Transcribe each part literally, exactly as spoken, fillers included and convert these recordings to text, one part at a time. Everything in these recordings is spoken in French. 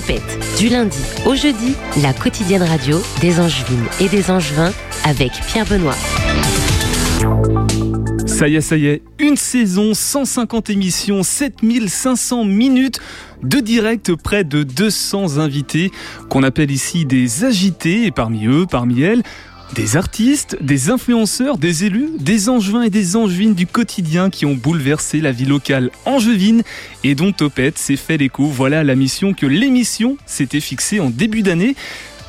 Topette, du lundi au jeudi, la quotidienne radio des Angevines et des Angevins avec Pierre Benoît. Ça y est, ça y est, une saison, cent cinquante émissions, sept mille cinq cents minutes de direct, près de deux cents invités qu'on appelle ici des agités, et parmi eux, parmi elles, des artistes, des influenceurs, des élus, des Angevins et des Angevines du quotidien qui ont bouleversé la vie locale angevine et dont Topette s'est fait l'écho. Voilà la mission que l'émission s'était fixée en début d'année.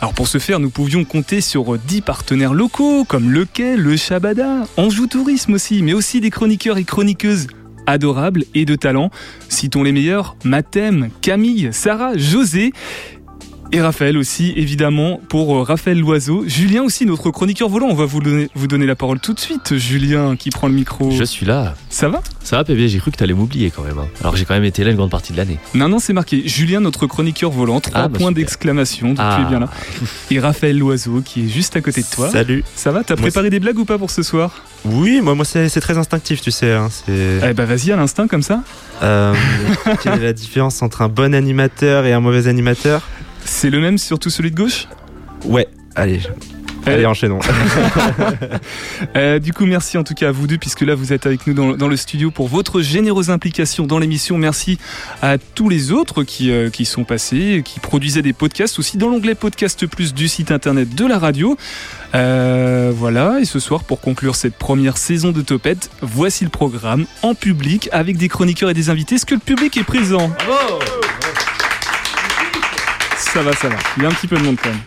Alors pour ce faire, nous pouvions compter sur dix partenaires locaux comme Le Quai, le Shabada, Anjou Tourisme aussi, mais aussi des chroniqueurs et chroniqueuses adorables et de talent. Citons les meilleurs, Mathem, Camille, Sarah, José et Raphaël aussi, évidemment, pour Raphaël Loiseau. Julien aussi, notre chroniqueur volant, on va vous donner, vous donner la parole tout de suite. Julien qui prend le micro. Je suis là. Ça va ? Ça va, P B, j'ai cru que t'allais m'oublier quand même. Hein. Alors j'ai quand même été là une grande partie de l'année. Non, non, c'est marqué. Julien, notre chroniqueur volant, trois ah, bah, points super. D'exclamation, donc ah. tu es bien là. Et Raphaël Loiseau qui est juste à côté de toi. Salut. Ça va ? T'as moi préparé c'est... des blagues ou pas pour ce soir ? Oui, moi, moi c'est, c'est très instinctif, tu sais. Hein, c'est... Eh bah vas-y, à l'instinct, comme ça. Euh, quelle est la différence entre un bon animateur et un mauvais animateur ? C'est le même, surtout celui de gauche ? Ouais, allez, euh... allez enchaînons. euh, du coup, merci en tout cas à vous deux, puisque là, vous êtes avec nous dans, dans le studio pour votre généreuse implication dans l'émission. Merci à tous les autres qui, euh, qui sont passés, qui produisaient des podcasts aussi dans l'onglet Podcast Plus du site internet de la radio. Euh, voilà, et ce soir, pour conclure cette première saison de Topette, voici le programme en public avec des chroniqueurs et des invités. Est-ce que le public est présent ? Bravo ! Ça va, ça va. Il y a un petit peu de monde quand même.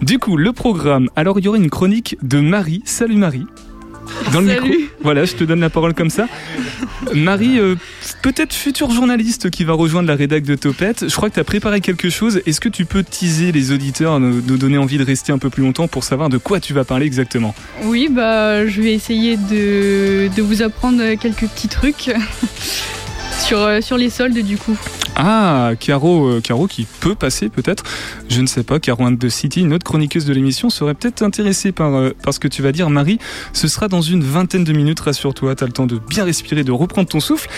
Du coup, le programme. Alors, il y aura une chronique de Marie. Salut Marie. Dans le Salut. Micro. Voilà, je te donne la parole comme ça. Marie, euh, peut-être future journaliste qui va rejoindre la rédac de Topette. Je crois que tu as préparé quelque chose. Est-ce que tu peux teaser les auditeurs, nous, nous donner envie de rester un peu plus longtemps pour savoir de quoi tu vas parler exactement ? Oui, bah, je vais essayer de, de vous apprendre quelques petits trucs. Sur, euh, sur les soldes du coup. Ah, Caro, euh, Caro qui peut passer peut-être, je ne sais pas, Caro de City, une autre chroniqueuse de l'émission serait peut-être intéressée par, euh, par ce que tu vas dire Marie. Ce sera dans une vingtaine de minutes, rassure-toi, t'as le temps de bien respirer, de reprendre ton souffle.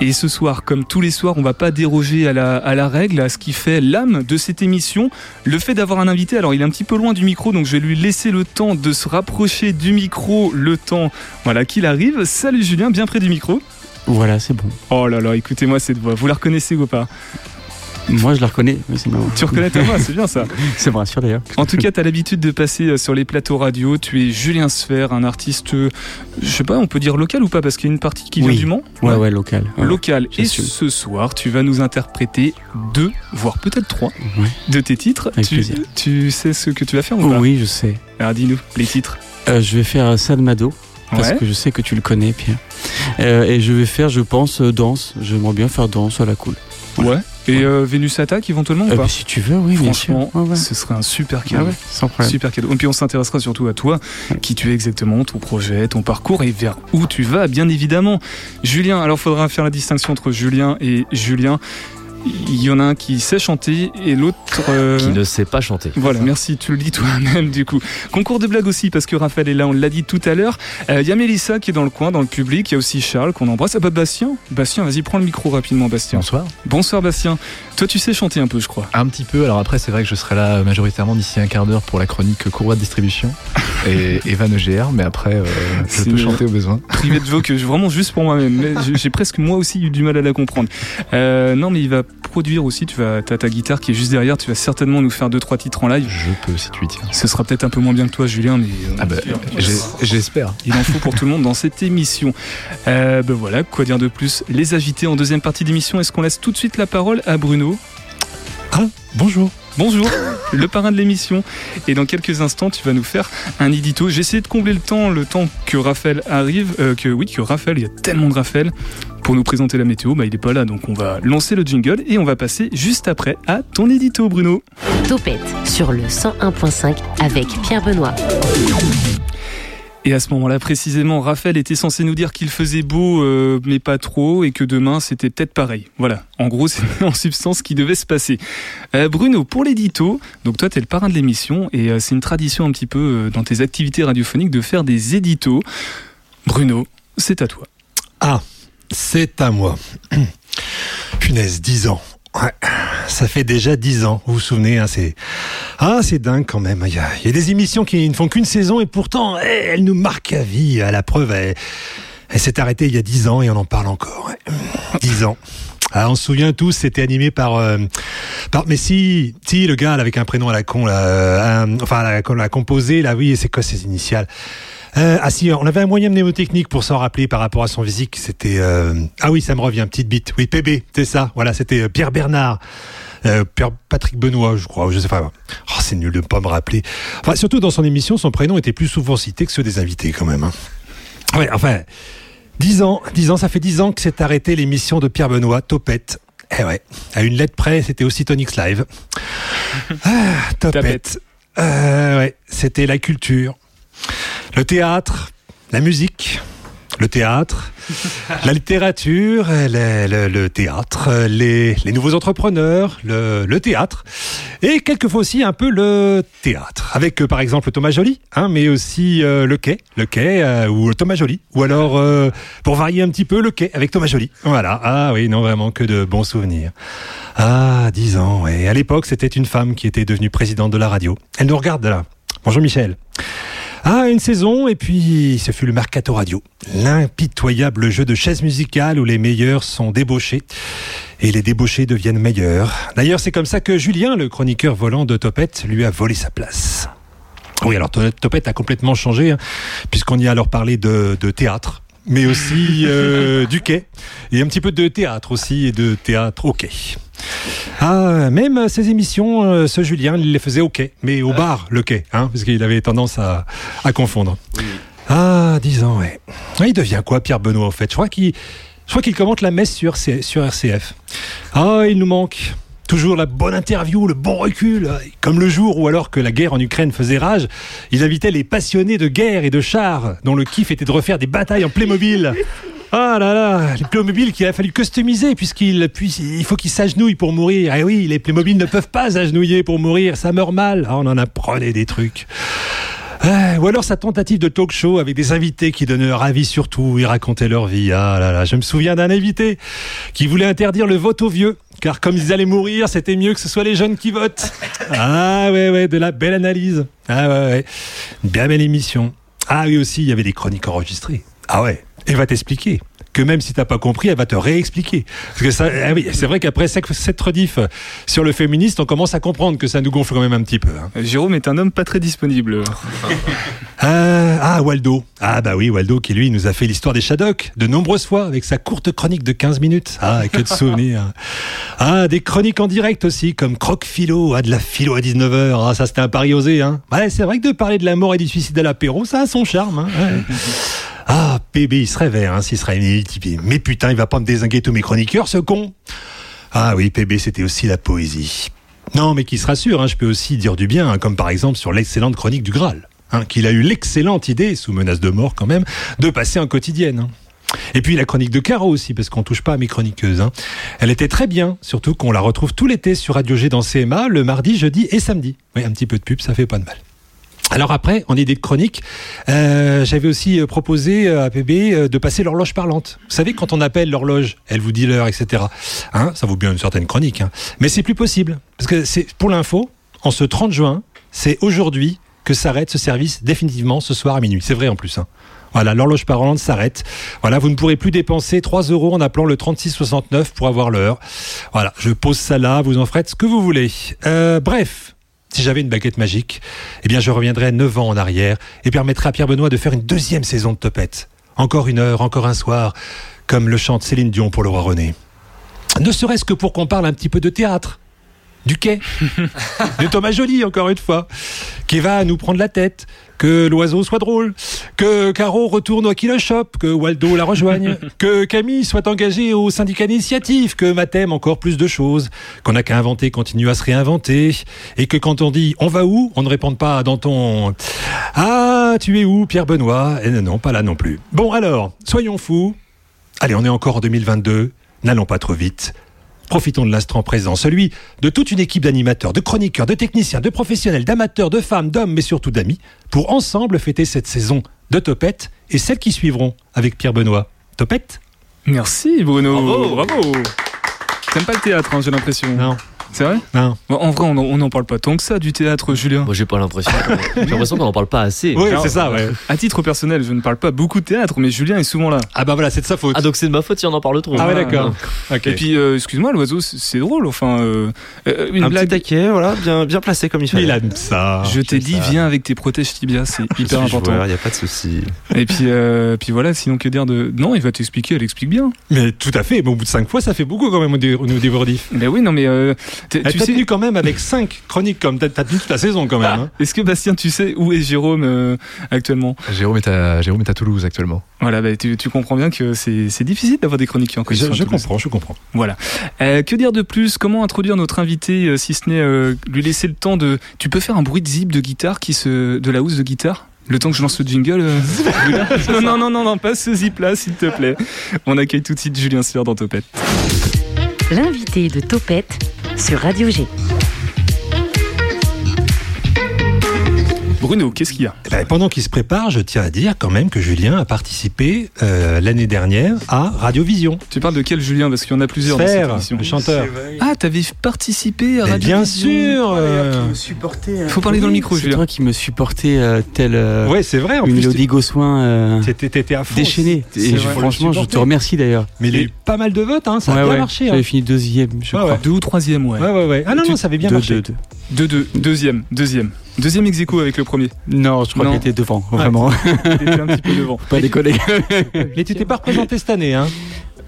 Et ce soir, comme tous les soirs, on va pas déroger à la, à la règle, à ce qui fait l'âme de cette émission, le fait d'avoir un invité. Alors, il est un petit peu loin du micro, donc je vais lui laisser le temps de se rapprocher du micro, le temps voilà, qu'il arrive. Salut Julien, bien près du micro. Voilà, c'est bon. Oh là là, écoutez-moi cette voix. Vous la reconnaissez ou pas ? Moi, je la reconnais. Mais c'est marrant. Tu reconnais ta voix, c'est bien ça. Ça me rassure d'ailleurs. En tout cas, tu as l'habitude de passer sur les plateaux radio. Tu es Julien Sfeir, un artiste, je sais pas, on peut dire local ou pas ? Parce qu'il y a une partie qui vient oui. du Mans. Ouais, ouais, ouais local. Ouais. Local. Et J'assume. Ce soir, tu vas nous interpréter deux, voire peut-être trois, ouais. de tes titres. Avec tu, plaisir. Tu sais ce que tu vas faire ou pas ? Oui, je sais. Alors, dis-nous, les titres. Euh, je vais faire Salmado. Parce ouais. que je sais que tu le connais, Pierre. Euh, et je vais faire, je pense, euh, danse. J'aimerais bien faire danse à la cool. Voilà. Ouais. Et euh, Vénus Attaque éventuellement euh, ou pas ? Si tu veux, oui, franchement, bien sûr. Ouais, ouais. Ce serait un super cadeau. Ah ouais, sans problème. Super cadeau. Et puis on s'intéressera surtout à toi, ouais. qui tu es exactement, ton projet, ton parcours et vers où tu vas, bien évidemment. Julien, alors il faudra faire la distinction entre Julien et Julien. Il y en a un qui sait chanter et l'autre... Euh... qui ne sait pas chanter. Voilà, merci, tu le dis toi-même du coup. Concours de blagues aussi, parce que Raphaël est là, on l'a dit tout à l'heure. Il euh, y a Mélissa qui est dans le coin, dans le public. Il y a aussi Charles qu'on embrasse. Ah bah Bastien, Bastien, vas-y, prends le micro rapidement, Bastien. Bonsoir. Bonsoir Bastien. Toi, tu sais chanter un peu, je crois. Un petit peu, alors après, c'est vrai que je serai là majoritairement d'ici un quart d'heure pour la chronique Courroie de distribution et Evan E G R, mais après, euh, je peux chanter au besoin. Privé de voix que vraiment juste pour moi-même. Mais j'ai presque moi aussi eu du mal à la comprendre. Euh, non, mais il va produire aussi, tu vas, t'as ta guitare qui est juste derrière, tu vas certainement nous faire deux trois titres en live. Je peux si tu y tiens. Ce sera peut-être un peu moins bien que toi Julien, mais ah bah, j'ai, j'espère. Il en faut pour tout le monde dans cette émission. Euh, ben voilà, quoi dire de plus ? Les agités en deuxième partie d'émission, est-ce qu'on laisse tout de suite la parole à Bruno ? Ah, bonjour. Bonjour, le parrain de l'émission. Et dans quelques instants, tu vas nous faire un édito. J'ai essayé de combler le temps, le temps que Raphaël arrive, euh, que oui, que Raphaël, il y a tellement de Raphaël. Pour nous présenter la météo, bah, il n'est pas là, donc on va lancer le jingle et on va passer juste après à ton édito, Bruno. Topette sur le cent un virgule cinq avec Pierre Benoît. Et à ce moment-là, précisément, Raphaël était censé nous dire qu'il faisait beau, euh, mais pas trop, et que demain, c'était peut-être pareil. Voilà, en gros, c'est en substance ce qui devait se passer. Euh, Bruno, pour l'édito, donc toi, t'es le parrain de l'émission, et euh, c'est une tradition un petit peu euh, dans tes activités radiophoniques de faire des éditos. Bruno, c'est à toi. Ah, c'est à moi. Punaise, dix ans. Ouais, ça fait déjà dix ans, vous vous souvenez, hein, c'est... Ah, c'est dingue quand même, il y, a, il y a des émissions qui ne font qu'une saison et pourtant, elles nous marquent à vie, à la preuve, elle, elle s'est arrêtée il y a dix ans et on en parle encore, dix ans. Ah, on se souvient tous, c'était animé par, euh, par, mais si, si, le gars, là, avec un prénom à la con, là, euh, un, enfin, la, la composé, là, oui, c'est quoi ses initiales? Euh, ah si, on avait un moyen mnémotechnique pour s'en rappeler par rapport à son physique, c'était, euh, ah oui, ça me revient, petite bite, oui, P B, c'est ça, voilà, c'était Pierre Bernard, euh, Pierre Patrick Benoît, je crois, je sais pas, oh, c'est nul de pas me rappeler. Enfin, surtout dans son émission, son prénom était plus souvent cité que ceux des invités, quand même, hein. Ouais, enfin, dix ans, dix ans, ça fait dix ans que s'est arrêtée l'émission de Pierre Benoît, Topette. Eh ouais, à une lettre près, c'était aussi Tonix Live. Ah, Topette. Euh, ouais, c'était la culture, le théâtre, la musique, le théâtre, la littérature, les, le, le théâtre, les, les nouveaux entrepreneurs, le, le théâtre, et quelquefois aussi un peu le théâtre, avec euh, par exemple Thomas Joly, hein, mais aussi euh, Le Quai, Le Quai euh, ou Thomas Joly, ou alors, euh, pour varier un petit peu, Le Quai avec Thomas Joly. Voilà, ah oui, non, vraiment que de bons souvenirs. Ah, dix ans, ouais. À l'époque, c'était une femme qui était devenue présidente de la radio. Elle nous regarde là. Bonjour Michel. Ah, une saison, et puis ce fut le Mercato Radio, l'impitoyable jeu de chaises musicales où les meilleurs sont débauchés et les débauchés deviennent meilleurs. D'ailleurs, c'est comme ça que Julien, le chroniqueur volant de Topette, lui a volé sa place. Oui, alors Topette a complètement changé, hein, puisqu'on y a alors parlé de, de théâtre, mais aussi euh, du quai, et un petit peu de théâtre aussi, et de théâtre au quai. Ah, même ces émissions, ce Julien, il les faisait au quai, mais au bar, le quai, hein, parce qu'il avait tendance à, à confondre. Oui. Ah, dix ans, ouais. Il devient quoi, Pierre Benoît, en fait? Je crois qu'il, je crois qu'il commente la messe sur, sur R C F. Ah, il nous manque toujours la bonne interview, le bon recul, comme le jour où, alors que la guerre en Ukraine faisait rage, ils invitaient les passionnés de guerre et de chars, dont le kiff était de refaire des batailles en Playmobil. Ah là là, les Playmobil qu'il a fallu customiser puisqu'il puis, il faut qu'ils s'agenouillent pour mourir. Eh oui, les Playmobil ne peuvent pas s'agenouiller pour mourir, ça meurt mal. Ah, on en apprenait des trucs. Ah, ou alors sa tentative de talk show avec des invités qui donnaient leur avis sur tout, ils racontaient leur vie. Ah là là, je me souviens d'un invité qui voulait interdire le vote aux vieux, car comme ils allaient mourir, c'était mieux que ce soit les jeunes qui votent. Ah ouais, ouais, de la belle analyse. Ah ouais, ouais. Bien belle émission. Ah oui, aussi, il y avait des chroniques enregistrées. Ah ouais. Elle va t'expliquer, que même si t'as pas compris, elle va te réexpliquer. Parce que ça, ah oui, c'est vrai qu'après cette rediff sur le féministe, on commence à comprendre que ça nous gonfle quand même un petit peu, hein. Jérôme est un homme pas très disponible. euh, ah, Waldo. Ah bah oui, Waldo qui lui nous a fait l'histoire des Shadocks de nombreuses fois avec sa courte chronique de quinze minutes. Ah, que de souvenirs. Ah, des chroniques en direct aussi, comme Croque-Philo, ah, de la philo à dix-neuf heures. Ah, ça c'était un pari osé, hein. Ouais, c'est vrai que de parler de la mort et du suicide à l'apéro, ça a son charme, hein. Ouais. Ah, P B, il se rêvait, hein, s'il serait inéditivé. Mais putain, il va pas me dézinguer tous mes chroniqueurs, ce con. Ah oui, P B, c'était aussi la poésie. Non, mais qui se rassure, hein, je peux aussi dire du bien, hein, comme par exemple sur l'excellente chronique du Graal, hein, qu'il a eu l'excellente idée, sous menace de mort quand même, de passer en quotidienne, hein. Et puis la chronique de Caro aussi, parce qu'on touche pas à mes chroniqueuses, hein. Elle était très bien, surtout qu'on la retrouve tout l'été sur Radio G dans C M A, le mardi, jeudi et samedi. Oui, un petit peu de pub, ça fait pas de mal. Alors après, en idée de chronique, euh, j'avais aussi proposé à P B de passer l'horloge parlante. Vous savez, quand on appelle l'horloge, elle vous dit l'heure, et cetera. Hein, ça vaut bien une certaine chronique, hein. Mais c'est plus possible. Parce que c'est, pour l'info, en ce trente juin, c'est aujourd'hui que s'arrête ce service définitivement ce soir à minuit. C'est vrai en plus, hein. Voilà, l'horloge parlante s'arrête. Voilà, vous ne pourrez plus dépenser trois euros en appelant le trente-six soixante-neuf pour avoir l'heure. Voilà, je pose ça là, vous en ferez ce que vous voulez. Euh, bref. Si j'avais une baguette magique, eh bien je reviendrais neuf ans en arrière et permettrais à Pierre Benoît de faire une deuxième saison de Topette. Encore une heure, encore un soir, comme le chante Céline Dion pour le roi René. Ne serait-ce que pour qu'on parle un petit peu de théâtre, du quai, de Thomas Joly encore une fois, qui va nous prendre la tête, que l'oiseau soit drôle, que Caro retourne au Kilo Shop, que Waldo la rejoigne, que Camille soit engagée au syndicat d'initiative, que Mathem encore plus de choses, qu'on n'a qu'à inventer, continue à se réinventer, et que quand on dit « on va où ?», on ne répond pas dans ton « ah, tu es où, Pierre Benoît ?» Et non, pas là non plus. Bon alors, soyons fous. Allez, on est encore en deux mille vingt-deux, n'allons pas trop vite. Profitons de l'instant présent, celui de toute une équipe d'animateurs, de chroniqueurs, de techniciens, de professionnels, d'amateurs, de femmes, d'hommes, mais surtout d'amis, pour ensemble fêter cette saison de Topette et celles qui suivront avec Pierre Benoît. Topette ? Merci Bruno, bravo, bravo. T'aimes pas le théâtre, hein, j'ai l'impression. Non. C'est vrai ? Non. Bah, en vrai, on n'en parle pas tant que ça du théâtre, Julien. Moi, j'ai pas l'impression. J'ai l'impression qu'on n'en parle pas assez. Oui, c'est ça, ouais. À titre personnel, je ne parle pas beaucoup de théâtre, mais Julien est souvent là. Ah bah voilà, c'est de sa faute. Ah donc c'est de ma faute si on en parle trop. Ah ouais, d'accord. Ah, okay. Et puis, euh, excuse-moi, l'oiseau, c'est, c'est drôle. Enfin, euh, une un blague petit taquet, voilà, bien, bien placé comme il fallait. Il aime ça. Je t'ai dit, ça. Viens avec tes protèges tibias, c'est hyper important. Il n'y a pas de souci. Et puis, euh, puis voilà, sinon que dire de. Non, il va t'expliquer, elle explique bien. Mais tout à fait. Mais au bout de cinq fois, ça fait beaucoup quand même au débordif. Mais oui, non, mais. Euh, T'es, tu t'as sais... tenu quand même avec cinq chroniques, comme t'as, t'as tenu toute la saison quand même. Ah, hein. Est-ce que Bastien, tu sais où est Jérôme euh, actuellement ? Jérôme est, à, Jérôme est à Toulouse actuellement. Voilà, bah, tu, tu comprends bien que c'est, c'est difficile d'avoir des chroniques en question. Je, je comprends, je comprends. Voilà. Euh, que dire de plus ? Comment introduire notre invité euh, si ce n'est euh, lui laisser le temps de. Tu peux faire un bruit de zip de guitare qui se, de la housse de guitare ? Le temps que je lance le jingle euh, non, non, non, non, pas ce zip là, s'il te plaît. On accueille tout de suite Julien Sfeir dans Topette. L'invité de Topette sur Radio G. Bruno, qu'est-ce qu'il y a ? Eh ben, pendant qu'il se prépare, je tiens à dire quand même que Julien a participé euh, l'année dernière à Radiovision. Tu parles de quel Julien ? Parce qu'il y en a plusieurs Sfeir, dans cette émission. Le chanteur. Ah, t'avais participé à Radiovision ? Bien sûr euh... Il faut parler oui, dans le micro, c'est Julien. C'est toi qui me supportais euh, telle euh, ouais, c'est vrai, en une mélodie Gossoin euh, t'étais, t'étais à fond. Déchaînée. C'est et je, franchement, je te remercie d'ailleurs. Mais il y a eu pas mal de votes, hein, ça ouais, a bien ouais. marché. J'avais hein. fini deuxième, je crois. Deux ou troisième, ouais. Ouais, ouais, ouais. Ah non, non, ça avait bien marché. Deux, deux, deuxième, deuxième. Deuxième ex-aequo avec le premier. Non, je crois non. qu'il était devant, vraiment. Ah, il était un petit peu devant. Pas décoller. Mais tu t'es pas représenté cette année, hein ?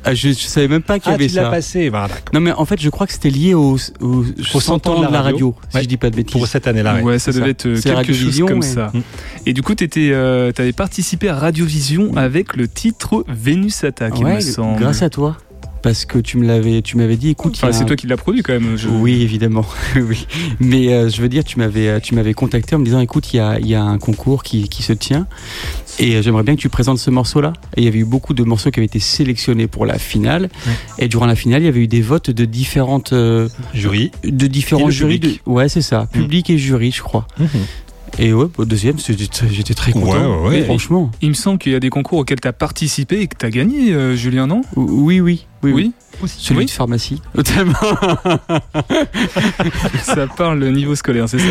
Ah, je, je savais même pas qu'il y avait ah, tu ça. Ah, l'as passé. Bah, non, mais en fait, je crois que c'était lié au, au, au cent ans de la, la radio, si ouais. je dis pas de bêtises. Pour cette année-là, ouais. Ouais, ça c'est devait ça. être c'est quelque chose comme mais... ça. Et du coup, t'étais, euh, t'avais participé à Radiovision avec le titre Vénus Attaque, ouais, il me semble. Grâce à toi. Parce que tu me l'avais, tu m'avais dit, écoute, enfin, c'est un... toi qui l'as produit quand même. Je... Oui, évidemment, oui. Mais euh, je veux dire, tu m'avais, tu m'avais contacté en me disant, écoute, il y a, il y a un concours qui, qui se tient, et j'aimerais bien que tu présentes ce morceau-là. Et il y avait eu beaucoup de morceaux qui avaient été sélectionnés pour la finale, ouais. Et durant la finale, il y avait eu des votes de différentes euh, jurys, de différents jurys, de... ouais, c'est ça, public mmh. et jury, je crois. Mmh. Et ouais, au deuxième, j'étais très content. Ouais, ouais. Franchement. Il me semble qu'il y a des concours auxquels tu as participé et que tu as gagné, euh, Julien, non ? Oui, oui. Oui, oui. oui. Celui oui. de pharmacie. Notamment. Ça parle le niveau scolaire, c'est ça ?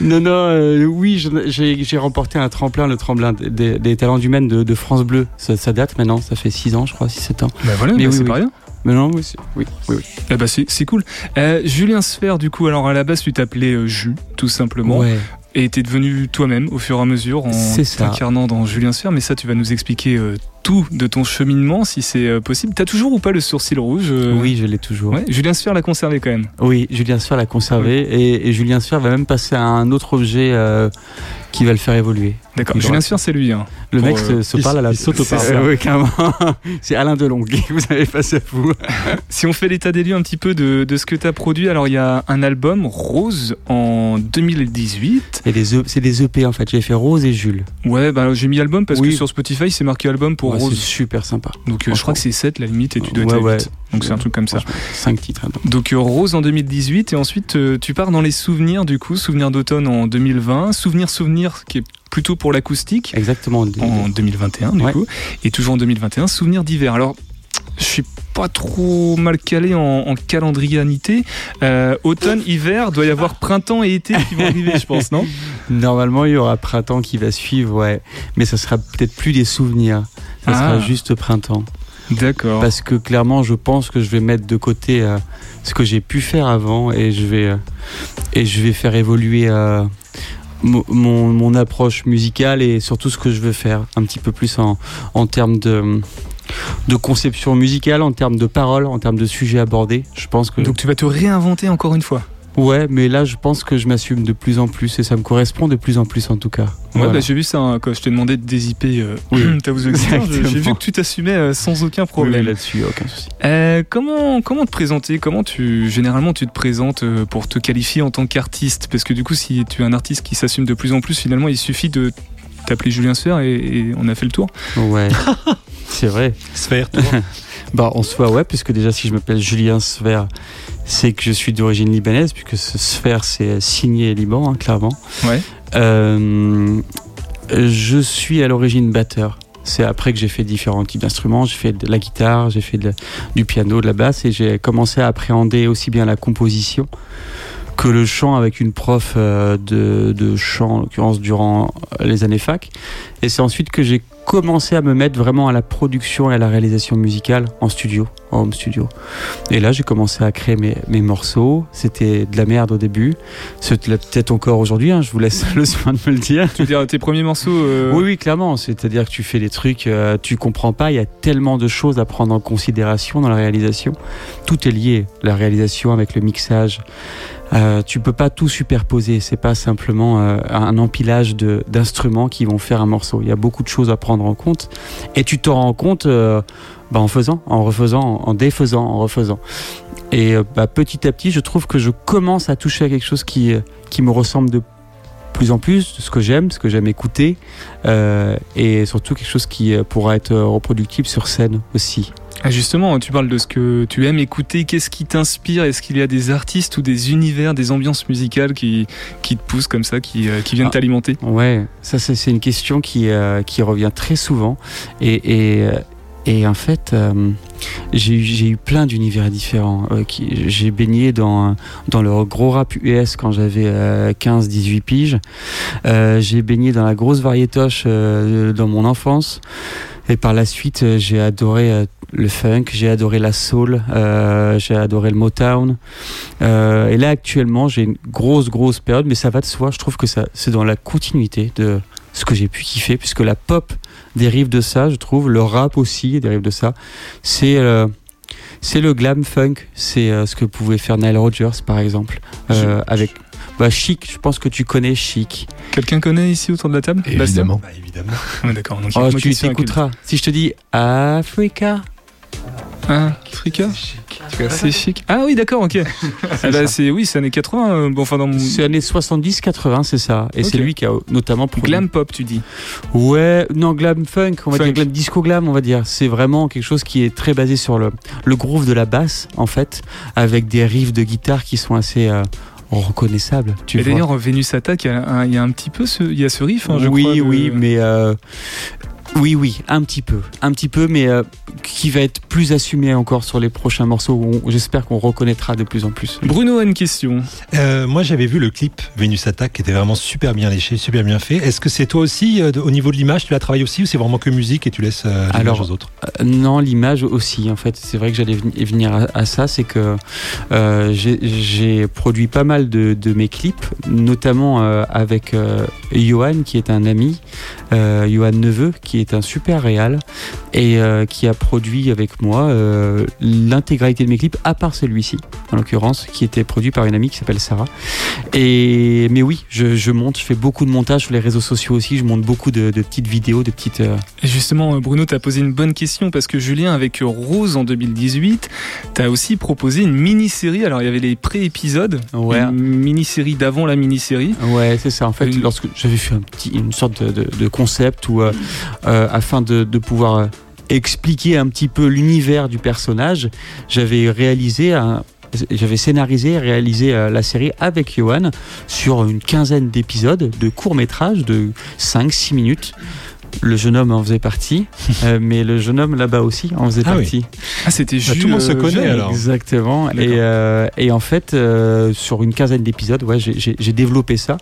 Non, non, euh, oui, je, j'ai, j'ai remporté un tremplin, le tremplin des, des talents du Maine de, de France Bleu. Ça, ça date maintenant, ça fait six ans, je crois, six sept ans. Bah voilà, mais bah oui, c'est oui. pas rien. Mais non, oui, c'est, oui, oui, oui. Ah bah c'est, c'est cool. Euh, Julien Sfeir, du coup, alors à la base, tu t'appelais euh, Jus, tout simplement. Ouais. Et t'es devenu toi-même au fur et à mesure en t'incarnant dans Julien Sfeir, mais ça tu vas nous expliquer euh, tout de ton cheminement si c'est euh, possible. T'as toujours ou pas le sourcil rouge euh... Oui, je l'ai toujours. Ouais. Julien Sfeir l'a conservé quand même. Oui, Julien Sfeir l'a conservé ah, oui. et, et Julien Sfeir va même passer à un autre objet euh, qui va le faire évoluer. D'accord. Donc, Julien Sfeir, c'est lui. Hein, le mec euh, se, se parle à la s'auto-parle. C'est, euh, oui, c'est Alain Delongue. Vous avez face à vous. Si on fait l'état des lieux un petit peu de, de ce que t'as produit, alors il y a un album Rose en deux mille dix-huit. Et des e- c'est des E P en fait. J'ai fait Rose et Jules. Ouais, bah j'ai mis album parce oui. que sur Spotify c'est marqué album pour ouais, Rose. C'est super sympa. Donc euh, je crois que c'est sept la limite et tu dois ouais, être ouais. huit. Donc c'est un truc comme ça. cinq titres. Hein, donc donc euh, Rose en deux mille dix-huit et ensuite euh, tu pars dans les souvenirs du coup souvenirs d'automne en deux mille vingt souvenirs souvenirs qui est plutôt pour l'acoustique. Exactement. En deux mille vingt et un, du ouais. coup. Et toujours en deux mille vingt et un, souvenirs d'hiver. Alors, je suis pas trop mal calé en, en calendrianité. Euh, automne, hiver, doit y avoir printemps et été qui vont arriver, je pense, non ? Normalement, il y aura printemps qui va suivre, ouais. Mais ça sera peut-être plus des souvenirs. Ça ah. sera juste printemps. D'accord. Parce que clairement, je pense que je vais mettre de côté euh, ce que j'ai pu faire avant et je vais, euh, et je vais faire évoluer... Euh, Mon, mon approche musicale et surtout ce que je veux faire un petit peu plus en, en termes de, de conception musicale, en termes de paroles, en termes de sujets abordés. Je pense que... Donc tu vas te réinventer encore une fois ? Ouais, mais là je pense que je m'assume de plus en plus et ça me correspond de plus en plus en tout cas. Ouais, voilà. Bah j'ai vu ça hein, quand je t'ai demandé de dézipper. Euh, oui, t'as vous exactement. J'ai vu que tu t'assumais euh, sans aucun problème oui, là-dessus, aucun souci. Euh, comment comment te présenter ? Comment tu généralement tu te présentes euh, pour te qualifier en tant qu'artiste ? Parce que du coup, si tu es un artiste qui s'assume de plus en plus, finalement, il suffit de t'appeler Julien Sfeir et, et on a fait le tour. Ouais. C'est vrai. Sfeir. Bah en soi ouais, puisque déjà si je m'appelle Julien Sfeir, c'est que je suis d'origine libanaise, puisque ce Sfeir c'est signé Liban, hein, clairement. Ouais. Euh, je suis à l'origine batteur. C'est après que j'ai fait différents types d'instruments. J'ai fait de la guitare, j'ai fait de la, du piano, de la basse, et j'ai commencé à appréhender aussi bien la composition que le chant avec une prof de, de chant, en l'occurrence durant les années fac. Et c'est ensuite que j'ai commencé à me mettre vraiment à la production et à la réalisation musicale en studio, en home studio. Et là, j'ai commencé à créer mes, mes morceaux. C'était de la merde au début. C'était peut-être encore aujourd'hui, hein, je vous laisse le soin de me le dire. Tu veux dire tes premiers morceaux euh... Oui, oui, clairement. C'est-à-dire que tu fais des trucs, euh, tu comprends pas. Il y a tellement de choses à prendre en considération dans la réalisation. Tout est lié. La réalisation avec le mixage. Euh, tu peux pas tout superposer, c'est pas simplement euh, un empilage de, d'instruments qui vont faire un morceau. Il y a beaucoup de choses à prendre en compte, et tu t'en rends compte euh, bah, en faisant, en refaisant, en défaisant, en refaisant. Et euh, bah, petit à petit, je trouve que je commence à toucher à quelque chose qui, qui me ressemble de plus en plus, ce que j'aime, ce que j'aime écouter, euh, et surtout quelque chose qui pourra être reproductible sur scène aussi. Ah justement, tu parles de ce que tu aimes écouter. Qu'est-ce qui t'inspire ? Est-ce qu'il y a des artistes ou des univers, des ambiances musicales qui, qui te poussent comme ça, qui, qui viennent ah, t'alimenter ? Ouais, ça c'est, c'est une question qui, euh, qui revient très souvent. Et, et, et en fait, euh, j'ai, j'ai eu plein d'univers différents. Euh, qui, j'ai baigné dans, dans le gros rap U S quand j'avais euh, quinze dix-huit piges. Euh, j'ai baigné dans la grosse variétoche euh, dans mon enfance. Et par la suite, j'ai adoré le funk, j'ai adoré la soul, euh, j'ai adoré le Motown. Euh, et là, actuellement, j'ai une grosse, grosse période, mais ça va de soi. Je trouve que ça, c'est dans la continuité de ce que j'ai pu kiffer, puisque la pop dérive de ça, je trouve. Le rap aussi dérive de ça. C'est... Euh, C'est le glam funk, c'est euh, ce que pouvait faire Nile Rodgers par exemple, euh, avec bah, Chic. Je pense que tu connais Chic. Quelqu'un connaît ici autour de la table ? Évidemment. Bah, évidemment. Ah, d'accord. Donc, oh, tu t'écouteras. Si je te dis Africa. Ah, Africa. C'est, c'est Chic. Ah oui, d'accord, ok. C'est bah, c'est, oui, c'est années quatre-vingts. Euh, bon, enfin, dans mon... C'est années soixante-dix quatre-vingts, c'est ça. Et okay. C'est lui qui a notamment produit. Glam pop, tu dis ? Ouais, non, glam funk, on va funk. dire, glam, disco glam, on va dire. C'est vraiment quelque chose qui est très basé sur le, le groove de la basse, en fait, avec des riffs de guitare qui sont assez... Euh, reconnaissable. Tu et vois. D'ailleurs, Vénus Attack, il y a un, il y a un petit peu ce, il y a ce riff, hein, je oui, crois. Oui, de... oui, mais euh, oui, oui, un petit peu, un petit peu, mais euh, qui va être plus assumé encore sur les prochains morceaux. Où on, j'espère qu'on reconnaîtra de plus en plus. Bruno a une question. Euh, moi, j'avais vu le clip Vénus Attack qui était vraiment super bien léché, super bien fait. Est-ce que c'est toi aussi euh, au niveau de l'image, tu la travailles aussi, ou c'est vraiment que musique et tu laisses euh, l'image Alors, aux autres euh, Non, l'image aussi. En fait, c'est vrai que j'allais venir à, à ça, c'est que euh, j'ai, j'ai produit pas mal. De, de mes clips, notamment euh, avec euh, Johan qui est un ami, euh, Johan Neveu qui est un super réal et euh, qui a produit avec moi euh, l'intégralité de mes clips à part celui-ci en l'occurrence qui était produit par une amie qui s'appelle Sarah. Et, mais oui, je, je monte, je fais beaucoup de montage sur les réseaux sociaux aussi, je monte beaucoup de, de petites vidéos, de petites... Euh... Et justement Bruno, t'as posé une bonne question parce que Julien avec Rose en deux mille dix-huit t'as aussi proposé une mini-série, alors il y avait les pré-épisodes, ouais. Une mini-série d'avant la mini-série. Ouais, c'est ça. En fait, une... lorsque j'avais fait un petit, une sorte de, de, de concept où, euh, euh, afin de, de pouvoir expliquer un petit peu l'univers du personnage, j'avais réalisé un. J'avais scénarisé et réalisé la série avec Johan sur une quinzaine d'épisodes de courts-métrages de cinq six minutes. Le jeune homme en faisait partie, euh, mais le jeune homme là-bas aussi en faisait ah partie. Oui. Ah, c'était juste. Bah, tout le monde euh, se connaît jeu, alors. Exactement. Et, euh, et en fait, euh, sur une quinzaine d'épisodes, ouais, j'ai, j'ai, j'ai développé ça.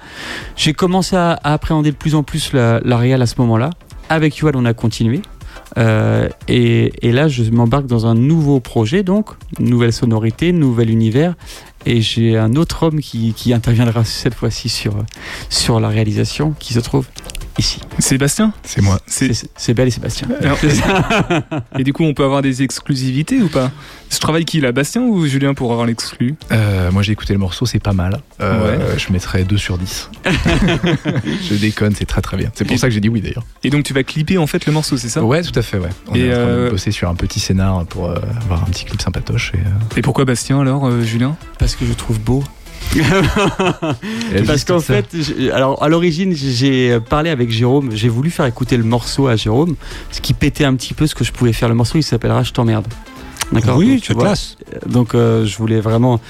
J'ai commencé à, à appréhender de plus en plus la, la réal à ce moment-là. Avec Yoel, on a continué. Euh, et, et là, je m'embarque dans un nouveau projet, donc, nouvelle sonorité, nouvel univers. Et j'ai un autre homme qui, qui interviendra cette fois-ci sur, sur la réalisation qui se trouve. Ici. Sébastien ? C'est moi. C'est, c'est, c'est Belle et Sébastien. Alors, et du coup, on peut avoir des exclusivités ou pas ? Je travaille qui là, Bastien ou Julien pour avoir l'exclu ? euh, Moi, j'ai écouté le morceau, c'est pas mal. Euh, ouais. Je mettrais deux sur dix. Je déconne, c'est très très bien. C'est pour et, ça que j'ai dit oui d'ailleurs. Et donc, tu vas clipper en fait le morceau, c'est ça ? Ouais, tout à fait, ouais. On et est en train de bosser sur un petit scénar pour euh, avoir un petit clip sympatoche. Et, euh... et pourquoi Bastien alors, euh, Julien ? Parce que je trouve beau. Parce qu'en fait, alors à l'origine, j'ai parlé avec Jérôme. J'ai voulu faire écouter le morceau à Jérôme, ce qui pétait un petit peu ce que je pouvais faire. Le morceau, il s'appellera Je t'emmerde. D'accord ? Oui, donc, tu vois, classe. Donc euh, je voulais vraiment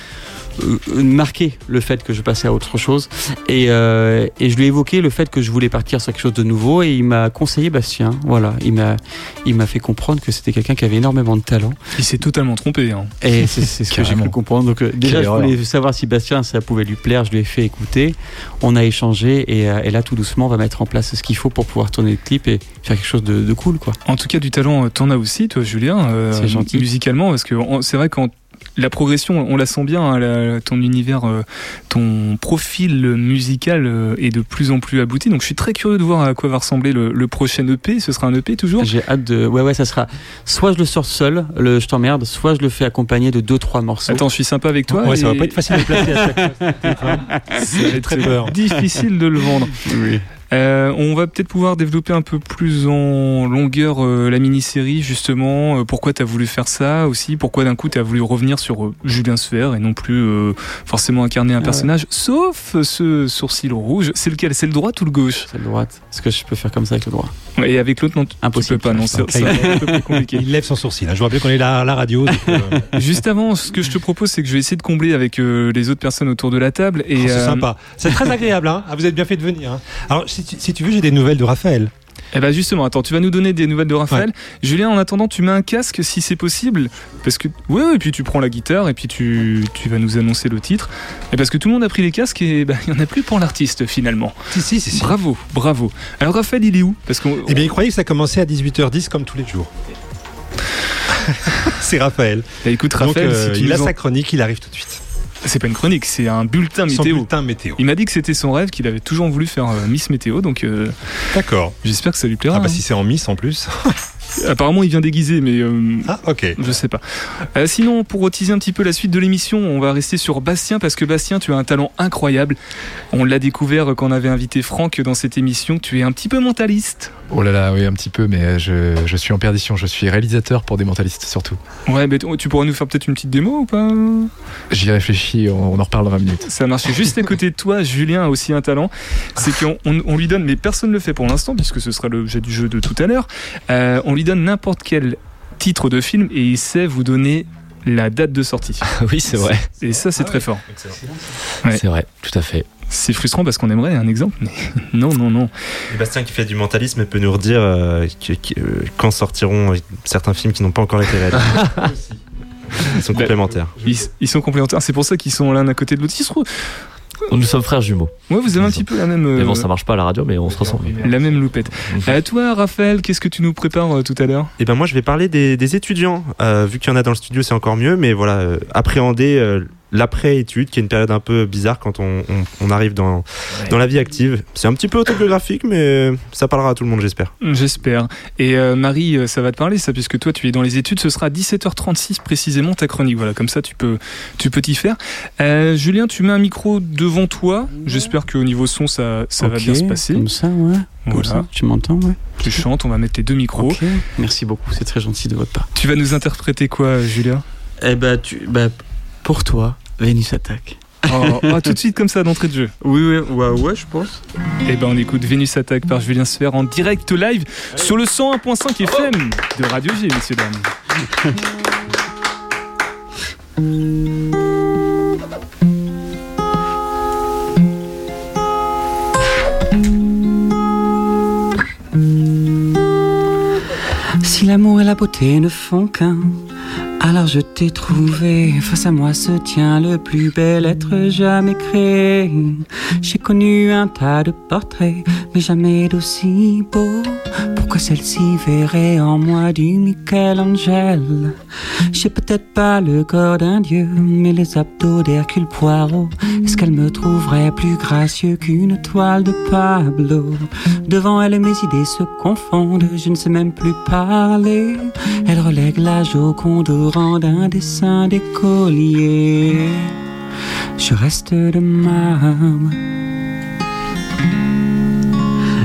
marqué le fait que je passais à autre chose et, euh, et je lui ai évoqué le fait que je voulais partir sur quelque chose de nouveau et il m'a conseillé Bastien, voilà, il m'a, il m'a fait comprendre que c'était quelqu'un qui avait énormément de talent. Il s'est totalement trompé hein. Et c'est, c'est ce que j'ai cru comprendre. Donc, euh, déjà je voulais savoir si Bastien ça pouvait lui plaire, je lui ai fait écouter, on a échangé et, euh, et là tout doucement on va mettre en place ce qu'il faut pour pouvoir tourner le clip et faire quelque chose de, de cool quoi. En tout cas du talent t'en as aussi toi Julien, euh, c'est gentil. Musicalement parce que on, c'est vrai quand la progression, on la sent bien, hein, la, ton univers, euh, ton profil musical euh, est de plus en plus abouti. Donc je suis très curieux de voir à quoi va ressembler le, le prochain E P. Ce sera un E P toujours ? J'ai hâte de... Ouais, ouais, ça sera... Soit je le sors seul, le Je t'emmerde, soit je le fais accompagner de deux trois morceaux. Attends, je suis sympa avec toi. Ouais, et... ça va pas être facile de placer à chaque fois. Ça va être très peur. Difficile de le vendre. Oui. Euh, on va peut-être pouvoir développer un peu plus en longueur euh, la mini-série justement, euh, pourquoi t'as voulu faire ça aussi, pourquoi d'un coup t'as voulu revenir sur euh, Julien Sfeir et non plus euh, forcément incarner un personnage, ouais. Sauf ce sourcil rouge, c'est lequel ? C'est le droit ou le gauche ? C'est le droit, est-ce que je peux faire comme ça avec le droit ? Ouais, et avec l'autre non, impossible, tu peux pas, non, c'est, c'est un peu plus compliqué. Il lève son sourcil, hein. Je vois bien qu'on est là à la radio donc, euh... Juste avant, ce que je te propose c'est que je vais essayer de combler avec euh, les autres personnes autour de la table et, oh, c'est euh... sympa, c'est très agréable hein. Ah, vous êtes bien fait de venir hein. Alors, Si tu, si tu veux, j'ai des nouvelles de Raphaël. Eh ben justement, attends, tu vas nous donner des nouvelles de Raphaël. Ouais. Julien, en attendant, tu mets un casque si c'est possible, parce que ouais, ouais, et puis tu prends la guitare et puis tu tu vas nous annoncer le titre. Et parce que tout le monde a pris les casques et ben il y en a plus pour l'artiste finalement. Si si si. si. Bravo, bravo. Alors Raphaël, il est où ? Parce qu'on. Eh bien, il croyait que ça commençait à dix-huit heures dix comme tous les jours. C'est Raphaël. Bah, écoute Raphaël, donc, euh, si tu il a en... sa chronique, il arrive tout de suite. C'est pas une chronique, c'est un bulletin météo. Son bulletin météo. Il m'a dit que c'était son rêve, qu'il avait toujours voulu faire euh, Miss Météo, donc. Euh, D'accord. J'espère que ça lui plaira. Ah bah hein. Si c'est en Miss en plus. Apparemment il vient déguisé, mais. Euh, ah ok. Je sais pas. Euh, sinon, pour teaser un petit peu la suite de l'émission, on va rester sur Bastien parce que Bastien, tu as un talent incroyable. On l'a découvert quand on avait invité Franck dans cette émission. Tu es un petit peu mentaliste. Oh là là, oui, un petit peu, mais je, je suis en perdition. Je suis réalisateur pour des mentalistes surtout. Ouais, mais tu pourras nous faire peut-être une petite démo ou pas ? J'y réfléchis, on, on en reparle dans vingt minutes. Ça marche. Juste à côté de toi, Julien a aussi un talent. C'est qu'on on, on lui donne, mais personne ne le fait pour l'instant, puisque ce sera l'objet du jeu de tout à l'heure. Euh, on lui donne n'importe quel titre de film et il sait vous donner la date de sortie. Ah oui, c'est vrai. Et ça, c'est ah très oui. fort. Ouais. C'est vrai, tout à fait. C'est frustrant parce qu'on aimerait un exemple, mais non, non, non. Et Bastien qui fait du mentalisme peut nous redire euh, que, que, euh, quand sortiront certains films qui n'ont pas encore été réalisés. Ils sont complémentaires. Ils, ils sont complémentaires, c'est pour ça qu'ils sont l'un à côté de l'autre. Ils se... Nous sommes frères jumeaux. Ouais, vous avez un petit peu la même. Euh... Mais bon, ça marche pas à la radio, mais on se ressemble. La même loupette. À toi, Raphaël, qu'est-ce que tu nous prépares euh, tout à l'heure ? Eh ben, moi, je vais parler des, des étudiants. Euh, vu qu'il y en a dans le studio, c'est encore mieux. Mais voilà, euh, appréhender euh, l'après-étude, qui est une période un peu bizarre quand on, on, on arrive dans ouais. dans la vie active. C'est un petit peu autobiographique, mais ça parlera à tout le monde, j'espère. J'espère. Et euh, Marie, ça va te parler, ça, puisque toi, tu es dans les études. Ce sera à dix-sept heures trente-six précisément ta chronique. Voilà, comme ça, tu peux tu peux t'y faire. Euh, Julien, tu mets un micro devant toi. J'espère qu'au niveau son, ça ça okay, va bien se passer. Comme ça, ouais. Voilà. Comme ça, tu m'entends, ouais. Tu chantes. On va mettre tes deux micros. Okay. Merci beaucoup. C'est très gentil de votre part. Tu vas nous interpréter quoi, Julien ? Eh ben, tu ben. Pour toi, Vénus attaque. Oh, oh, tout de suite comme ça d'entrée de jeu. Oui, oui, ouais, ouais, je pense. Eh ben, on écoute Vénus attaque par Julien Sfeir en direct live Allez. Sur le cent un virgule cinq F M oh. de Radio G, messieurs dames. Si l'amour et la beauté ne font qu'un, alors je t'ai trouvé. Face à moi se tient le plus bel être jamais créé. J'ai connu un tas de portraits, mais jamais d'aussi beau. Pourquoi celle-ci verrait en moi du Michel-Angel ? J'ai peut-être pas le corps d'un dieu, mais les abdos d'Hercule Poirot. Est-ce qu'elle me trouverait plus gracieux qu'une toile de Pablo ? Devant elle, mes idées se confondent, je ne sais même plus pas. Elle relègue la Joconde au rang d'un dessin d'écolier. Je reste de marbre.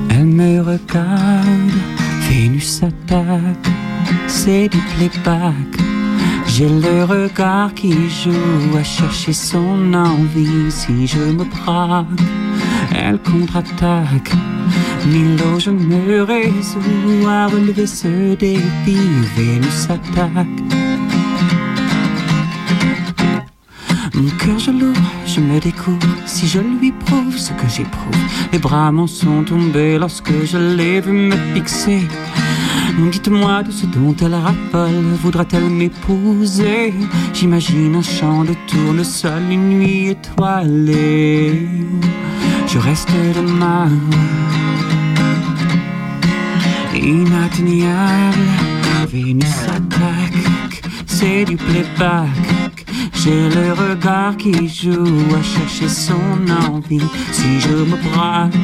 Elle me regarde, Vénus attaque, c'est du playback. J'ai le regard qui joue à chercher son envie. Si je me braque, elle contre-attaque. Milo, je me résous à relever ce défi. Vénus attaque. Mon cœur je l'ouvre, je me découvre, si je lui prouve ce que j'éprouve. Les bras m'en sont tombés lorsque je l'ai vu me fixer. Dites-moi de ce dont elle raffole, voudra-t-elle m'épouser? J'imagine un champ de tournesol, une nuit étoilée. Je reste demain inatteignable. Vénus attaque, c'est du playback. J'ai le regard qui joue à chercher son envie. Si je me braque,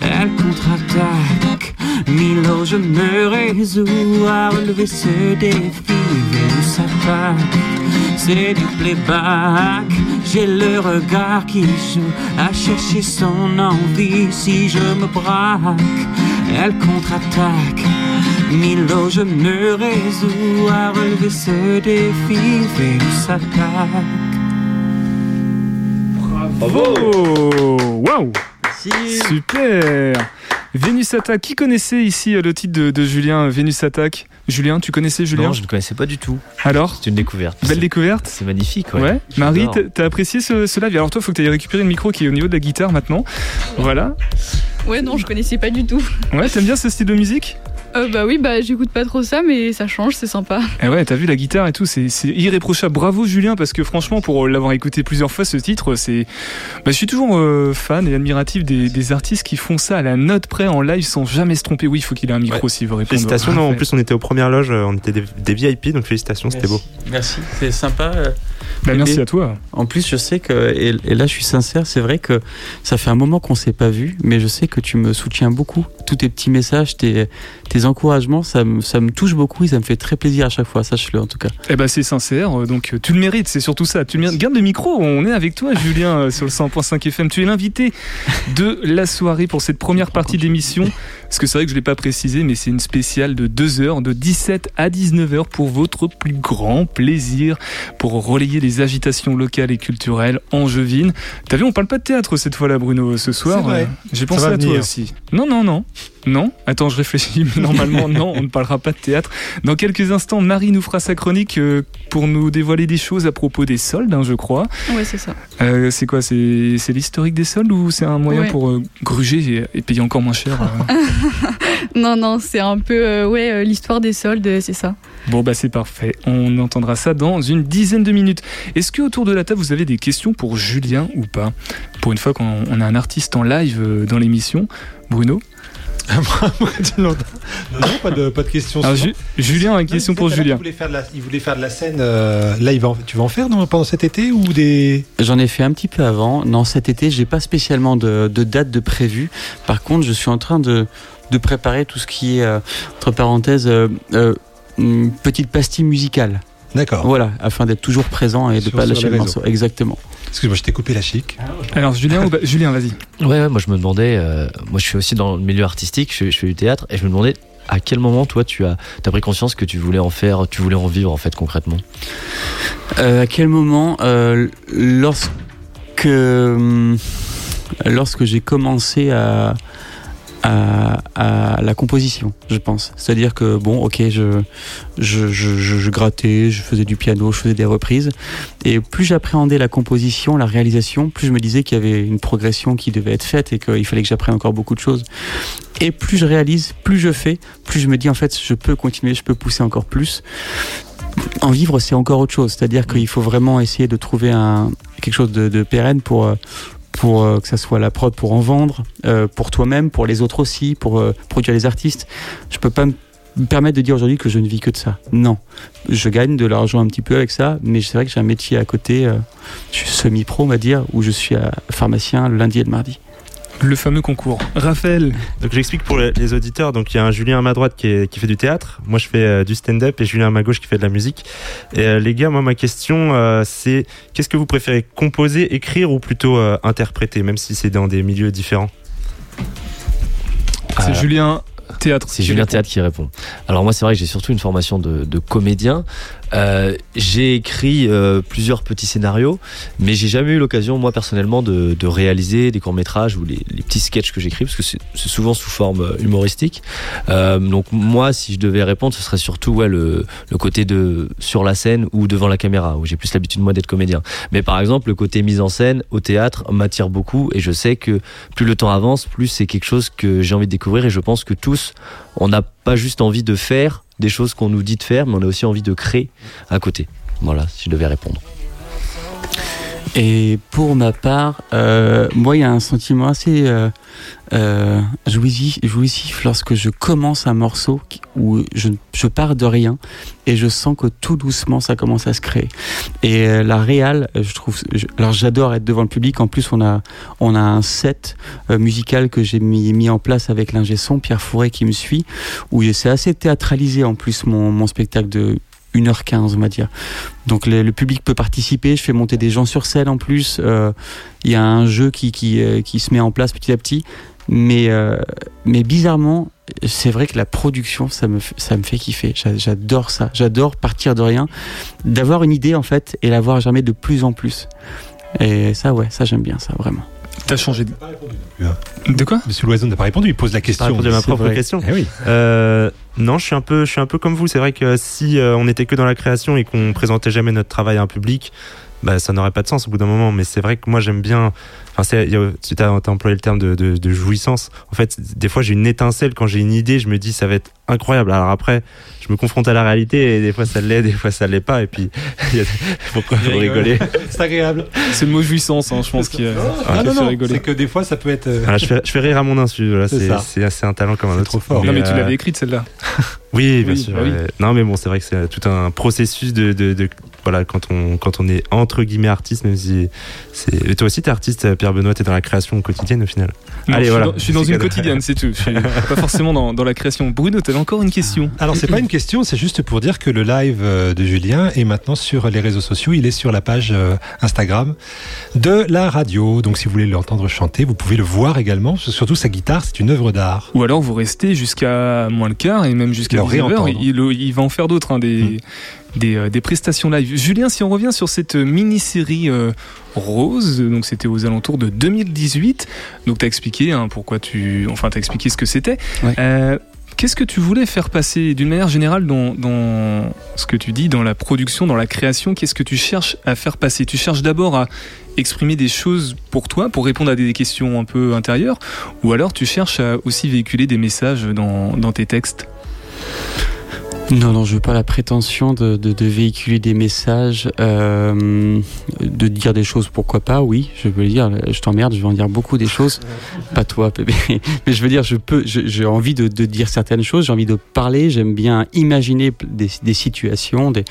elle contre-attaque. Milo, je me résous à relever ce défi. Vénus attaque, c'est du playback. J'ai le regard qui joue à chercher son envie. Si je me braque, elle contre-attaque. Milo, je me résous à relever ce défi. Vénus attaque. Bravo! Waouh! Super! Vénus Attaque, qui connaissait ici le titre de, de Julien, Vénus Attaque? Julien, tu connaissais Julien? Non, je ne connaissais pas du tout. Alors? C'est une découverte. Belle c'est, découverte. C'est magnifique, ouais. ouais. Marie, t'a, t'as apprécié ce, ce live? Alors toi, il faut que tu ailles récupérer le micro qui est au niveau de la guitare maintenant. Voilà. Ouais, non, je ne connaissais pas du tout. Ouais, t'aimes bien ce style de musique? Euh, bah oui, bah j'écoute pas trop ça, mais ça change, c'est sympa. Et ouais, t'as vu la guitare et tout, c'est, c'est irréprochable. Bravo Julien, parce que franchement, pour l'avoir écouté plusieurs fois ce titre, c'est. Bah, je suis toujours euh, fan et admiratif des, des artistes qui font ça à la note près en live sans jamais se tromper. Oui, il faut qu'il ait un micro ouais. s'il veut répondre. Félicitations, non, en plus on était aux premières loges, on était des, des V I P, donc félicitations, merci. C'était beau. Merci, c'est sympa. Bah, merci à toi. En plus, je sais que, et, et là je suis sincère, c'est vrai que ça fait un moment qu'on s'est pas vu, mais je sais que tu me soutiens beaucoup. Tous tes petits messages, tes, tes encouragements, ça me, ça me touche beaucoup et ça me fait très plaisir à chaque fois, sache-le en tout cas. Eh ben c'est sincère, donc tu le mérites, c'est surtout ça. Tu le mérites. Garde le micro, on est avec toi Julien sur le cent point cinq F M. Tu es l'invité de la soirée pour cette première partie d'émission, parce que c'est vrai que je ne l'ai pas précisé, mais c'est une spéciale de deux heures, de dix-sept à dix-neuf heures pour votre plus grand plaisir, pour relayer les agitations locales et culturelles angevines. T'as vu, on parle pas de théâtre cette fois là Bruno, ce soir. C'est vrai. J'ai pensé à venir. Toi aussi. Non, non, non. Non, attends, je réfléchis, mais normalement non, on ne parlera pas de théâtre. Dans quelques instants, Marie nous fera sa chronique pour nous dévoiler des choses à propos des soldes, hein, je crois. Ouais, c'est ça. Euh, c'est quoi, c'est, c'est l'historique des soldes ou c'est un moyen ouais. pour euh, gruger et, et payer encore moins cher euh... Non, non, c'est un peu euh, ouais, euh, l'histoire des soldes, c'est ça. Bon, bah c'est parfait, on entendra ça dans une dizaine de minutes. Est-ce que autour de la table, vous avez des questions pour Julien ou pas? Pour une fois qu'on on a un artiste en live euh, dans l'émission, Bruno. non, non, pas de, pas de questions. Alors, Ju- Julien a une question non, pour Julien. Il voulait, la, il voulait faire de la scène. Euh, là, il va en, tu vas en faire non, pendant cet été ou des... J'en ai fait un petit peu avant. Non, cet été, j'ai pas spécialement de, de date de prévu. Par contre, je suis en train de, de préparer tout ce qui est, euh, entre parenthèses, euh, euh, une petite pastille musicale. D'accord. Voilà, afin d'être toujours présent et de ne pas lâcher le morceau. Exactement. Excuse-moi, je t'ai coupé la chic. Alors Julien, bah, Julien, vas-y. Ouais, ouais, moi je me demandais, euh, moi je suis aussi dans le milieu artistique, je, je fais du théâtre, et je me demandais à quel moment toi tu as t'as pris conscience que tu voulais en faire, tu voulais en vivre en fait concrètement. Euh, à quel moment, euh, lorsque euh, lorsque j'ai commencé à À, à la composition, je pense. C'est-à-dire que bon, ok, je je, je je grattais, je faisais du piano, je faisais des reprises, et plus j'appréhendais la composition, la réalisation, plus je me disais qu'il y avait une progression qui devait être faite et qu'il fallait que j'apprenne encore beaucoup de choses. Et plus je réalise, plus je fais, plus je me dis en fait, je peux continuer, je peux pousser encore plus. En vivre, c'est encore autre chose. C'est-à-dire qu'il faut vraiment essayer de trouver un quelque chose de, de pérenne pour euh, pour euh, que ça soit la prod, pour en vendre, euh, pour toi-même, pour les autres aussi, pour euh, produire les artistes. Je peux pas me permettre de dire aujourd'hui que je ne vis que de ça. Non, je gagne de l'argent un petit peu avec ça, mais c'est vrai que j'ai un métier à côté, euh, je suis semi-pro, on va dire, où je suis à pharmacien le lundi et le mardi. Le fameux concours. Raphaël. Donc j'explique pour les auditeurs. Donc il y a un Julien à ma droite qui, est, qui fait du théâtre. Moi je fais euh, du stand-up et Julien à ma gauche qui fait de la musique. Et euh, les gars, moi ma question euh, c'est qu'est-ce que vous préférez composer, écrire ou plutôt euh, interpréter, même si c'est dans des milieux différents. C'est euh... Julien. Théâtre. C'est Julien Théâtre qui répond. Alors moi, c'est vrai que j'ai surtout une formation de, de comédien. Euh, j'ai écrit euh, plusieurs petits scénarios, mais j'ai jamais eu l'occasion, moi personnellement, de, de réaliser des courts-métrages ou les, les petits sketchs que j'écris, parce que c'est, c'est souvent sous forme humoristique. Euh, donc moi, si je devais répondre, ce serait surtout ouais, le, le côté de sur la scène ou devant la caméra, où j'ai plus l'habitude moi d'être comédien. Mais par exemple, le côté mise en scène au théâtre m'attire beaucoup, et je sais que plus le temps avance, plus c'est quelque chose que j'ai envie de découvrir, et je pense que tous, on n'a pas juste envie de faire des choses qu'on nous dit de faire, mais on a aussi envie de créer à côté. Voilà, si je devais répondre. Et pour ma part, euh, moi, il y a un sentiment assez euh, euh, jouissif, jouissif lorsque je commence un morceau où je, je pars de rien et je sens que tout doucement, ça commence à se créer. Et euh, la réal, je trouve... Je, alors, j'adore être devant le public. En plus, on a, on a un set euh, musical que j'ai mis, mis en place avec l'ingé son, Pierre Fourret, qui me suit, où c'est assez théâtralisé, en plus, mon, mon spectacle de... une heure quinze, on va dire. Donc le, le public peut participer, je fais monter des gens sur scène en plus, il euh, y a un jeu qui, qui, euh, qui se met en place petit à petit, mais, euh, mais bizarrement, c'est vrai que la production, ça me, ça me fait kiffer, J'a, j'adore ça, j'adore partir de rien, d'avoir une idée en fait, et l'avoir jamais de plus en plus. Et ça, ouais, ça j'aime bien, ça, vraiment. T'as changé de... De quoi ? Monsieur Loiseau n'a pas répondu, il pose la question. J'ai pas répondu à ma propre question. Eh oui. euh, non, je suis, un peu, je suis un peu comme vous. C'est vrai que si euh, on était que dans la création et qu'on présentait jamais notre travail à un public, bah, ça n'aurait pas de sens au bout d'un moment. Mais c'est vrai que moi j'aime bien... Enfin, tu as employé le terme de, de, de jouissance. En fait, des fois j'ai une étincelle quand j'ai une idée, je me dis ça va être incroyable. Alors après, je me confronte à la réalité et des fois ça l'est, des fois ça l'est pas. Et puis, pourquoi faut rigoler ? C'est agréable. C'est le mot jouissance, hein, je pense qu'il. Ah non, non, rigoler. C'est que des fois ça peut être. Alors, je, fais, je fais rire à mon insu. Voilà, c'est, c'est, c'est, c'est un talent comme un autre. Trop fort. Non mais euh... tu l'avais écrite celle-là. Oui, bien oui, sûr. Bah, oui. Non mais bon, c'est vrai que c'est tout un processus de, de, de, de voilà quand on quand on est entre guillemets artiste, même si c'est. Et toi aussi t'es artiste. Pierre Benoît est dans la création quotidienne au final. Non, allez, je, voilà. suis dans, je suis dans c'est une cadre. Quotidienne, c'est tout. Je suis pas forcément dans, dans la création. Bruno, t'avais encore une question. Alors c'est pas une question, c'est juste pour dire que le live de Julien est maintenant sur les réseaux sociaux. Il est sur la page Instagram de la radio. Donc si vous voulez l'entendre chanter, vous pouvez le voir également. Surtout sa guitare, c'est une œuvre d'art. Ou alors vous restez jusqu'à moins le quart et même jusqu'à dix-neuf heures. Il, il va en faire d'autres, hein, des. Hum. Des, euh, des prestations live. Julien, si on revient sur cette mini-série euh, Rose, donc c'était aux alentours de deux mille dix-huit, donc t'as expliqué hein, pourquoi tu... Enfin, t'as expliqué ce que c'était. Ouais. Euh, qu'est-ce que tu voulais faire passer d'une manière générale dans, dans ce que tu dis, dans la production, dans la création, qu'est-ce que tu cherches à faire passer ? Tu cherches d'abord à exprimer des choses pour toi, pour répondre à des questions un peu intérieures, ou alors tu cherches à aussi véhiculer des messages dans, dans tes textes ? Non, non, je n'ai pas la prétention de, de, de véhiculer des messages, euh, de dire des choses, pourquoi pas, oui, je peux le dire, je t'emmerde, je vais en dire beaucoup des choses, pas toi, bébé, mais je veux dire, je peux, je, j'ai envie de, de dire certaines choses, j'ai envie de parler, j'aime bien imaginer des, des situations, des,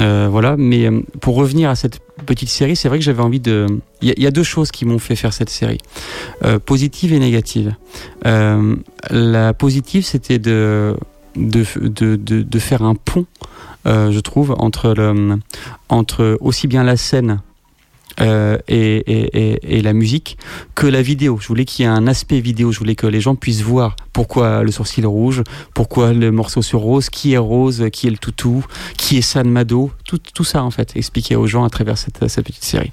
euh, voilà, mais pour revenir à cette petite série, c'est vrai que j'avais envie de... Il y, y a deux choses qui m'ont fait faire cette série, euh, positive et négative. Euh, la positive, c'était de... De, de, de, de faire un pont, euh, je trouve, entre, le, entre aussi bien la scène euh, et, et, et, et la musique que la vidéo. Je voulais qu'il y ait un aspect vidéo, je voulais que les gens puissent voir pourquoi le sourcil rouge, pourquoi le morceau sur Rose, qui est Rose, qui est le toutou, qui est San Mado, tout, tout ça en fait, expliquer aux gens à travers cette, cette petite série.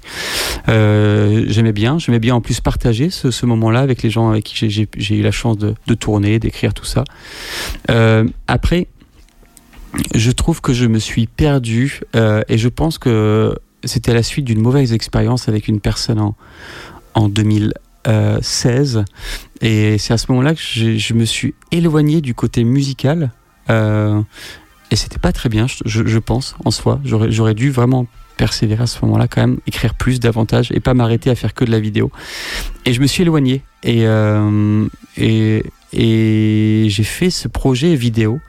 Euh, j'aimais bien, j'aimais bien en plus partager ce, ce moment-là avec les gens avec qui j'ai, j'ai, j'ai eu la chance de, de tourner, d'écrire tout ça. Euh, après, je trouve que je me suis perdu euh, et je pense que c'était la suite d'une mauvaise expérience avec une personne en, en deux mille seize. Et c'est à ce moment-là que je, je me suis éloigné du côté musical. Euh, et c'était pas très bien, je, je pense, en soi. J'aurais, j'aurais dû vraiment persévérer à ce moment-là, quand même, écrire plus, davantage, et pas m'arrêter à faire que de la vidéo. Et je me suis éloigné. Et, euh, et, et j'ai fait ce projet vidéo.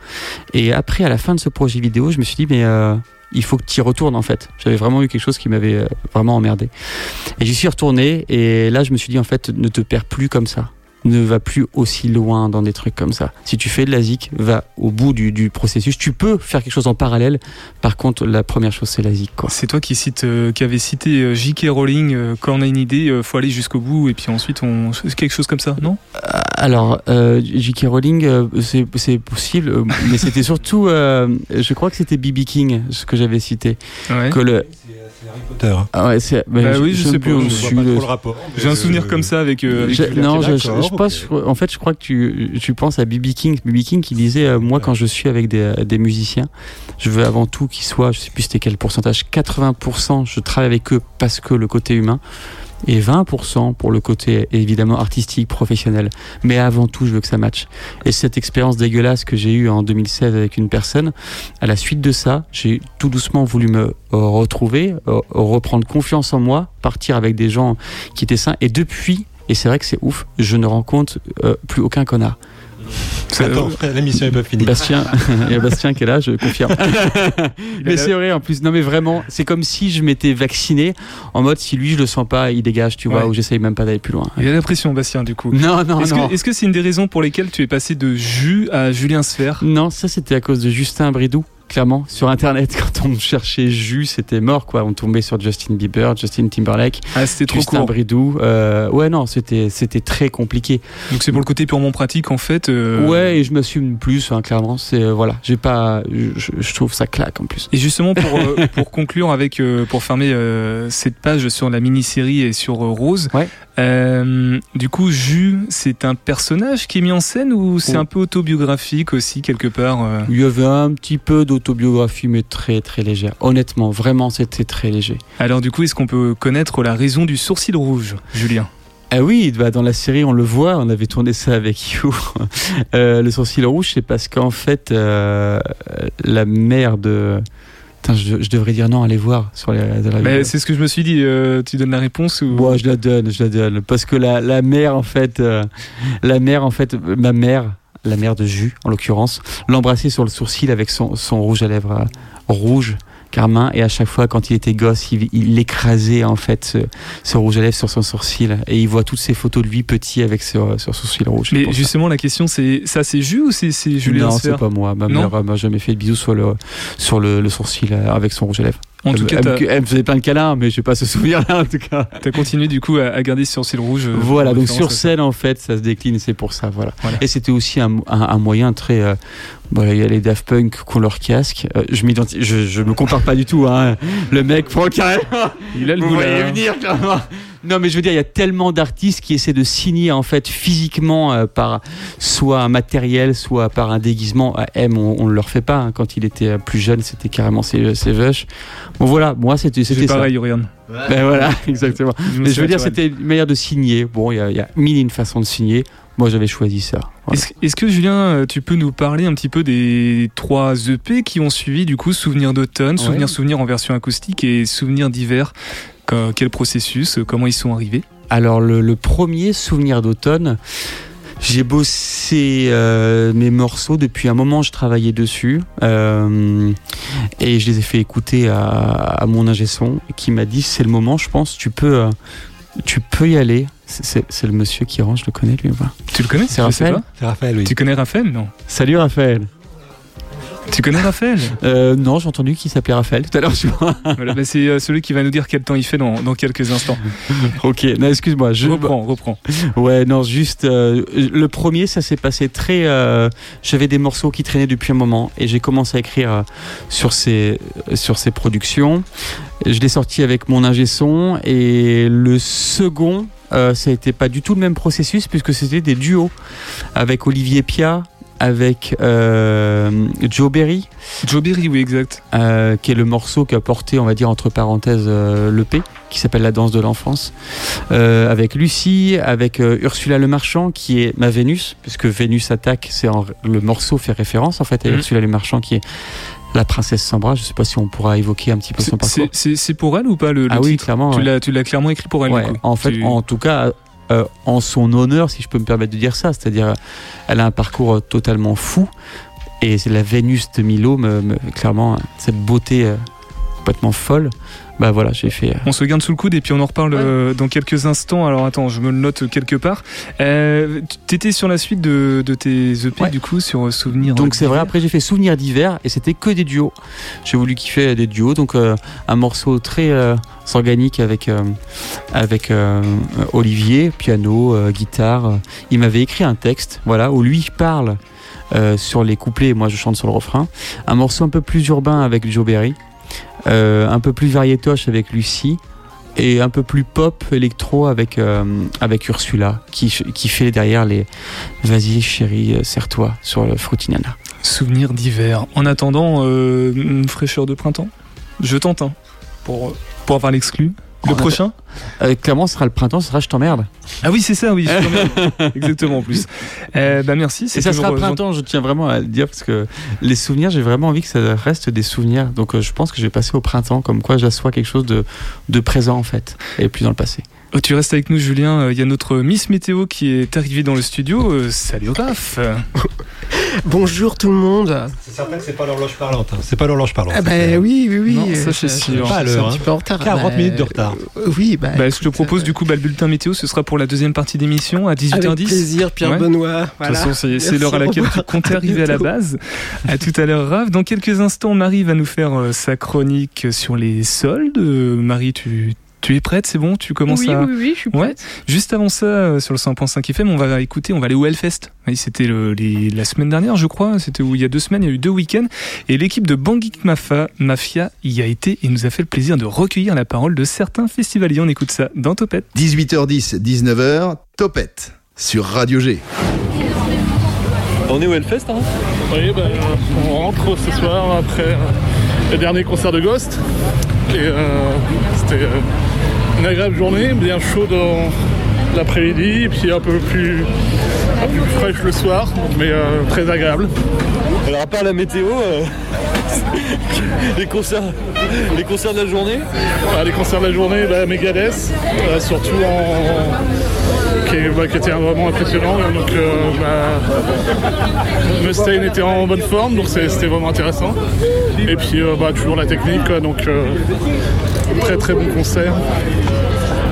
Et après, à la fin de ce projet vidéo, je me suis dit, mais... Euh, il faut que tu y retournes en fait. J'avais vraiment eu quelque chose qui m'avait vraiment emmerdé. Et j'y suis retourné et là je me suis dit en fait ne te perds plus comme ça. ne va plus aussi loin dans des trucs comme ça. Si tu fais de la zik, va au bout du, du processus. Tu peux faire quelque chose en parallèle. Par contre, la première chose, c'est la zik, quoi. C'est toi qui cite, euh, qui avait cité euh, J K. Rowling. Euh, quand on a une idée, euh, faut aller jusqu'au bout et puis ensuite on quelque chose comme ça, non ? Alors, euh, J K. Rowling, euh, c'est, c'est possible, euh, mais c'était surtout, euh, je crois que c'était B B King, ce que j'avais cité, ouais. que le Harry Potter. Ah ouais, c'est, bah, bah je, oui, je, je sais plus. Je je pas le... le rapport, j'ai un souvenir euh... comme ça avec. Euh, avec je, non, je, je, je pense. Okay. En fait, je crois que tu, tu penses à B B King. B B King qui disait euh, moi, quand je suis avec des, des musiciens, je veux avant tout qu'ils soient, je sais plus c'était quel pourcentage, quatre-vingts pour cent je travaille avec eux parce que le côté humain, et vingt pour cent pour le côté évidemment artistique, professionnel. Mais avant tout, je veux que ça matche. Et cette expérience dégueulasse que j'ai eue en deux mille seize avec une personne, à la suite de ça, j'ai tout doucement voulu me retrouver, reprendre confiance en moi, partir avec des gens qui étaient sains. Et depuis, et c'est vrai que c'est ouf, je ne rencontre euh, plus aucun connard. Attends, euh, la mission n'est pas finie. Bastien, il y a Bastien qui est là, je confirme. Mais c'est vrai en plus. Non mais vraiment, c'est comme si je m'étais vacciné en mode si lui je le sens pas, il dégage, tu ouais. vois, ou j'essaye même pas d'aller plus loin. Il y a la pression, Bastien, du coup. Non, non, est-ce non. Que, est-ce que c'est une des raisons pour lesquelles tu es passé de Jus à Julien Sfeir ? Non, ça c'était à cause de Justin Bridou. Clairement, sur internet, quand on cherchait Jus, c'était mort, quoi. On tombait sur Justin Bieber, Justin Timberlake, ah, c'était trop Justin court. Bridou. Euh, ouais, non, c'était, c'était très compliqué. Donc c'est pour le côté purement pratique, en fait. Euh... Ouais, et je m'assume plus, hein, clairement. C'est, euh, voilà, j'ai pas, je, je trouve ça claque, en plus. Et justement, pour, euh, pour conclure avec, euh, pour fermer euh, cette page sur la mini-série et sur euh, Rose, ouais. euh, du coup, Jus, c'est un personnage qui est mis en scène ou c'est oh. un peu autobiographique aussi, quelque part euh... Il y avait un petit peu d'autres. Autobiographie mais très très légère. Honnêtement, vraiment, c'était très léger. Alors du coup, est-ce qu'on peut connaître la raison du sourcil rouge, Julien ? Ah oui, bah dans la série, on le voit, on avait tourné ça avec You. Euh, le sourcil rouge, c'est parce qu'en fait, euh, la mère de... Putain, je, je devrais dire non, allez voir sur les... Mais c'est ce que je me suis dit, euh, tu donnes la réponse ou... Moi, je la donne, je la donne. Parce que la, la mère, en fait, euh, la mère, en fait, ma mère... la mère de Jus, en l'occurrence, l'embrassait sur le sourcil avec son, son rouge à lèvres euh, rouge, carmin, et à chaque fois, quand il était gosse, il, il écrasait, en fait, ce, ce rouge à lèvres sur son sourcil, et il voit toutes ces photos de lui petit avec ce, ce sourcil rouge. Mais justement, ça. La question, c'est ça, c'est Jus ou c'est, c'est Julien Non, Sfeir c'est pas moi. Ma non. mère m'a jamais fait de bisous sur le, sur le, le sourcil avec son rouge à lèvres. En tout cas, elle, elle me faisait plein de câlins, mais je vais pas se souvenir là en tout cas. T'as continué du coup à, à garder ce sourcil rouge. Euh, voilà, donc sur scène en fait, ça se décline, c'est pour ça, voilà. voilà. Et c'était aussi un, un, un moyen très. Euh, bon, il y a les Daft Punk qui ont leur casque. Euh, je m'identifie, je, je me compare pas du tout. Hein. Le mec prend carrément. Il a le boulot. Vous voyez venir clairement. Non mais je veux dire, il y a tellement d'artistes qui essaient de signer en fait physiquement euh, par soit un matériel, soit par un déguisement. À M, on ne leur fait pas. Hein. Quand il était plus jeune, c'était carrément ses ses vaches. Bon voilà, moi c'était c'était ça. Pareil, Yurian. Ben voilà, exactement. Mais je veux dire, c'était une manière de signer. Bon, il y, y a mille et une façons de signer. Moi, j'avais choisi ça. Voilà. Est-ce, est-ce que, Julien, tu peux nous parler un petit peu des trois E P qui ont suivi, du coup, Souvenirs d'automne, ouais. Souvenirs, Souvenirs en version acoustique et Souvenirs d'hiver. Euh, quel processus, euh, comment ils sont arrivés ? Alors, le, le premier Souvenir d'automne, j'ai bossé euh, mes morceaux depuis un moment, je travaillais dessus euh, et je les ai fait écouter à, à mon ingé son qui m'a dit c'est le moment, je pense, tu peux, euh, tu peux y aller. C'est, c'est, c'est le monsieur qui range, je le connais lui. Bah. Tu le connais ? C'est Raphaël ? C'est Raphaël, oui. Tu connais Raphaël ? Non. Salut Raphaël. Tu connais Raphaël ? euh, Non, j'ai entendu qu'il s'appelait Raphaël tout à l'heure. Voilà, bah c'est celui qui va nous dire quel temps il fait dans, dans quelques instants. Ok, non, excuse-moi. Je... Reprends, reprends. Ouais, non, juste euh, le premier, ça s'est passé très. Euh, j'avais des morceaux qui traînaient depuis un moment et j'ai commencé à écrire euh, sur ces sur ces productions. Je l'ai sorti avec mon ingé son et le second, euh, ça n'était pas du tout le même processus puisque c'était des duos avec Olivier Pia. Avec euh, Joe Berry. Joe Berry, oui, exact. Euh, qui est le morceau qu'a porté, on va dire, entre parenthèses, euh, l'E P, qui s'appelle La danse de l'enfance. Euh, avec Lucie, avec euh, Ursula Lemarchand, qui est ma Vénus, puisque Vénus attaque, c'est en, le morceau fait référence, en fait, à mmh. Ursula Lemarchand, qui est la princesse sans bras. Je ne sais pas si on pourra évoquer un petit peu c'est, son parcours. C'est, c'est pour elle ou pas le, le ah titre oui, clairement. Tu, ouais. l'as, tu l'as clairement écrit pour elle, ouais, du coup. En fait, tu... en tout cas. Euh, en son honneur, si je peux me permettre de dire ça, c'est-à-dire elle a un parcours totalement fou et c'est la Vénus de Milo, me, me, clairement cette beauté euh, complètement folle. Bah voilà, j'ai fait. Euh... On se garde sous le coude et puis on en reparle ouais. euh, dans quelques instants. Alors attends, je me le note quelque part. Euh, t'étais sur la suite de, de tes E P ouais. du coup sur Souvenirs. Donc c'est d'hiver. Vrai. Après j'ai fait Souvenirs d'hiver et c'était que des duos. J'ai voulu kiffer des duos, donc euh, un morceau très euh, organique avec euh, avec euh, Olivier, piano, euh, guitare. Il m'avait écrit un texte, voilà, où lui parle. Euh, sur les couplets, moi je chante sur le refrain. Un morceau un peu plus urbain avec Joe Berry, euh, un peu plus variétoche avec Lucie et un peu plus pop électro avec euh, avec Ursula qui qui fait derrière les vas-y chérie serre-toi sur le Frutinana. Souvenirs d'hiver. En attendant, euh, une fraîcheur de printemps. Je tente hein, pour pour avoir l'exclu. Le en prochain euh, clairement, ce sera le printemps, ce sera Je t'emmerde. Ah oui, c'est ça, oui, Je t'emmerde. Exactement, en plus. Euh, bah merci. C'est et ça sera le printemps, je tiens vraiment à le dire, parce que les souvenirs, j'ai vraiment envie que ça reste des souvenirs. Donc euh, je pense que je vais passer au printemps, comme quoi j'assois quelque chose de, de présent, en fait, et plus dans le passé. Oh, tu restes avec nous, Julien. Il y a notre Miss Météo qui est arrivée dans le studio. Euh, salut, Raph. Bonjour tout le monde. C'est certain que c'est pas l'horloge parlante. Hein. C'est pas l'horloge parlante. Ah bah c'est... oui, oui, oui. Non, ça c'est sûr. Pas l'heure. Un petit peu en retard. quarante bah... minutes de retard. Oui, bah. bah écoute, je te propose euh... du coup, bah, le bulletin météo, ce sera pour la deuxième partie d'émission à dix-huit heures dix. Avec plaisir, Pierre ouais. Benoît. Voilà. De toute façon, c'est, c'est l'heure à laquelle tu comptais arriver à la base. À tout à l'heure, Raph. Dans quelques instants, Marie va nous faire euh, sa chronique sur les soldes. Euh, Marie, tu. Tu es prête, c'est bon? Tu commences oui, à... Oui, oui, je suis prête. Ouais. Juste avant ça, euh, sur le cent point cinq F M, on va écouter, on va aller au Hellfest. Oui, c'était le, les, la semaine dernière, je crois. C'était où, il y a deux semaines, il y a eu deux week-ends. Et l'équipe de Bang Geek Mafia y a été et nous a fait le plaisir de recueillir la parole de certains festivaliers. On écoute ça dans Topette. dix-huit heures dix, dix-neuf heures, Topette, sur Radio G. On est au Hellfest, hein? Oui, bah, on rentre ce soir après le dernier concert de Ghost. Et euh, c'était une agréable journée, bien chaud dans l'après-midi, et puis un peu plus, un peu plus fraîche le soir, mais euh, très agréable. Alors à part la météo, euh, les, concerts, les concerts de la journée bah, Les concerts de la journée, bah, Megadeth, bah, surtout en... qui, bah, qui était vraiment impressionnant. Donc, euh, bah, Mustaine était en bonne forme, donc c'était vraiment intéressant. Et puis euh, bah, toujours la technique, quoi, donc euh, très très bon concert.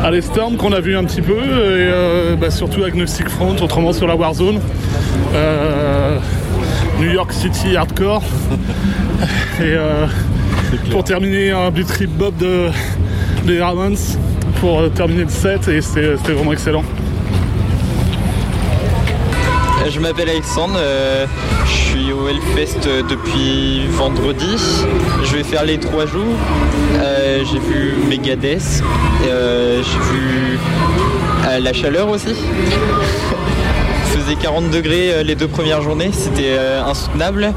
À les Storm qu'on a vu un petit peu, et euh, bah, surtout Agnostic Front, autrement sur la Warzone. Euh, New York City Hardcore. Et euh, pour terminer un Blue Trip Bob de, de Ramones, pour euh, terminer le set, et c'était, c'était vraiment excellent. Je m'appelle Alexandre, euh, je suis au Hellfest depuis vendredi, je vais faire les trois jours, euh, j'ai vu Megadeth, euh, j'ai vu euh, la chaleur aussi, il faisait quarante degrés euh, les deux premières journées, c'était euh, insoutenable,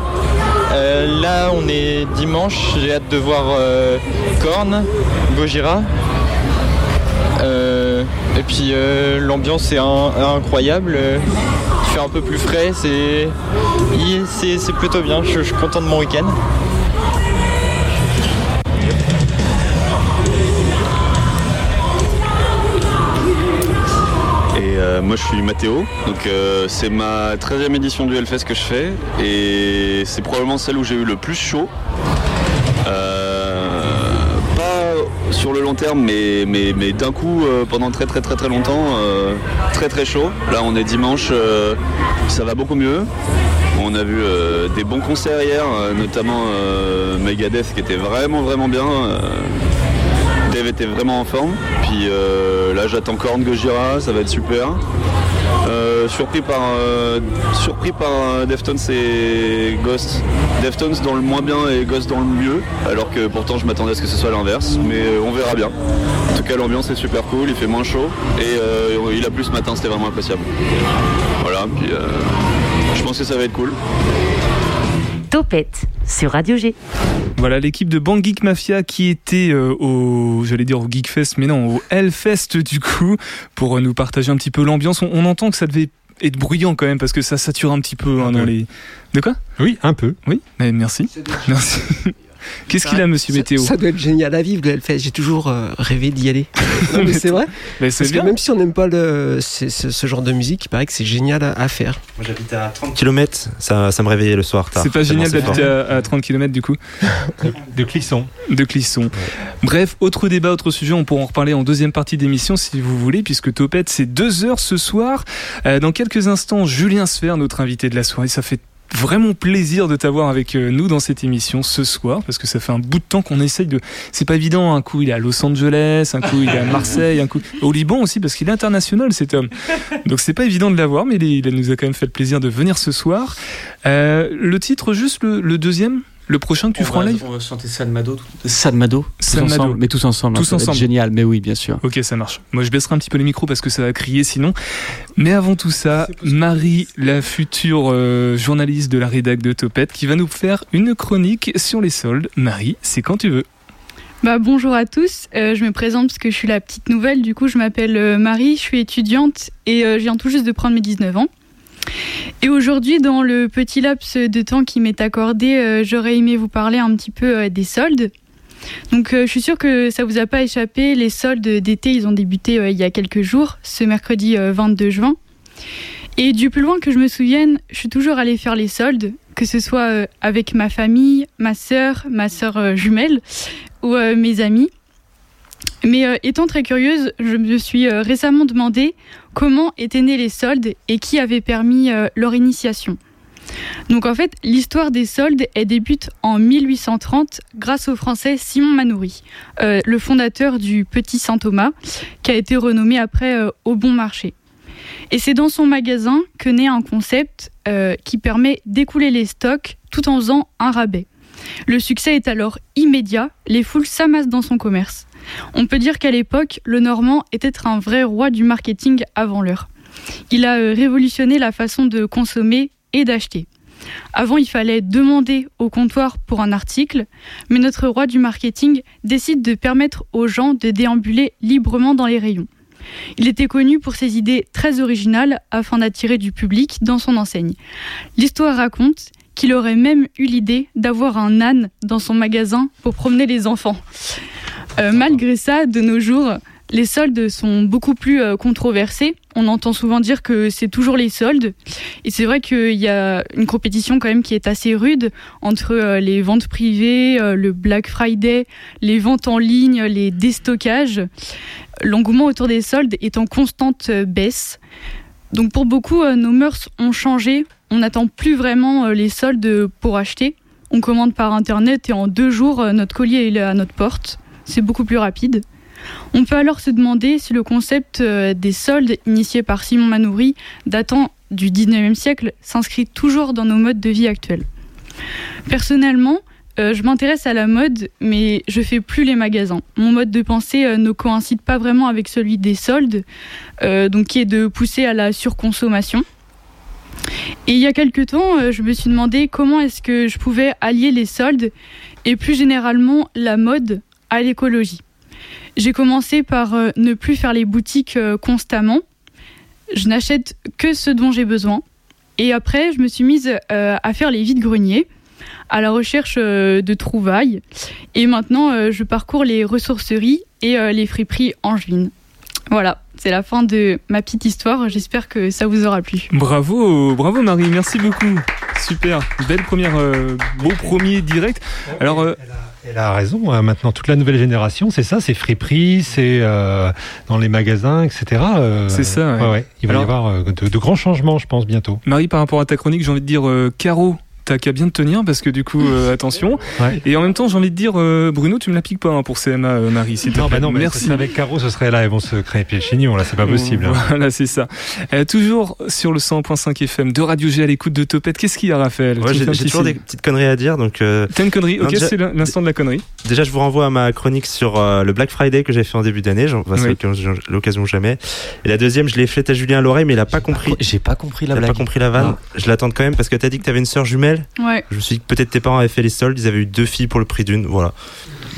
euh, là on est dimanche, j'ai hâte de voir euh, Korn, Gojira. Euh, et puis euh, l'ambiance est un, incroyable, euh, il fait un peu plus frais, c'est, il, c'est, c'est plutôt bien, je, je suis content de mon week-end. Et euh, moi je suis Mathéo, donc euh, c'est ma treizième édition du Hellfest que je fais et c'est probablement celle où j'ai eu le plus chaud. Sur le long terme, mais, mais, mais d'un coup, euh, pendant très très très très longtemps, euh, très très chaud. Là, on est dimanche, euh, ça va beaucoup mieux. On a vu euh, des bons concerts hier, euh, notamment euh, Megadeth qui était vraiment vraiment bien. Euh, Dave était vraiment en forme. Puis euh, là, j'attends Korn Gojira, ça va être super. Euh, surpris par, euh, surpris par euh, Deftones et Ghost. Deftones dans le moins bien et Ghost dans le mieux, alors que pourtant je m'attendais à ce que ce soit l'inverse, mais euh, on verra bien. En tout cas l'ambiance est super cool, il fait moins chaud et euh, il a plu ce matin, c'était vraiment appréciable. Voilà, puis euh, je pense que ça va être cool. Topette sur Radio G. Voilà l'équipe de Bang Geek Mafia qui était euh, au, j'allais dire au Geek Fest, mais non, au Hellfest du coup, pour nous partager un petit peu l'ambiance. On, on entend que ça devait être bruyant quand même parce que ça sature un petit peu hein, dans les. De quoi ? Oui, un peu. Oui, mais merci. Merci. Qu'est-ce qu'il a, monsieur Météo ? Ça, ça doit être génial à vivre, le Hellfest. J'ai toujours euh, rêvé d'y aller. Non, mais c'est vrai. Mais c'est parce bien. Que même si on n'aime pas le, c'est, c'est, ce genre de musique, il paraît que c'est génial à, à faire. Moi, j'habite à trente kilomètres, ça, ça me réveillait le soir tard. C'est pas génial d'habiter à, à trente kilomètres, du coup de, de Clisson. De Clisson. Ouais. Bref, autre débat, autre sujet, on pourra en reparler en deuxième partie d'émission, si vous voulez, puisque Topette, c'est deux heures ce soir. Euh, dans quelques instants, Julien Sfeir, notre invité de la soirée, ça fait vraiment plaisir de t'avoir avec nous dans cette émission ce soir, parce que ça fait un bout de temps qu'on essaye de... C'est pas évident, un coup il est à Los Angeles, un coup il est à Marseille, un coup... Au Liban aussi, parce qu'il est international cet homme. Donc c'est pas évident de l'avoir, mais il nous a quand même fait le plaisir de venir ce soir. Euh, le titre, juste le, le deuxième, le prochain que tu on feras en live. On va chanter Sadmado. Sadmado, tous Sadmado. Ensemble, mais tous ensemble. Tous hein, ensemble. Génial, mais oui, bien sûr. Ok, ça marche. Moi, je baisserai un petit peu les micros parce que ça va crier sinon. Mais avant tout ça, Marie, la future euh, journaliste de la rédac de Topette, qui va nous faire une chronique sur les soldes. Marie, c'est quand tu veux. Bah, bonjour à tous, euh, je me présente parce que je suis la petite nouvelle. Du coup, je m'appelle euh, Marie, je suis étudiante et euh, je viens tout juste de prendre mes dix-neuf ans. Et aujourd'hui, dans le petit laps de temps qui m'est accordé, euh, j'aurais aimé vous parler un petit peu euh, des soldes. Donc euh, je suis sûre que ça ne vous a pas échappé, les soldes d'été, ils ont débuté euh, il y a quelques jours, ce mercredi euh, vingt-deux juin. Et du plus loin que je me souvienne, je suis toujours allée faire les soldes, que ce soit euh, avec ma famille, ma sœur, ma sœur euh, jumelle ou euh, mes amis. Mais euh, étant très curieuse, je me suis euh, récemment demandé comment étaient nés les soldes et qui avait permis euh, leur initiation. Donc en fait, l'histoire des soldes, elle débute en mille huit cent trente grâce au Français Simon Manoury, euh, le fondateur du Petit Saint-Thomas, qui a été renommé après euh, Au Bon Marché. Et c'est dans son magasin que naît un concept euh, qui permet d'écouler les stocks tout en faisant un rabais. Le succès est alors immédiat, les foules s'amassent dans son commerce. On peut dire qu'à l'époque, le Normand était un vrai roi du marketing avant l'heure. Il a révolutionné la façon de consommer et d'acheter. Avant, il fallait demander au comptoir pour un article, mais notre roi du marketing décide de permettre aux gens de déambuler librement dans les rayons. Il était connu pour ses idées très originales afin d'attirer du public dans son enseigne. L'histoire raconte qu'il aurait même eu l'idée d'avoir un âne dans son magasin pour promener les enfants. Euh, malgré ça, de nos jours, les soldes sont beaucoup plus euh, controversés. On entend souvent dire que c'est toujours les soldes. Et c'est vrai qu'il y a une compétition quand même qui est assez rude entre euh, les ventes privées, euh, le Black Friday, les ventes en ligne, les déstockages. L'engouement autour des soldes est en constante euh, baisse. Donc pour beaucoup, euh, nos mœurs ont changé. On n'attend plus vraiment euh, les soldes pour acheter. On commande par Internet et en deux jours, euh, notre colis est à notre porte. C'est beaucoup plus rapide. On peut alors se demander si le concept des soldes initié par Simon Manoury, datant du dix-neuvième siècle, s'inscrit toujours dans nos modes de vie actuels. Personnellement, euh, je m'intéresse à la mode, mais je ne fais plus les magasins. Mon mode de pensée euh, ne coïncide pas vraiment avec celui des soldes, euh, donc qui est de pousser à la surconsommation. Et il y a quelques temps, je me suis demandé comment est-ce que je pouvais allier les soldes et plus généralement la mode à l'écologie. J'ai commencé par euh, ne plus faire les boutiques euh, constamment. Je n'achète que ce dont j'ai besoin. Et après, je me suis mise euh, à faire les vides-greniers, à la recherche euh, de trouvailles. Et maintenant, euh, je parcours les ressourceries et euh, les friperies angevines. Voilà, c'est la fin de ma petite histoire. J'espère que ça vous aura plu. Bravo, bravo Marie, merci beaucoup. Super, belle première, euh, beau premier direct. Alors... Euh, Elle a raison, hein. Maintenant toute la nouvelle génération, c'est ça, c'est friperie, c'est euh, dans les magasins, et cetera. Euh, c'est ça, ouais. Ouais, ouais. Il va Alors, y avoir euh, de, de grands changements, je pense, bientôt. Marie, par rapport à ta chronique, j'ai envie de dire euh, Caro, t'as qu'à bien te tenir, parce que du coup, euh, attention. Ouais. Et en même temps, j'ai envie de dire, euh, Bruno, tu me la piques pas hein, pour C M A, euh, Marie. Si non, bah non, mais merci. Si avec Caro, ce serait là, ils vont se créer pieds chignons, là, c'est pas possible. Hein. Voilà, c'est ça. Euh, toujours sur le cent virgule cinq F M de Radio G à l'écoute de Topette. Qu'est-ce qu'il y a, Raphaël? Ouais, j'ai, j'ai toujours des petites conneries à dire. Donc, euh... T'as une connerie? Ok, non, déjà, c'est l'instant de la connerie. Déjà, je vous renvoie à ma chronique sur euh, le Black Friday que j'ai fait en début d'année. J'en passe oui. l'occasion jamais. Et la deuxième, je l'ai faite à Julien à l'oreille, mais il a pas j'ai compris. Pas, j'ai pas compris la blague. Pas compris la vanne. Non. Je l'attends quand même parce que t'as dit que t'avais une sœur jumelle. Ouais. Je me suis dit que peut-être tes parents avaient fait les soldes, ils avaient eu deux filles pour le prix d'une, voilà.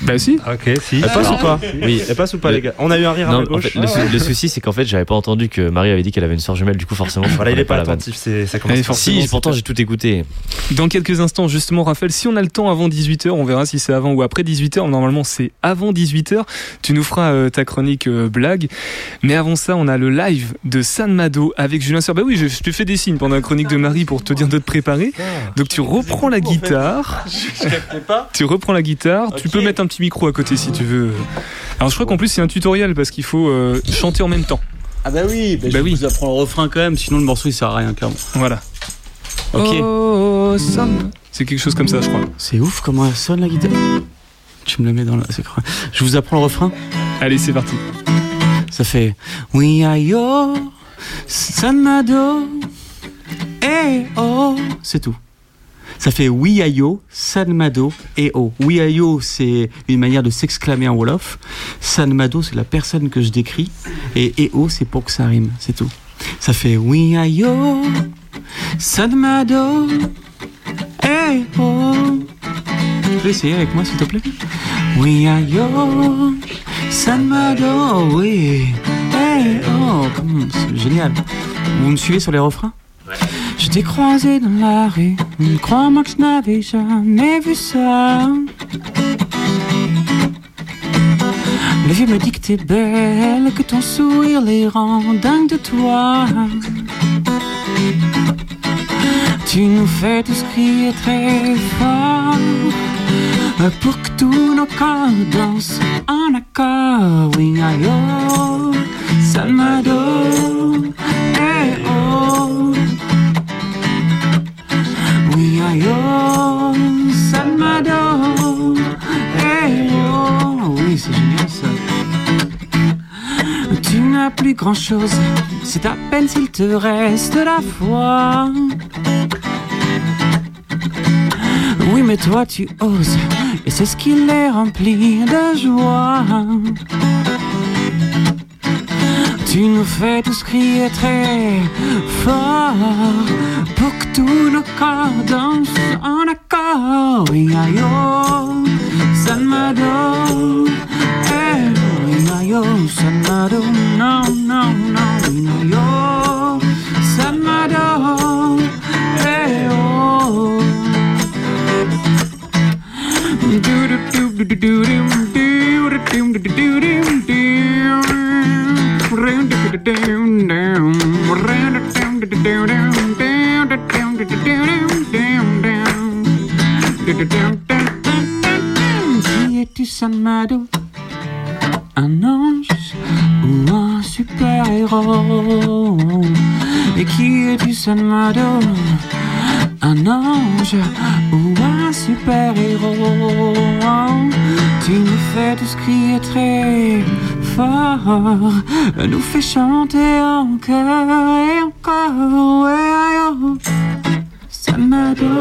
Bah si. Ok, si. Elle passe ah, ou pas si. Oui, elle passe ou pas, le... les gars. On a eu un rire non, à ma gauche. En fait, le, sou... le souci, c'est qu'en fait, j'avais pas entendu que Marie avait dit qu'elle avait une soeur jumelle, du coup, forcément. Voilà, il est pas, pas attentif, c'est... ça commence. Si, c'est... pourtant, j'ai tout écouté. Dans quelques instants, justement, Raphaël, si on a le temps avant dix-huit heures, on verra si c'est avant ou après dix-huit heures. Normalement, c'est avant dix-huit heures. Tu nous feras euh, ta chronique euh, blague. Mais avant ça, on a le live de San Mado avec Julien Sfeir. Bah oui, je, je te fais des signes pendant la chronique de Marie pour te dire de te préparer. Donc, tu reprends la guitare. Je captais pas. Tu reprends la guitare. Tu peux mettre un petit micro à côté si tu veux. Alors je crois qu'en plus c'est un tutoriel parce qu'il faut euh, chanter en même temps. Ah bah oui, bah bah je oui. vous apprends le refrain quand même, sinon le morceau il sert à rien clairement. Voilà. Ok. Oh, sonne. C'est quelque chose comme ça je crois. C'est ouf comment elle sonne la guitare. Tu me la mets dans la... C'est incroyable. Je vous apprends le refrain. Allez c'est parti. Ça fait We are your San Mado. Eh oh. C'est tout. Ça fait Wiayo, San Mado et O. Wiayo, c'est une manière de s'exclamer en wolof. San Mado, c'est la personne que je décris. Et E O, c'est pour que ça rime, c'est tout. Ça fait Wiayo, San Mado et O. Tu peux essayer avec moi, s'il te plaît? Wiayo, San Mado, oui, et O. C'est génial. Vous me suivez sur les refrains? Je t'ai croisé dans la rue, crois-moi que je n'avais jamais vu ça. Le vieux me dit que t'es belle, que ton sourire les rend dingues de toi. Tu nous fais tous crier très fort pour que tous nos corps dansent en accord. Oui, aïe, oh, Salmado, eh oh. Oui, aïe, oh, Salmado, eh oh. Oui, c'est génial ça. Tu n'as plus grand chose, c'est à peine s'il te reste la foi. Oui, mais toi tu oses, et c'est ce qui les remplit de joie. Tu nous fais tous crier très fort pour que tous nos corps dansent en accord. Iaio, San Mado, eh. Iaio, San Mado, non, non, non. Iaio, San Mado, eh oh. Do do do do do do do do do. Qui es-tu, San Mado? Un ange ou un super-héros? Et qui es-tu, San Mado? Un ange ou un super-héros? Tu nous fais tous crier très fort, nous fais chanter encore et encore. San Mado,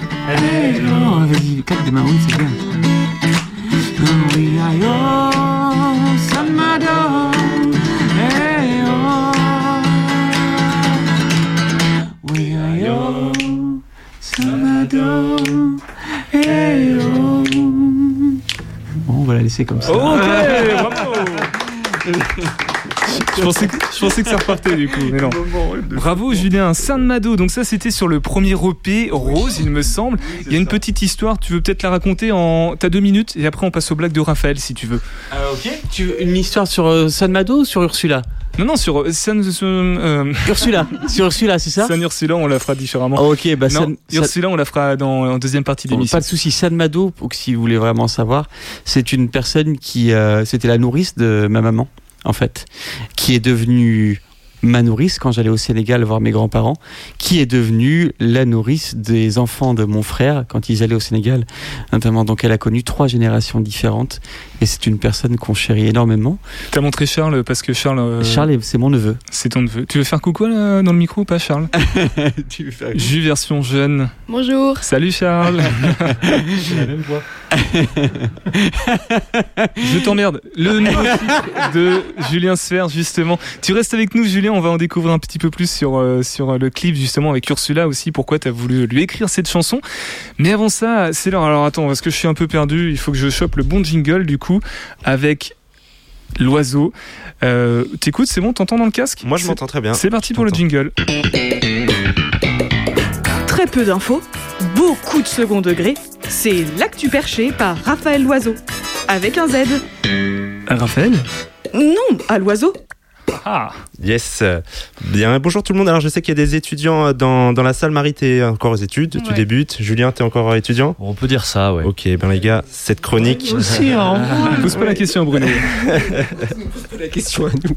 eh oh, vas-y, claque des mains, oui, c'est bien. Oui, aïe, oh, San Mado, eh oh. Oui, aïe, oh, San Mado, eh oh. Bon, on va la laisser comme ça. Ok, bravo. Je pensais, que, je pensais que ça repartait du coup, mais non. Bravo Julien, San Mado. Donc ça c'était sur le premier E P Rose, il me semble. Il y a une petite histoire, tu veux peut-être la raconter en... T'as deux minutes et après on passe aux blagues de Raphaël si tu veux. Euh, ok. Tu... Une histoire sur euh, San Mado ou sur Ursula? Non, non, sur euh, San... Euh... Ursula. Sur Ursula, c'est ça? San Ursula, on la fera différemment. Oh, ok, bah non, San... Ursula, on la fera dans, en deuxième partie d'émission. Bon, pas de souci. San Mado, si vous voulez vraiment savoir, c'est une personne qui... Euh, c'était la nourrice de ma maman, en fait, qui est devenue ma nourrice quand j'allais au Sénégal voir mes grands-parents, qui est devenue la nourrice des enfants de mon frère quand ils allaient au Sénégal, notamment. Donc elle a connu trois générations différentes et c'est une personne qu'on chérit énormément. T'as montré Charles parce que Charles... Euh... Charles, c'est mon neveu. C'est ton neveu. Tu veux faire coucou là, dans le micro ou pas, Charles? Tu veux faire coucou. Jus version jeune. Bonjour. Salut Charles. J'ai la même voix. Je t'emmerde. Le nouveau titre de Julien Sfeir, justement. Tu restes avec nous, Julien. On va en découvrir un petit peu plus sur, euh, sur le clip, justement, avec Ursula aussi. Pourquoi tu as voulu lui écrire cette chanson. Mais avant ça, c'est l'heure. Alors attends, parce que je suis un peu perdu. Il faut que je chope le bon jingle, du coup, avec Loiseau. Euh, t'écoutes, c'est bon, t'entends dans le casque. Moi, je c'est... m'entends très bien. C'est parti pour le jingle. Très peu d'infos, beaucoup de second degré. C'est L'actu perché par Raphaël Loiseau, avec un Z. À Raphaël ? Non, à Loiseau. Ah. Yes. Bien, bonjour tout le monde. Alors je sais qu'il y a des étudiants dans, dans la salle. Marie, t'es encore aux études, ouais. Tu débutes. Julien, t'es encore étudiant ? On peut dire ça, ouais. Ok, ben les gars, cette chronique... Aussi, hein, ne pose pas la question, Bruno. Ne pose pas la question à nous.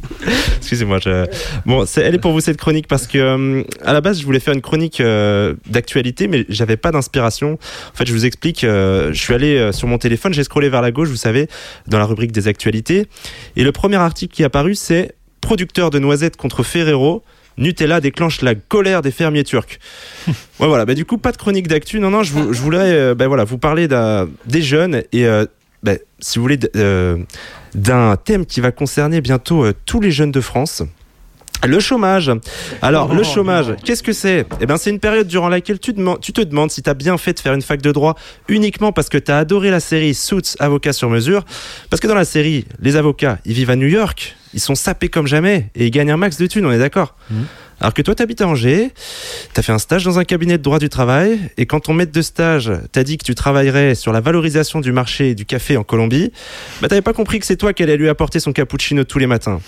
Excusez-moi. Je... Bon, c'est, elle est pour vous cette chronique parce que euh, à la base, je voulais faire une chronique euh, d'actualité, mais j'avais pas d'inspiration. En fait, je vous explique. Euh, je suis allé euh, sur mon téléphone, j'ai scrollé vers la gauche, vous savez, dans la rubrique des actualités. Et le premier article qui est apparu, c'est... Producteur de noisettes contre Ferrero, Nutella déclenche la colère des fermiers turcs. Ouais, voilà, bah, du coup, pas de chronique d'actu. Non, non, je, vous, je voulais euh, bah, voilà, vous parler d'un, des jeunes et, euh, bah, si vous voulez, euh, d'un thème qui va concerner bientôt euh, tous les jeunes de France. Le chômage. Alors, oh, le chômage, oh. Qu'est-ce que c'est ? Eh ben, c'est une période durant laquelle tu, demandes, tu te demandes si t'as bien fait de faire une fac de droit uniquement parce que t'as adoré la série Suits, avocats sur mesure. Parce que dans la série, les avocats, ils vivent à New York, ils sont sapés comme jamais et ils gagnent un max de thunes, on est d'accord ? Mmh. Alors que toi, t'habites à Angers, t'as fait un stage dans un cabinet de droit du travail et quand ton maître de stage t'a dit que tu travaillerais sur la valorisation du marché du café en Colombie, bah t'avais pas compris que c'est toi qui allais lui apporter son cappuccino tous les matins.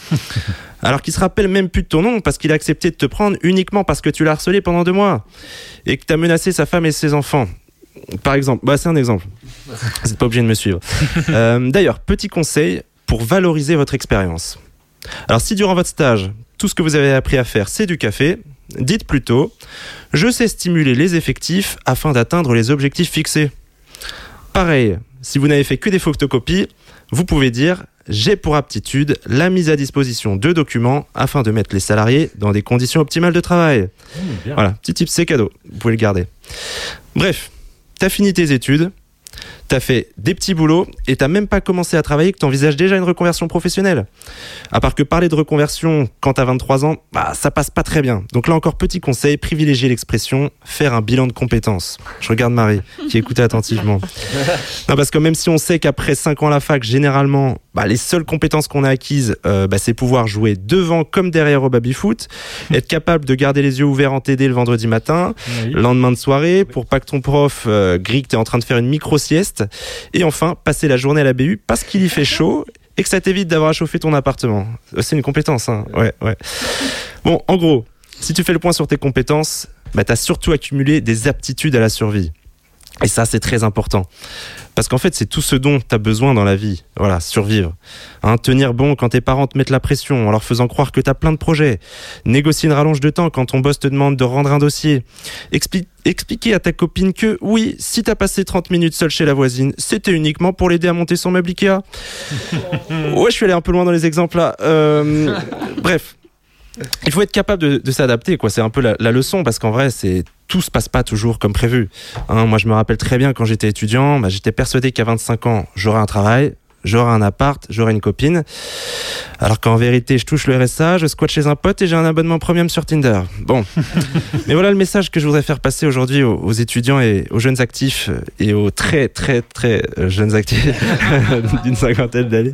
Alors qu'il se rappelle même plus de ton nom parce qu'il a accepté de te prendre uniquement parce que tu l'as harcelé pendant deux mois et que t'as menacé sa femme et ses enfants. Par exemple, bah c'est un exemple. Vous n'êtes pas obligé de me suivre. Euh, d'ailleurs, petit conseil pour valoriser votre expérience. Alors si durant votre stage, tout ce que vous avez appris à faire, c'est du café. Dites plutôt, je sais stimuler les effectifs afin d'atteindre les objectifs fixés. Pareil, si vous n'avez fait que des photocopies, vous pouvez dire, j'ai pour aptitude la mise à disposition de documents afin de mettre les salariés dans des conditions optimales de travail. Mmh, voilà, petit tip, c'est cadeau, vous pouvez le garder. Bref, t'as fini tes études, t'as fait des petits boulots et t'as même pas commencé à travailler que t'envisages déjà une reconversion professionnelle. À part que parler de reconversion quand t'as vingt-trois ans, bah ça passe pas très bien. Donc là encore, petit conseil, privilégier l'expression faire un bilan de compétences. Je regarde Marie qui écoutait attentivement. Non, parce que même si on sait qu'après cinq ans à la fac, généralement, bah, les seules compétences qu'on a acquises, euh, bah, c'est pouvoir jouer devant comme derrière au baby-foot, être capable de garder les yeux ouverts en T D le vendredi matin, oui. Lendemain de soirée, pour pas que ton prof euh, grille que t'es en train de faire une micro-sieste. Et enfin, passer la journée à la B U parce qu'il y fait chaud et que ça t'évite d'avoir à chauffer ton appartement. C'est une compétence, hein. Ouais, ouais. Bon, en gros, si tu fais le point sur tes compétences, bah, t'as surtout accumulé des aptitudes à la survie. Et ça, c'est très important. Parce qu'en fait, c'est tout ce dont t'as besoin dans la vie. Voilà, survivre. Hein, tenir bon quand tes parents te mettent la pression en leur faisant croire que t'as plein de projets. Négocier une rallonge de temps quand ton boss te demande de rendre un dossier. Expli- expliquer à ta copine que, oui, si t'as passé trente minutes seule chez la voisine, c'était uniquement pour l'aider à monter son meuble Ikea. Ouais, je suis allé un peu loin dans les exemples là. Euh, bref. Il faut être capable de, de s'adapter, quoi. C'est un peu la, la leçon, parce qu'en vrai, c'est, tout se passe pas toujours comme prévu. Hein, moi, je me rappelle très bien quand j'étais étudiant, bah, j'étais persuadé qu'à vingt-cinq ans, j'aurais un travail, j'aurais un appart, j'aurais une copine. Alors qu'en vérité, je touche le R S A, je squatte chez un pote et j'ai un abonnement premium sur Tinder. Bon. Mais voilà le message que je voudrais faire passer aujourd'hui aux, aux étudiants et aux jeunes actifs et aux très, très, très jeunes actifs d'une cinquantaine d'années.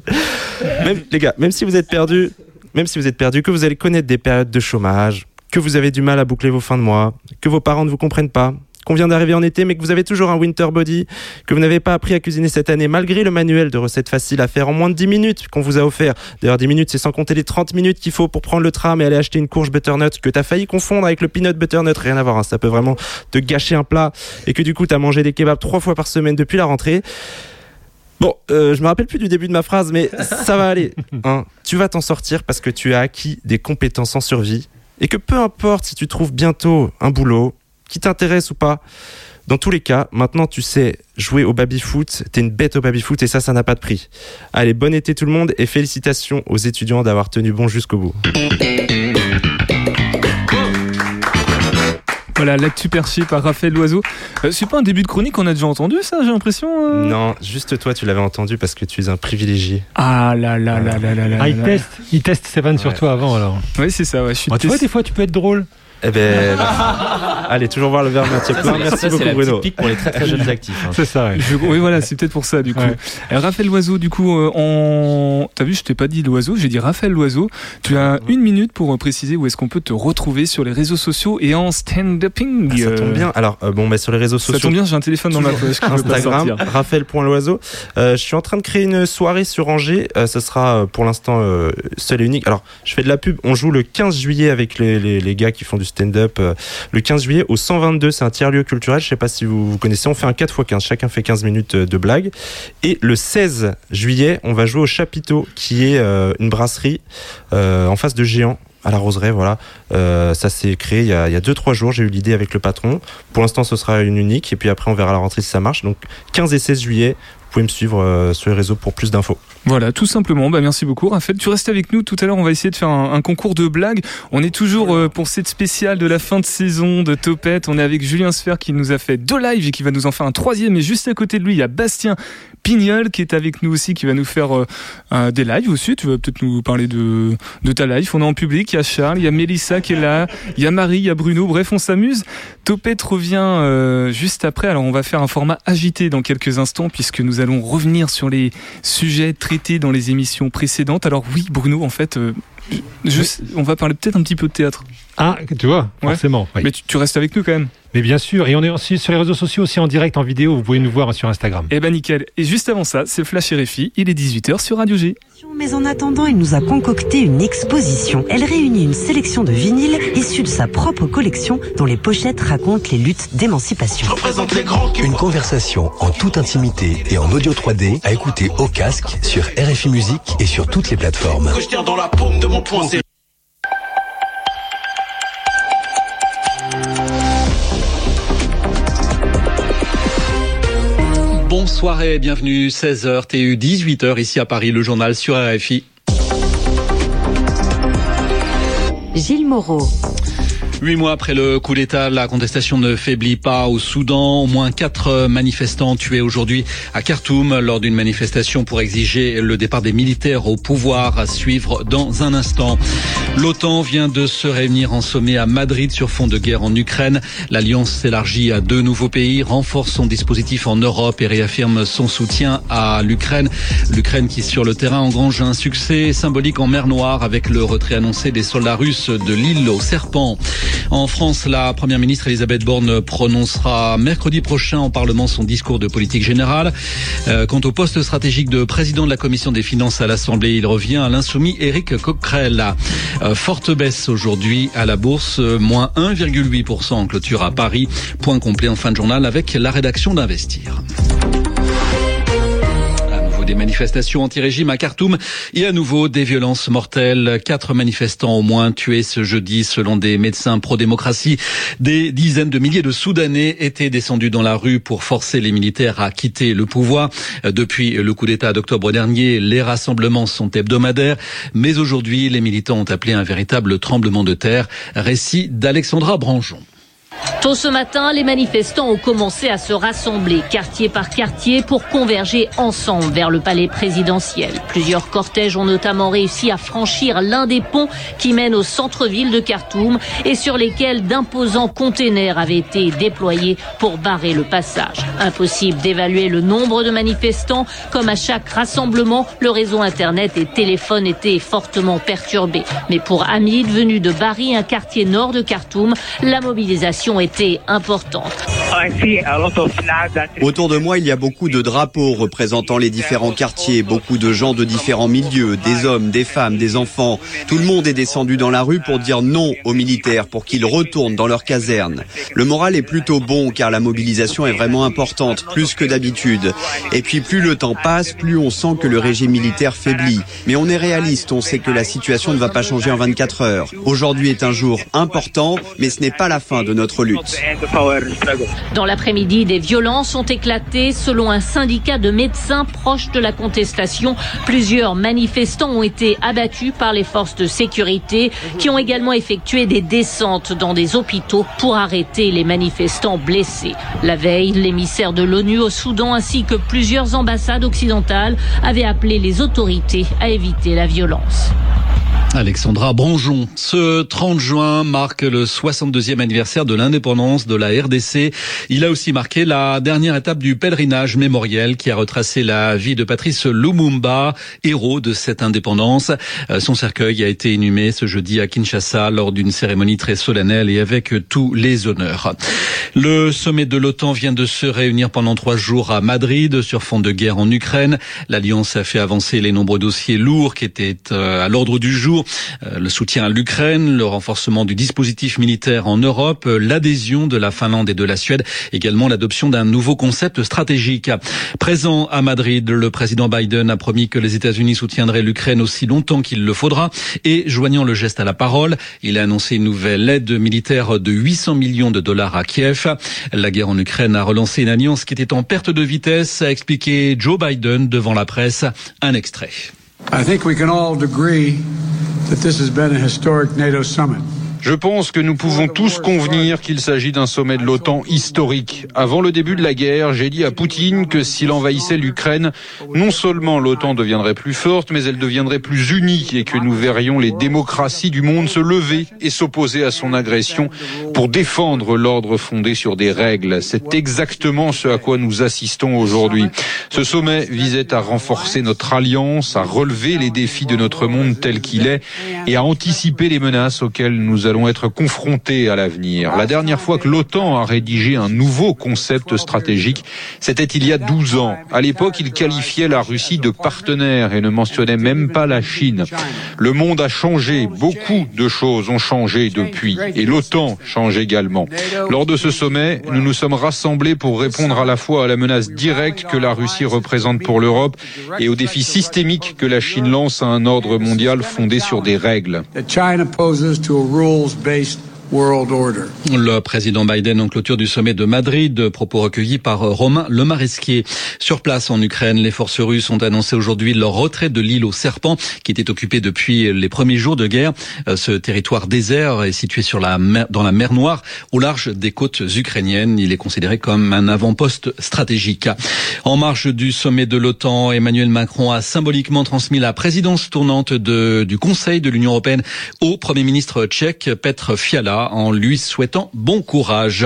Même, les gars, même si vous êtes perdus, Même si vous êtes perdu, que vous allez connaître des périodes de chômage, que vous avez du mal à boucler vos fins de mois, que vos parents ne vous comprennent pas, qu'on vient d'arriver en été mais que vous avez toujours un winter body, que vous n'avez pas appris à cuisiner cette année malgré le manuel de recettes faciles à faire en moins de dix minutes qu'on vous a offert. D'ailleurs, dix minutes, c'est sans compter les trente minutes qu'il faut pour prendre le tram et aller acheter une courge butternut que t'as failli confondre avec le peanut butternut. Rien à voir, hein, ça peut vraiment te gâcher un plat et que du coup, t'as mangé des kebabs trois fois par semaine depuis la rentrée. Bon, euh, je me rappelle plus du début de ma phrase, mais ça va aller. Hein. Tu vas t'en sortir parce que tu as acquis des compétences en survie et que peu importe si tu trouves bientôt un boulot qui t'intéresse ou pas, dans tous les cas, maintenant tu sais jouer au baby-foot, t'es une bête au baby-foot et ça, ça n'a pas de prix. Allez, bon été tout le monde et félicitations aux étudiants d'avoir tenu bon jusqu'au bout. Voilà, l'actu perché par Raphaël Loiseau. Euh, c'est pas un début de chronique qu'on a déjà entendu, ça, j'ai l'impression euh... Non, juste toi, tu l'avais entendu parce que tu es un privilégié. Ah là là là là là là. Ah, il teste, il teste ses vannes ouais. sur toi avant alors. Oui, c'est ça, ouais. Je suis bah, tu test... vois, des fois, tu peux être drôle. Eh ben, bah, allez, toujours voir le verre moitié plein. Merci ça, beaucoup, c'est Bruno. C'est pour les très très jeunes actifs. Hein. C'est ça, ouais. Je, oui, voilà, c'est peut-être pour ça, du coup. Ouais. Euh, Raphaël Loiseau, du coup, euh, on... t'as vu, je t'ai pas dit Loiseau, j'ai dit Raphaël Loiseau. Tu as ouais. une minute pour euh, préciser où est-ce qu'on peut te retrouver sur les réseaux sociaux et en stand-upping. Ah, ça tombe bien. Alors, euh, bon, bah, sur les réseaux sociaux. Ça tombe bien, j'ai un téléphone dans ma poche. Instagram, Raphaël.Loiseau. Euh, je suis en train de créer une soirée sur Angers. Euh, ça sera euh, pour l'instant euh, seul et unique. Alors, je fais de la pub. On joue le quinze juillet avec les, les, les gars qui font du stand-up euh, le quinze juillet au cent vingt-deux, c'est un tiers-lieu culturel, je sais pas si vous, vous connaissez, on fait un quatre fois quinze, chacun fait quinze minutes de blague. Et le seize juillet on va jouer au Chapiteau qui est euh, une brasserie euh, en face de Géant à la Roseraie, voilà. Euh, ça s'est créé il y a deux trois jours, j'ai eu l'idée avec le patron. Pour l'instant ce sera une unique et puis après on verra à la rentrée si ça marche. Donc quinze et seize juillet, vous pouvez me suivre euh, sur les réseaux pour plus d'infos. Voilà, tout simplement. Bah, merci beaucoup, Raphaël. Tu restes avec nous. Tout à l'heure, on va essayer de faire un, un concours de blagues. On est toujours euh, pour cette spéciale de la fin de saison de Topette. On est avec Julien Sfeir qui nous a fait deux lives et qui va nous en faire un troisième. Et juste à côté de lui, il y a Bastien Pignol qui est avec nous aussi, qui va nous faire euh, euh, des lives aussi. Tu vas peut-être nous parler de, de ta live. On est en public. Il y a Charles, il y a Mélissa qui est là, il y a Marie, il y a Bruno. Bref, on s'amuse. Topette revient euh, juste après. Alors, on va faire un format agité dans quelques instants puisque nous allons revenir sur les sujets traités dans les émissions précédentes. Alors oui, Bruno, en fait, euh, je, on va parler peut-être un petit peu de théâtre. Ah, tu vois, ouais. forcément. Oui. Mais tu, tu restes avec nous quand même. Mais bien sûr, et on est aussi sur les réseaux sociaux, aussi en direct, en vidéo, vous pouvez nous voir sur Instagram. Eh ben nickel. Et juste avant ça, c'est Flash R F I, il est dix-huit heures sur Radio G. Mais en attendant, il nous a concocté une exposition. Elle réunit une sélection de vinyles issus de sa propre collection dont les pochettes racontent les luttes d'émancipation. Une conversation en toute intimité et en audio trois D à écouter au casque sur R F I Musique et sur toutes les plateformes. Que je tire dans la paume de mon poing. Bonsoir et bienvenue, seize heures, T U, dix-huit heures, ici à Paris, le journal sur R F I. Gilles Moreau. Huit mois après le coup d'État, la contestation ne faiblit pas au Soudan. Au moins quatre manifestants tués aujourd'hui à Khartoum lors d'une manifestation pour exiger le départ des militaires au pouvoir, à suivre dans un instant. L'OTAN vient de se réunir en sommet à Madrid sur fond de guerre en Ukraine. L'alliance s'élargit à deux nouveaux pays, renforce son dispositif en Europe et réaffirme son soutien à l'Ukraine. L'Ukraine qui sur le terrain engrange un succès symbolique en mer Noire avec le retrait annoncé des soldats russes de l'île aux Serpents. En France, la première ministre Elisabeth Borne prononcera mercredi prochain en Parlement son discours de politique générale. Euh, quant au poste stratégique de président de la Commission des finances à l'Assemblée, il revient à l'insoumis Éric Coquerel. Euh, forte baisse aujourd'hui à la bourse, euh, moins un virgule huit pour cent en clôture à Paris. Point complet en fin de journal avec la rédaction d'Investir. Des manifestations anti-régime à Khartoum et à nouveau des violences mortelles. Quatre manifestants au moins tués ce jeudi selon des médecins pro-démocratie. Des dizaines de milliers de Soudanais étaient descendus dans la rue pour forcer les militaires à quitter le pouvoir. Depuis le coup d'État d'octobre dernier, les rassemblements sont hebdomadaires. Mais aujourd'hui, les militants ont appelé un véritable tremblement de terre. Récit d'Alexandra Branjon. Tôt ce matin, les manifestants ont commencé à se rassembler quartier par quartier pour converger ensemble vers le palais présidentiel. Plusieurs cortèges ont notamment réussi à franchir l'un des ponts qui mène au centre-ville de Khartoum et sur lesquels d'imposants containers avaient été déployés pour barrer le passage. Impossible d'évaluer le nombre de manifestants. Comme à chaque rassemblement, le réseau internet et téléphone étaient fortement perturbés. Mais pour Hamid, venu de Bari, un quartier nord de Khartoum, la mobilisation était importante. Autour de moi, il y a beaucoup de drapeaux représentant les différents quartiers, beaucoup de gens de différents milieux, des hommes, des femmes, des enfants. Tout le monde est descendu dans la rue pour dire non aux militaires, pour qu'ils retournent dans leur caserne. Le moral est plutôt bon car la mobilisation est vraiment importante, plus que d'habitude. Et puis plus le temps passe, plus on sent que le régime militaire faiblit. Mais on est réaliste, on sait que la situation ne va pas changer en vingt-quatre heures. Aujourd'hui est un jour important, mais ce n'est pas la fin de notre lutte. Dans l'après-midi, des violences ont éclaté. Selon un syndicat de médecins proche de la contestation, plusieurs manifestants ont été abattus par les forces de sécurité qui ont également effectué des descentes dans des hôpitaux pour arrêter les manifestants blessés. La veille, l'émissaire de l'ONU au Soudan ainsi que plusieurs ambassades occidentales avaient appelé les autorités à éviter la violence. Alexandra Branjon. Ce trente juin marque le soixante-deuxième anniversaire de l'indépendance de la R D C. Il a aussi marqué la dernière étape du pèlerinage mémoriel qui a retracé la vie de Patrice Lumumba, héros de cette indépendance. Son cercueil a été inhumé ce jeudi à Kinshasa lors d'une cérémonie très solennelle et avec tous les honneurs. Le sommet de l'OTAN vient de se réunir pendant trois jours à Madrid sur fond de guerre en Ukraine. L'Alliance a fait avancer les nombreux dossiers lourds qui étaient à l'ordre du jour. Le soutien à l'Ukraine, le renforcement du dispositif militaire en Europe, l'adhésion de la Finlande et de la Suède, également l'adoption d'un nouveau concept stratégique. Présent à Madrid, le président Biden a promis que les États-Unis soutiendraient l'Ukraine aussi longtemps qu'il le faudra et joignant le geste à la parole, il a annoncé une nouvelle aide militaire de huit cents millions de dollars à Kiev. La guerre en Ukraine a relancé une alliance qui était en perte de vitesse, a expliqué Joe Biden devant la presse. Un extrait. I think we can all agree that this has been a historic NATO summit. Je pense que nous pouvons tous convenir qu'il s'agit d'un sommet de l'OTAN historique. Avant le début de la guerre, j'ai dit à Poutine que s'il envahissait l'Ukraine, non seulement l'OTAN deviendrait plus forte, mais elle deviendrait plus unie et que nous verrions les démocraties du monde se lever et s'opposer à son agression pour défendre l'ordre fondé sur des règles. C'est exactement ce à quoi nous assistons aujourd'hui. Ce sommet visait à renforcer notre alliance, à relever les défis de notre monde tel qu'il est et à anticiper les menaces auxquelles nous allons allons être confrontés à l'avenir. La dernière fois que l'OTAN a rédigé un nouveau concept stratégique, c'était il y a douze ans. À l'époque, il qualifiait la Russie de partenaire et ne mentionnait même pas la Chine. Le monde a changé. Beaucoup de choses ont changé depuis. Et l'OTAN change également. Lors de ce sommet, nous nous sommes rassemblés pour répondre à la fois à la menace directe que la Russie représente pour l'Europe et au défi systémique que la Chine lance à un ordre mondial fondé sur des règles. Based world order. Le président Biden en clôture du sommet de Madrid, propos recueillis par Romain Lemaresquier. Sur place en Ukraine, les forces russes ont annoncé aujourd'hui leur retrait de l'île aux Serpents qui était occupée depuis les premiers jours de guerre. Ce territoire désert est situé sur la mer, dans la mer Noire au large des côtes ukrainiennes. Il est considéré comme un avant-poste stratégique. En marge du sommet de l'OTAN, Emmanuel Macron a symboliquement transmis la présidence tournante de, du Conseil de l'Union européenne au Premier ministre tchèque Petr Fiala, en lui souhaitant bon courage.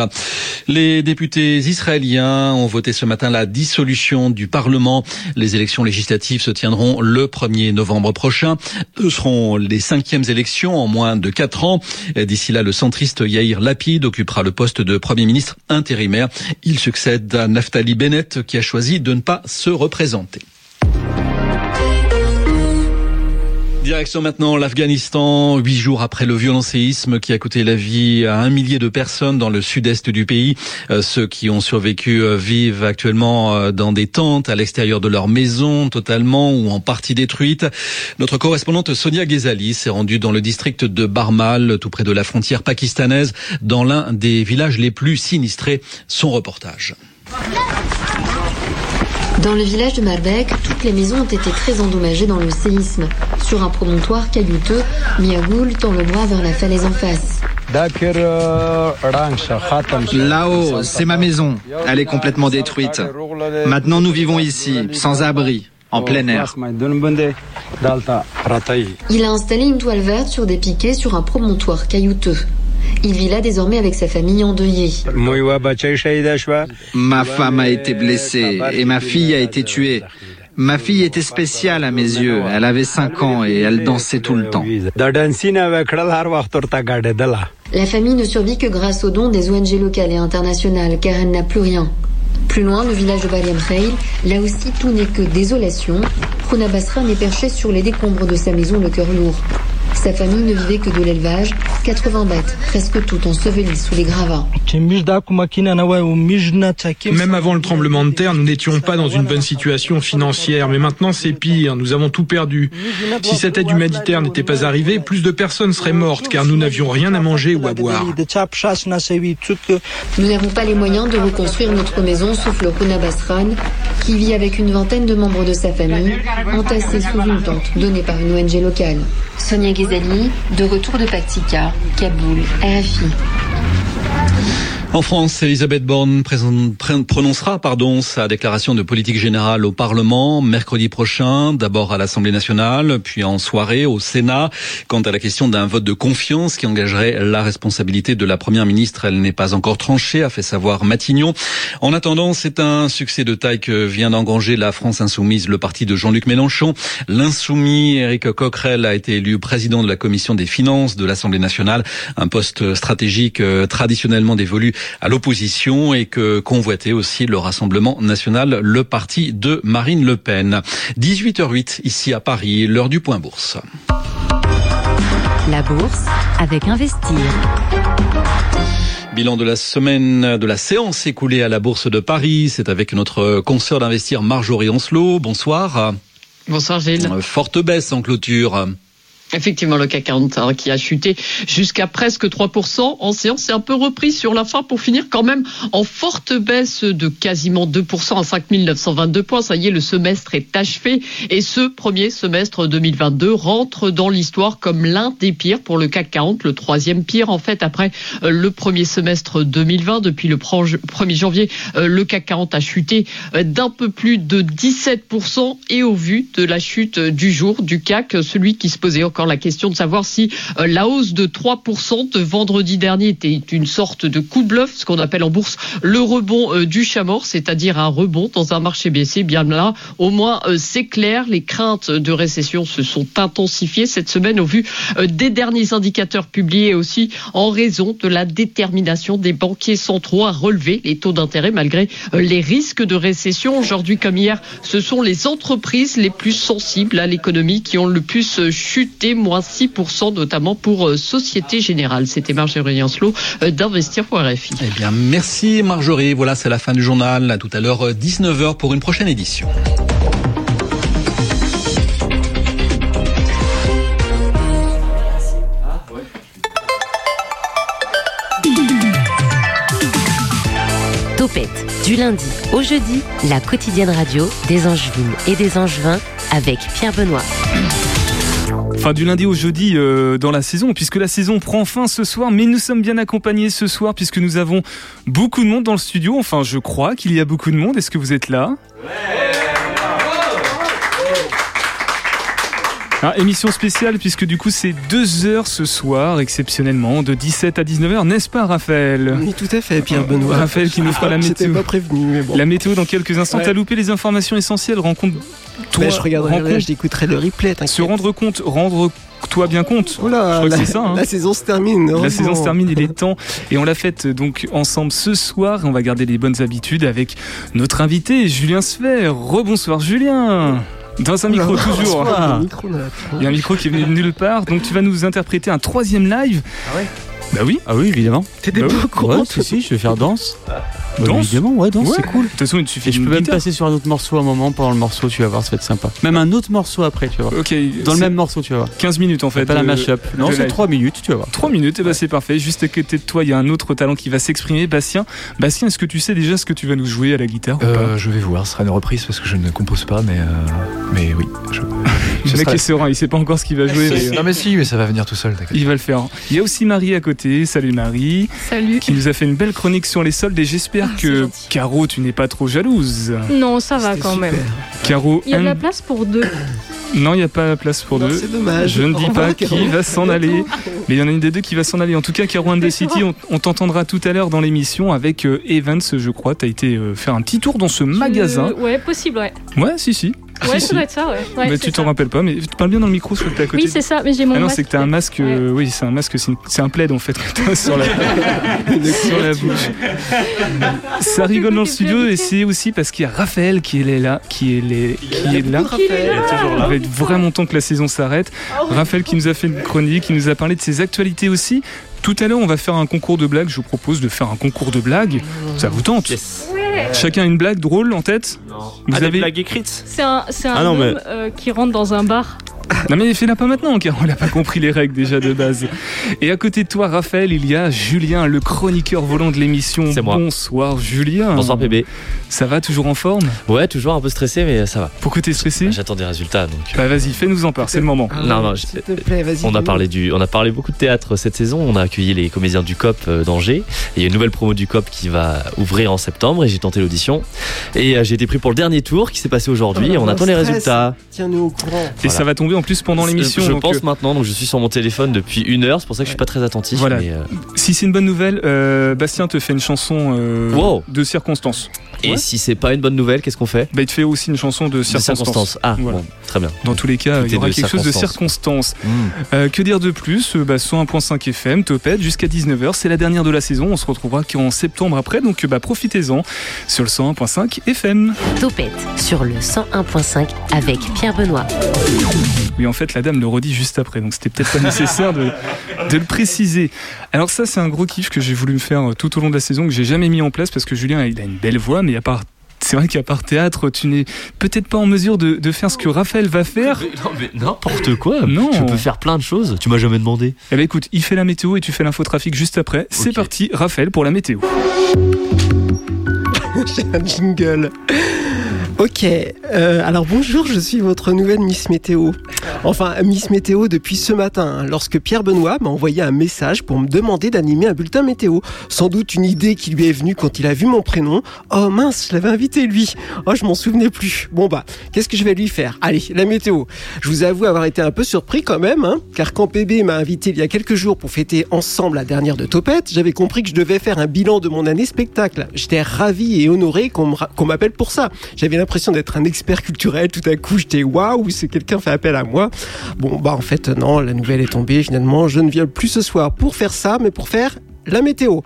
Les députés israéliens ont voté ce matin la dissolution du Parlement. Les élections législatives se tiendront le premier novembre prochain. Ce seront les cinquièmes élections en moins de quatre ans. D'ici là, le centriste Yair Lapid occupera le poste de Premier ministre intérimaire. Il succède à Naftali Bennett qui a choisi de ne pas se représenter. Direction maintenant l'Afghanistan, huit jours après le violent séisme qui a coûté la vie à un millier de personnes dans le sud-est du pays. Euh, ceux qui ont survécu euh, vivent actuellement euh, dans des tentes à l'extérieur de leur maison, totalement ou en partie détruites. Notre correspondante Sonia Ghezali s'est rendue dans le district de Barmal, tout près de la frontière pakistanaise, dans l'un des villages les plus sinistrés. Son reportage. Dans le village de Marbek, toutes les maisons ont été très endommagées dans le séisme. Sur un promontoire caillouteux, Miagoul tend le bras vers la falaise en face. Là-haut, c'est ma maison. Elle est complètement détruite. Maintenant, nous vivons ici, sans abri, en plein air. Il a installé une toile verte sur des piquets sur un promontoire caillouteux. Il vit là désormais avec sa famille endeuillée. Ma femme a été blessée et ma fille a été tuée. Ma fille était spéciale à mes yeux. Elle avait cinq ans et elle dansait tout le temps. La famille ne survit que grâce aux dons des O N G locales et internationales car elle n'a plus rien. Plus loin, le village de Baliam Khail, là aussi tout n'est que désolation. Khuna Basra n'est perché sur les décombres de sa maison le cœur lourd. Sa famille ne vivait que de l'élevage, quatre-vingts bêtes, presque toutes ensevelies sous les gravats. Même avant le tremblement de terre, nous n'étions pas dans une bonne situation financière, mais maintenant c'est pire, nous avons tout perdu. Si cette aide humanitaire n'était pas arrivée, plus de personnes seraient mortes, car nous n'avions rien à manger ou à boire. Nous n'avons pas les moyens de reconstruire notre maison, sauf le Runa Basran, qui vit avec une vingtaine de membres de sa famille, entassés sous une tente donnée par une O N G locale. Sonia Ghazali, de retour de Paktika, Kaboul, R F I. En France, Elisabeth Borne prononcera pardon, sa déclaration de politique générale au Parlement mercredi prochain, d'abord à l'Assemblée nationale, puis en soirée au Sénat. Quant à la question d'un vote de confiance qui engagerait la responsabilité de la Première ministre, elle n'est pas encore tranchée, a fait savoir Matignon. En attendant, c'est un succès de taille que vient d'engranger la France Insoumise, le parti de Jean-Luc Mélenchon. L'insoumis Éric Coquerel a été élu président de la Commission des finances de l'Assemblée nationale, un poste stratégique traditionnellement dévolu à l'opposition et que convoitait aussi le Rassemblement national, le parti de Marine Le Pen. dix-huit heures huit, ici à Paris, l'heure du Point Bourse. La Bourse avec Investir. Bilan de la semaine, de la séance écoulée à la Bourse de Paris. C'est avec notre consoeur d'Investir, Marjorie Ancelot. Bonsoir. Bonsoir Gilles. Forte baisse en clôture. Effectivement, le C A C quarante hein, qui a chuté jusqu'à presque trois pour cent en séance, c'est un peu repris sur la fin pour finir quand même en forte baisse de quasiment deux pour cent à cinq mille neuf cent vingt-deux points. Ça y est, le semestre est achevé et ce premier semestre deux mille vingt-deux rentre dans l'histoire comme l'un des pires pour le C A C quarante, le troisième pire en fait après le premier semestre deux mille vingt. Depuis le premier janvier, le C A C quarante a chuté d'un peu plus de dix-sept pour cent et au vu de la chute du jour du C A C, celui qui se posait encore Encore la question de savoir si euh, la hausse de trois pour cent de vendredi dernier était une sorte de coup de bluff, ce qu'on appelle en bourse le rebond euh, du chat mort, c'est-à-dire un rebond dans un marché baissier. Bien là, au moins euh, c'est clair, les craintes de récession se sont intensifiées cette semaine au vu euh, des derniers indicateurs publiés aussi en raison de la détermination des banquiers centraux à relever les taux d'intérêt malgré euh, les risques de récession. Aujourd'hui comme hier, ce sont les entreprises les plus sensibles à l'économie qui ont le plus euh, chuté. Moins six pour cent notamment pour euh, Société Générale. C'était Marjorie Ancelot euh, d'Investir.fr. Eh bien, merci Marjorie. Voilà, c'est la fin du journal. À tout à l'heure, dix-neuf heures pour une prochaine édition. Topette, du lundi au jeudi, la quotidienne radio des Angevines et des Angevins avec Pierre Benoît. Enfin, du lundi au jeudi euh, dans la saison, puisque la saison prend fin ce soir, mais nous sommes bien accompagnés ce soir, puisque nous avons beaucoup de monde dans le studio. Enfin, je crois qu'il y a beaucoup de monde. Est-ce que vous êtes là ? Ouais. Ah, émission spéciale, puisque du coup c'est deux heures ce soir, exceptionnellement, de dix-sept à dix-neuf heures, n'est-ce pas Raphaël ? Oui, tout à fait, Pierre Benoît. Euh, Raphaël qui nous fera ah, la météo. C'était pas prévenu, mais bon. La météo dans quelques instants. Ouais. T'as loupé les informations essentielles, rencontre... Toi, bah, je regarderai, rencontre... je l'écouterai le replay, t'inquiète. Se rendre compte, rendre toi bien compte. Oula, je crois la, que c'est ça, hein. La saison se termine. La saison se termine, il est temps. Et on l'a faite donc ensemble ce soir. On va garder les bonnes habitudes avec notre invité, Julien Sfeir. Rebonsoir Julien. Dans un micro, non, toujours. Pas, micro il y a un micro qui est venu de nulle part. Donc tu vas nous interpréter un troisième live. Ah ouais. Bah oui. Ah oui, évidemment. T'es des bah oui. Beaux ouais, si, si, je vais faire danse. Bah danse évidemment, ouais, danse, ouais. C'est cool. De toute façon, il suffit. Et je peux même passer sur un autre morceau à un moment pendant le morceau, tu vas voir, ça va être sympa. Même un autre morceau après, tu vas voir. Okay, dans le même morceau, tu vas voir. quinze minutes en fait. C'est pas la mashup. Non, c'est trois minutes, tu vas voir. trois minutes, et bah ouais. C'est parfait. Juste à côté de toi, il y a un autre talent qui va s'exprimer. Bastien, Bastien, est-ce que tu sais déjà ce que tu vas nous jouer à la guitare euh, ou pas ? Je vais voir, ce sera une reprise parce que je ne compose pas, mais, euh... mais oui. Je... Le mec est serein, il sait pas encore ce qu'il va jouer. Mais... Non mais si, mais ça va venir tout seul, t'inquiète. Il va le faire. Il y a aussi Marie à côté, salut Marie. Salut. Qui nous a fait une belle chronique sur les soldes et j'espère ah, que Caro, tu n'es pas trop jalouse. Non, ça va. C'était quand super. Même. Caro, il y a de la place pour deux. Non, il n'y a pas la place pour non, deux. C'est dommage. Je ne dis pas qui va s'en aller. Mais il y en a une des deux qui va s'en aller. En tout cas, Caro and the City, on, on t'entendra tout à l'heure dans l'émission avec euh, Evans, je crois. Tu as été euh, faire un petit tour dans ce je... magasin. Ouais, possible, ouais. Ouais, si, si. Ouais, ça doit être ça, ouais. ouais mais tu t'en rappelles pas, mais tu parles bien dans le micro, sur le plat à côté. Oui, c'est ça, mais j'ai mon ah non, masque. C'est que t'as un masque, euh, ouais. oui, c'est un masque, c'est, une, c'est un plaid en fait, que t'as sur la, sur la bouche. Ça rigole dans le studio et c'est aussi parce qu'il y a Raphaël qui est là, qui est, les, qui est là. Il est toujours là. Il va être vraiment temps que la saison s'arrête. Raphaël qui nous a fait une chronique, qui nous a parlé de ses actualités aussi. Tout à l'heure, on va faire un concours de blagues. Je vous propose de faire un concours de blagues. Ça vous tente ? Yes. Chacun une blague drôle en tête ? Non. Vous ah, avez des blagues écrites ? C'est un, c'est un ah non, homme mais... euh, qui rentre dans un bar. Non mais fais-la pas maintenant, car on n'a pas compris les règles déjà de base. Et à côté de toi, Raphaël, il y a Julien, le chroniqueur volant de l'émission. C'est moi. Bonsoir Julien. Bonsoir P B. Ça va, toujours en forme ? Ouais, toujours un peu stressé, mais ça va. Pourquoi t'es stressé ? Bah, j'attends des résultats, donc. Bah vas-y, fais-nous en part, c'est le moment. Ah, non, non, je... s'il te plaît, vas-y. On a parlé du, on a parlé beaucoup de théâtre cette saison. On a accueilli les comédiens du Cop d'Angers. Il y a une nouvelle promo du Cop qui va ouvrir en septembre, et j'ai tenté l'audition. Et j'ai été pris pour le dernier tour qui s'est passé aujourd'hui. Ah, on attend stress. Les résultats. Tiens-nous au courant. Et voilà. Ça va tomber en plus pendant l'émission. Je pense euh... maintenant, donc je suis sur mon téléphone depuis une heure, c'est pour ça que je suis pas très attentif. Voilà. Mais euh... si c'est une bonne nouvelle, euh, Bastien te fait une chanson euh, wow. de circonstance. Et ouais. si c'est pas une bonne nouvelle, qu'est-ce qu'on fait ? Bah, il te fait aussi une chanson de circonstance. De circonstance. Ah, voilà. Bon, très bien. Dans tous les cas, tout il y aura quelque chose de circonstance. Mmh. Euh, que dire de plus ? Bah, cent un virgule cinq F M, Topette, jusqu'à dix-neuf heures. C'est la dernière de la saison. On se retrouvera qu'en septembre après. Donc bah, profitez-en sur le cent un virgule cinq F M. Topette sur le cent un virgule cinq avec Pierre Benoît. Oui, en fait, la dame le redit juste après, donc c'était peut-être pas nécessaire de, de le préciser. Alors ça, c'est un gros kiff que j'ai voulu me faire tout au long de la saison, que j'ai jamais mis en place, parce que Julien, il a une belle voix, mais à part... C'est vrai qu'à part théâtre, tu n'es peut-être pas en mesure de, de faire ce que Raphaël va faire. Mais non, mais n'importe quoi. Non. Je peux faire plein de choses. Tu m'as jamais demandé. Eh bien, écoute, il fait la météo et tu fais l'infotrafic juste après. C'est okay. Parti, Raphaël, pour la météo. J'ai un jingle. Ok, euh, alors bonjour, je suis votre nouvelle Miss Météo. Enfin, Miss Météo depuis ce matin, lorsque Pierre Benoît m'a envoyé un message pour me demander d'animer un bulletin météo. Sans doute une idée qui lui est venue quand il a vu mon prénom. Oh mince, je l'avais invité lui. Oh, je m'en souvenais plus. Bon bah, qu'est-ce que je vais lui faire ? Allez, la météo. Je vous avoue avoir été un peu surpris quand même, hein, car quand P B m'a invité il y a quelques jours pour fêter ensemble la dernière de Topette, j'avais compris que je devais faire un bilan de mon année spectacle. J'étais ravi et honoré qu'on, me ra- qu'on m'appelle pour ça. J'avais l'impression d'être un expert culturel, tout à coup j'étais waouh, c'est quelqu'un fait appel à moi. Bon bah en fait non, la nouvelle est tombée, finalement je ne viens plus ce soir pour faire ça, mais pour faire la météo.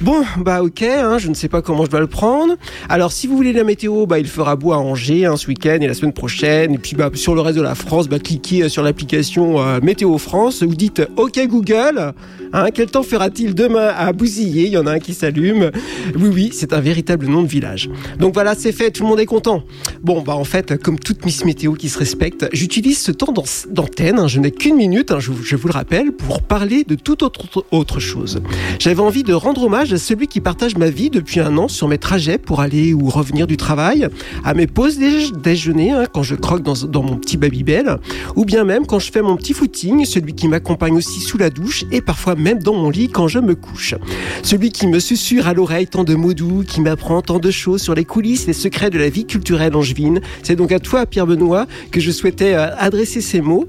Bon, bah ok, hein, je ne sais pas comment je dois le prendre. Alors si vous voulez la météo, bah il fera beau à Angers hein, ce week-end et la semaine prochaine. Et puis bah sur le reste de la France, bah cliquez sur l'application euh, Météo France ou dites OK Google. Hein, quel temps fera-t-il demain à Bouzillé ? Il y en a un qui s'allume. Oui oui, c'est un véritable nom de village. Donc voilà, c'est fait, tout le monde est content. Bon bah en fait, comme toute Miss Météo qui se respecte, j'utilise ce temps d'antenne. Hein, je n'ai qu'une minute, hein, je, je vous le rappelle, pour parler de toute autre autre chose. J'avais envie de rendre hommage à celui qui partage ma vie depuis un an sur mes trajets pour aller ou revenir du travail, à mes pauses déje- déjeuner hein, quand je croque dans, dans mon petit Babybel, ou bien même quand je fais mon petit footing, celui qui m'accompagne aussi sous la douche et parfois même dans mon lit quand je me couche. Celui qui me susurre à l'oreille tant de mots doux, qui m'apprend tant de choses sur les coulisses, les secrets de la vie culturelle angevine. C'est donc à toi, Pierre Benoît, que je souhaitais euh, adresser ces mots.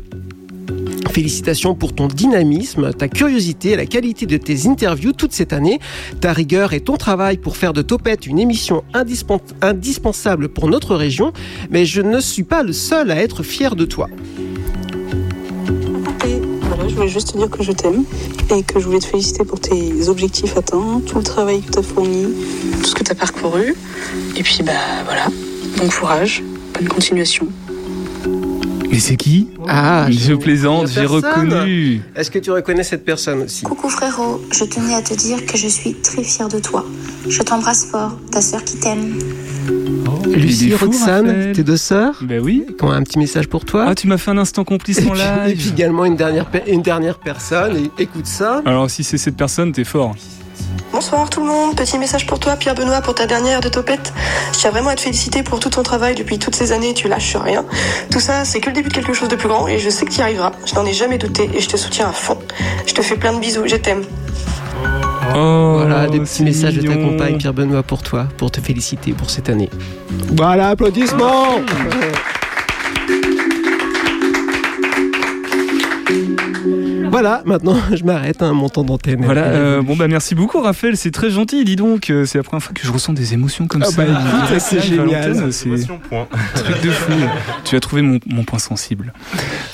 Félicitations pour ton dynamisme, ta curiosité et la qualité de tes interviews toute cette année, ta rigueur et ton travail pour faire de Topette une émission indispens- indispensable pour notre région, mais je ne suis pas le seul à être fier de toi. Et voilà, je voulais juste te dire que je t'aime et que je voulais te féliciter pour tes objectifs atteints, tout le travail que tu as fourni, tout ce que tu as parcouru, et puis bah voilà, bon courage, bonne continuation. Mais c'est qui ? Ah, je plaisante, j'ai reconnu. Est-ce que tu reconnais cette personne aussi ? Coucou frérot, je tenais à te dire que je suis très fière de toi. Je t'embrasse fort, ta sœur qui t'aime. Oh, Lucie, Roxane, tes deux sœurs. Ben oui. Qui ont un petit message pour toi. Ah, tu m'as fait un instant complice en live. Et puis également une dernière, pe- une dernière personne, et écoute ça. Alors si c'est cette personne, t'es fort. Bonsoir tout le monde, petit message pour toi Pierre Benoît pour ta dernière de Topette. Je tiens vraiment à te féliciter pour tout ton travail depuis toutes ces années, tu lâches rien. Tout ça c'est que le début de quelque chose de plus grand et je sais que tu y arriveras, je n'en ai jamais douté et je te soutiens à fond. Je te fais plein de bisous, je t'aime. Oh, voilà, des petits messages mignon. De ta compagne Pierre Benoît pour toi, pour te féliciter pour cette année. Voilà, applaudissements oh. Voilà, maintenant je m'arrête, hein, mon temps d'antenne. Voilà, euh, bon bah merci beaucoup Raphaël, c'est très gentil, dis donc, euh, c'est la première fois que je ressens des émotions comme oh ça. Bah, ah, ça c'est génial, c'est point. Truc de fou. Tu as trouvé mon, mon point sensible.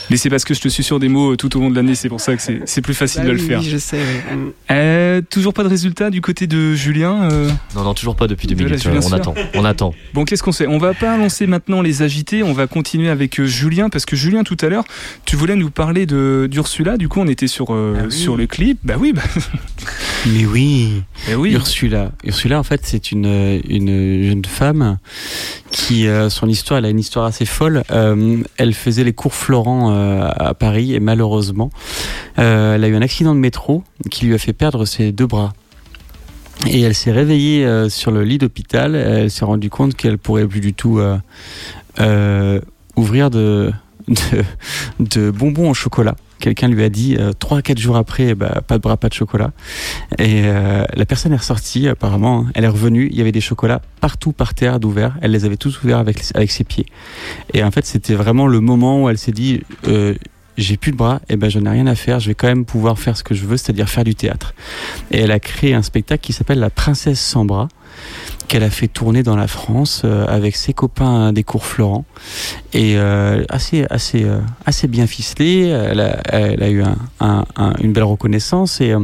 Mais c'est parce que je te suis sur des mots tout au long de l'année, c'est pour ça que c'est, c'est plus facile bah, de oui, le faire. Oui, je sais. Oui. Euh, toujours pas de résultat du côté de Julien euh... Non, non, toujours pas depuis deux de minutes, euh, on attend, on attend. Bon, qu'est-ce qu'on fait ? On va pas lancer maintenant les agités, on va continuer avec Julien, parce que Julien, tout à l'heure, tu voulais nous parler de, d'Ursula, du coup on était sur, euh, ah oui. sur le clip. Bah oui bah... Mais oui, bah oui. Ursula. Ursula, en fait, c'est une, une jeune femme qui, euh, son histoire, elle a une histoire assez folle. Euh, elle faisait les cours Florent euh, à Paris, et malheureusement, euh, elle a eu un accident de métro qui lui a fait perdre ses deux bras. Et elle s'est réveillée euh, sur le lit d'hôpital, elle s'est rendue compte qu'elle ne pourrait plus du tout euh, euh, ouvrir de, de, de bonbons au chocolat. Quelqu'un lui a dit euh, trois à quatre jours après, bah, pas de bras, pas de chocolat. Et euh, la personne est ressortie, apparemment, elle est revenue, il y avait des chocolats partout par terre d'ouverts, elle les avait tous ouverts avec, avec ses pieds. Et en fait, c'était vraiment le moment où elle s'est dit... Euh, j'ai plus de bras, et ben j'en ai rien à faire, je vais quand même pouvoir faire ce que je veux, c'est-à-dire faire du théâtre. Et elle a créé un spectacle qui s'appelle La Princesse sans bras, qu'elle a fait tourner dans la France euh, avec ses copains des cours Florent, et euh, assez, assez, euh, assez bien ficelée. Elle a, elle a eu un, un, un, une belle reconnaissance, et euh,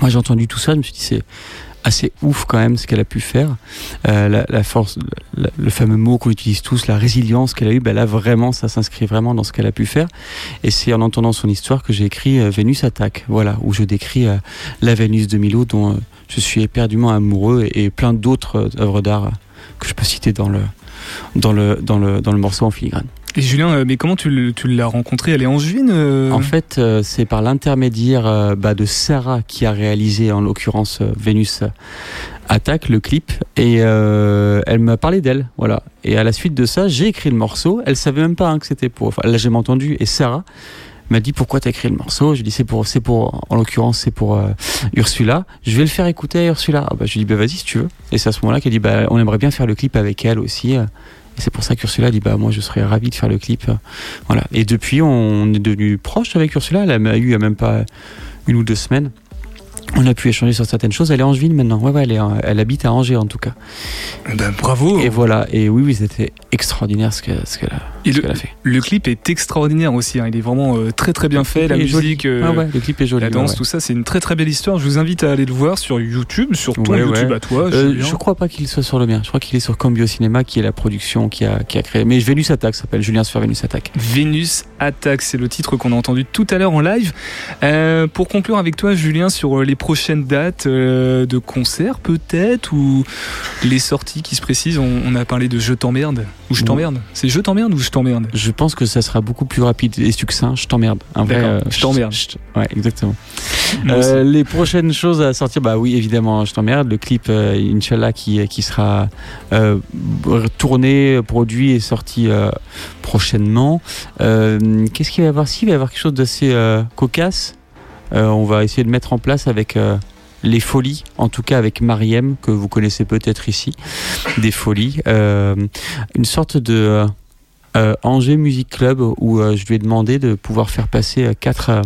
moi j'ai entendu tout ça, je me suis dit c'est assez ouf quand même ce qu'elle a pu faire, euh, la, la force, la, le fameux mot qu'on utilise tous, la résilience qu'elle a eu, ben là vraiment ça s'inscrit vraiment dans ce qu'elle a pu faire, et c'est en entendant son histoire que j'ai écrit euh, Vénus attaque, voilà, où je décris euh, la Vénus de Milo dont euh, je suis éperdument amoureux, et, et plein d'autres euh, œuvres d'art euh, que je peux citer dans le, dans le, dans le, dans le morceau en filigrane. Et Julien, mais comment tu l'as rencontrée ? Elle est angevine euh... En fait, euh, c'est par l'intermédiaire euh, bah, de Sarah qui a réalisé, en l'occurrence, euh, Vénus attaque, le clip, et euh, elle m'a parlé d'elle, voilà. Et à la suite de ça, j'ai écrit le morceau, elle savait même pas hein, que c'était pour... Enfin, là, j'ai entendu, et Sarah m'a dit pourquoi t'as écrit le morceau. Je lui dis c'est pour, c'est pour, en l'occurrence c'est pour euh, Ursula. Je vais le faire écouter à Ursula. Ah bah je lui dis bah vas-y si tu veux. Et c'est à ce moment-là qu'elle dit bah on aimerait bien faire le clip avec elle aussi. Et c'est pour ça qu'Ursula dit bah moi je serais ravie de faire le clip. Voilà. Et depuis on est devenu proche avec Ursula. Elle m'a eu même pas une ou deux semaines. On a pu échanger sur certaines choses. Elle est angevine maintenant. Ouais, ouais, elle, est, elle habite à Angers en tout cas. Ben, bravo. Et voilà. Et oui, oui, c'était extraordinaire ce, que, ce, qu'elle, a, ce le, qu'elle a fait. Le clip est extraordinaire aussi. Hein. Il est vraiment euh, très très bien fait. La musique, euh, ah ouais, le clip est joli, la danse, ouais. Tout ça, c'est une très très belle histoire. Je vous invite à aller le voir sur YouTube, sur ton ouais, YouTube ouais. à toi. Euh, je crois pas qu'il soit sur le mien. Je crois qu'il est sur Cambio Cinéma, qui est la production qui a, qui a créé. Mais Vénus Attaque s'appelle. Julien Sfeir Vénus Attaque. Vénus Attaque, c'est le titre qu'on a entendu tout à l'heure en live. Euh, pour conclure avec toi, Julien, sur les prochaines dates euh, de concerts peut-être, ou les sorties qui se précisent, on, on a parlé de Je t'emmerde ou Je t'emmerde, c'est Je t'emmerde ou Je t'emmerde. Je pense que ça sera beaucoup plus rapide et succinct, Je t'emmerde, un vrai euh, Je t'emmerde. Ouais, exactement. Euh, les prochaines choses à sortir, bah oui évidemment Je t'emmerde, le clip euh, Inch'Allah qui, qui sera euh, tourné, produit et sorti euh, prochainement. Euh, qu'est-ce qu'il va y avoir ? S'il va y avoir quelque chose d'assez euh, cocasse, Euh, on va essayer de mettre en place avec euh, les Folies, en tout cas avec Mariem, que vous connaissez peut-être ici, des Folies, euh, une sorte de euh, Angers Music Club où euh, je lui ai demandé de pouvoir faire passer quatre, euh,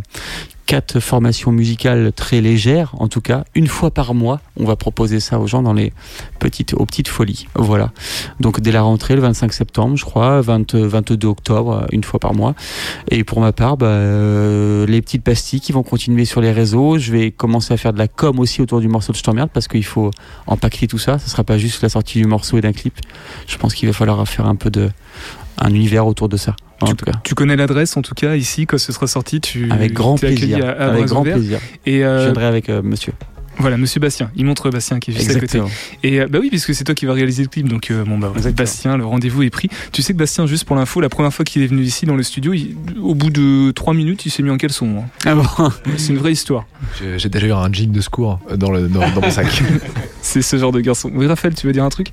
quatre formations musicales très légères, en tout cas une fois par mois, on va proposer ça aux gens dans les petites, aux petites Folies, voilà. Donc dès la rentrée, le vingt-cinq septembre je crois, vingt, vingt-deux octobre, une fois par mois. Et pour ma part, bah, euh, les petites pastilles qui vont continuer sur les réseaux, je vais commencer à faire de la com aussi autour du morceau de Je t'emmerde, parce qu'il faut empaqueter tout ça, ça sera pas juste la sortie du morceau et d'un clip, je pense qu'il va falloir faire un peu de... un univers autour de ça. En tu, tout cas. Tu connais l'adresse en tout cas ici quand ce sera sorti. Tu, avec grand plaisir. À, à avec grand ouvert. plaisir. Et euh... je viendrai avec euh, Monsieur. Voilà, Monsieur Bastien. Il montre Bastien qui est juste Exactement. à côté. Et euh, bah oui, puisque c'est toi qui vas réaliser le clip, donc euh, bon bah Exactement. Bastien, le rendez-vous est pris. Tu sais que Bastien, juste pour l'info, la première fois qu'il est venu ici dans le studio, il, au bout de trois minutes il s'est mis en caleçon. Hein. Ah bon. C'est une vraie histoire. J'ai, j'ai déjà eu un jean de secours dans le dans, dans mon sac. c'est ce genre de garçon. Oui, Raphaël, tu veux dire un truc ?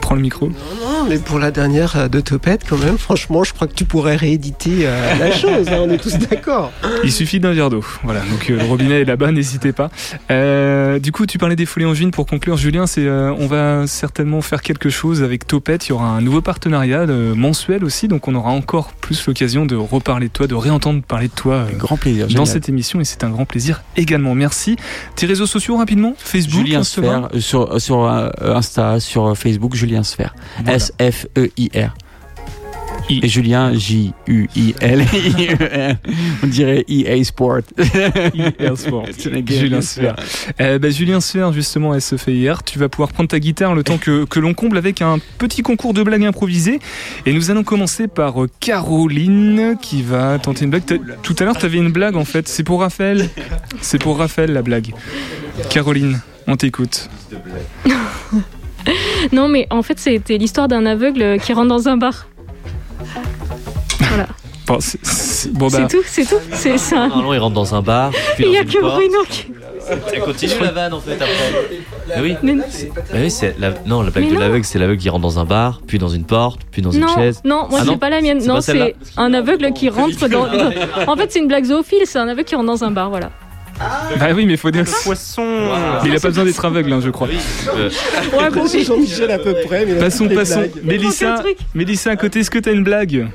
Prends le micro. Non, non, mais pour la dernière de Topette, quand même, franchement, je crois que tu pourrais rééditer euh, la chose, hein, on est tous d'accord. Il suffit d'un verre d'eau, voilà, donc euh, le robinet est là-bas, n'hésitez pas. Euh, du coup, tu parlais des Folies en Juin, pour conclure, Julien, c'est, euh, on va certainement faire quelque chose avec Topette, il y aura un nouveau partenariat euh, mensuel aussi, donc on aura encore plus l'occasion de reparler de toi, de réentendre parler de toi euh, grand plaisir, dans génial. Cette émission, et c'est un grand plaisir également, merci. Tes réseaux sociaux, rapidement, Facebook, Julien Instagram. Sfeir. Sur, sur Insta, sur Facebook, Julien Sfeir. Voilà. S F E I R. I. Et Julien, J U I L I E R. On dirait E A Sport. E A Sport. Julien Sfeir. Euh, bah, Julien Sfeir, justement, S F E I R. Tu vas pouvoir prendre ta guitare le temps que, que l'on comble avec un petit concours de blagues improvisées. Et nous allons commencer par Caroline qui va tenter une blague. T'a... Tout à l'heure, tu avais une blague en fait. C'est pour Raphaël. C'est pour Raphaël la blague. Caroline. On t'écoute. Non, mais en fait, c'était l'histoire d'un aveugle qui rentre dans un bar. Voilà. Bon, c'est, c'est, bon, bah... c'est tout, c'est tout. C'est ça. Non, non, il rentre dans un bar. Il n'y a que Bruno qui. Elle continue la vanne en fait après. Mais oui. Mais non. Mais oui, c'est la... non, la blague de l'aveugle, c'est l'aveugle qui rentre dans un bar, puis dans une porte, puis dans non, une chaise. Non, moi ah, c'est non pas la mienne. C'est non, c'est un aveugle qui rentre dans. En fait, c'est une blague zoophile. C'est un aveugle qui rentre dans un bar, voilà. Ah bah oui, mais il faut dire poisson. Wow. Il n'a pas besoin d'être aveugle, hein, je crois. Euh... Ouais, bon, c'est Jean-Michel à peu près. Mais passons, passons. Mélissa, Mélissa, à côté, est-ce que t'as une blague ?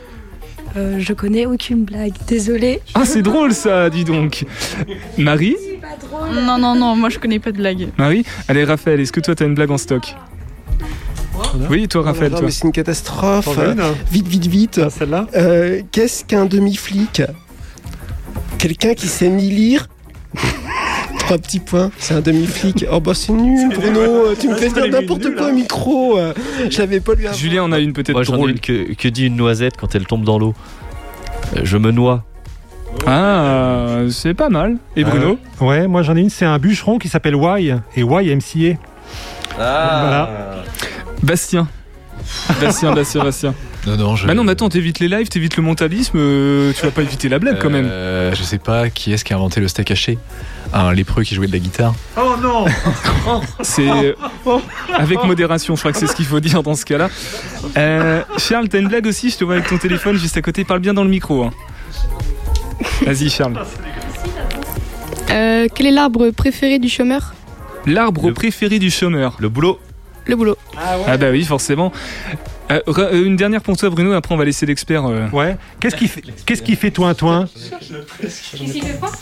Euh, je connais aucune blague, désolée. Ah, c'est drôle ça, dis donc. Marie ? C'est pas drôle. Non, non, non, moi je connais pas de blague. Marie ? Allez, Raphaël, est-ce que toi t'as une blague en stock ? Oui, toi, Raphaël. Oh, toi. Mais c'est une catastrophe. Euh, vite, vite, vite. Ah, celle-là. Euh, qu'est-ce qu'un demi-flic ? Quelqu'un qui sait ni lire. Trois petits points, c'est un demi-flic. Oh bah c'est nul, c'est Bruno, vrai. Tu me fais dire n'importe quoi au micro. Je l'avais pas lu avant. Julien en a une peut-être. Moi, j'en drôle. Ai une que, que dit une noisette quand elle tombe dans l'eau. Euh, je me noie. Ah, c'est pas mal. Et Bruno euh, ouais, moi j'en ai une, c'est un bûcheron qui s'appelle Y. Et Y M C A. Ah. Voilà. Bastien. Bastien, Bastien, Bastien. Non, non, je... Bah non, mais attends, t'évites les lives, t'évites le mentalisme, euh, tu vas pas éviter la blague euh, quand même. Je sais pas, qui est-ce qui a inventé le steak haché ? Un lépreux qui jouait de la guitare. Oh non. C'est euh, avec modération, je crois que c'est ce qu'il faut dire dans ce cas-là. Euh, Charles, t'as une blague aussi ? Je te vois avec ton téléphone juste à côté, parle bien dans le micro. Hein. Vas-y Charles. Euh, quel est l'arbre préféré du chômeur ? L'arbre le... préféré du chômeur ? Le boulot. Le boulot. Ah, ouais. Ah bah oui, forcément. Euh, une dernière pour toi, Bruno, après on va laisser l'expert. Euh... Ouais. Qu'est-ce qui fait, qu'est-ce qui fait toin-toin ?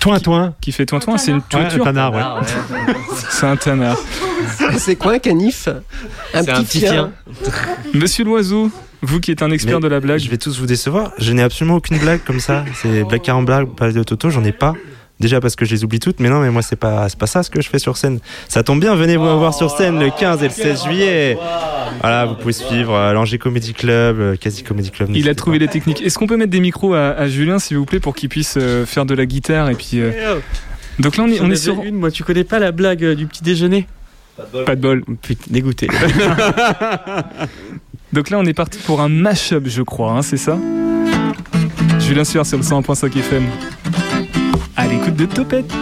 Toin-toin. Qui fait toin-toin ? C'est une toiture. Ouais, un tanard, ouais. C'est un tanard. C'est quoi un canif ? Un c'est petit chien. Monsieur Loiseau, vous qui êtes un expert mais de la blague. Je vais tous vous décevoir. Je n'ai absolument aucune blague comme ça. C'est blague carambla, blague de Toto, j'en ai pas. Déjà parce que je les oublie toutes, mais non, mais moi c'est pas, c'est pas ça ce que je fais sur scène. Ça tombe bien, venez vous oh, voir sur scène oh, le quinze et le seize juillet. Wow, voilà, vous pouvez suivre euh, l'Angers Comedy Club, euh, Quasi Comedy Club. Il a trouvé les techniques. Est-ce qu'on peut mettre des micros à, à Julien, s'il vous plaît, pour qu'il puisse euh, faire de la guitare et puis. Euh... Donc là, on, on est sur une. Moi, tu connais pas la blague euh, du petit déjeuner ? Pas de bol. Pas de bol. Putain, dégoûté. Donc là, on est parti pour un mash-up, je crois, hein, c'est ça ? Julien Sfeir sur le cent un virgule cinq F M. À l'écoute de Topette.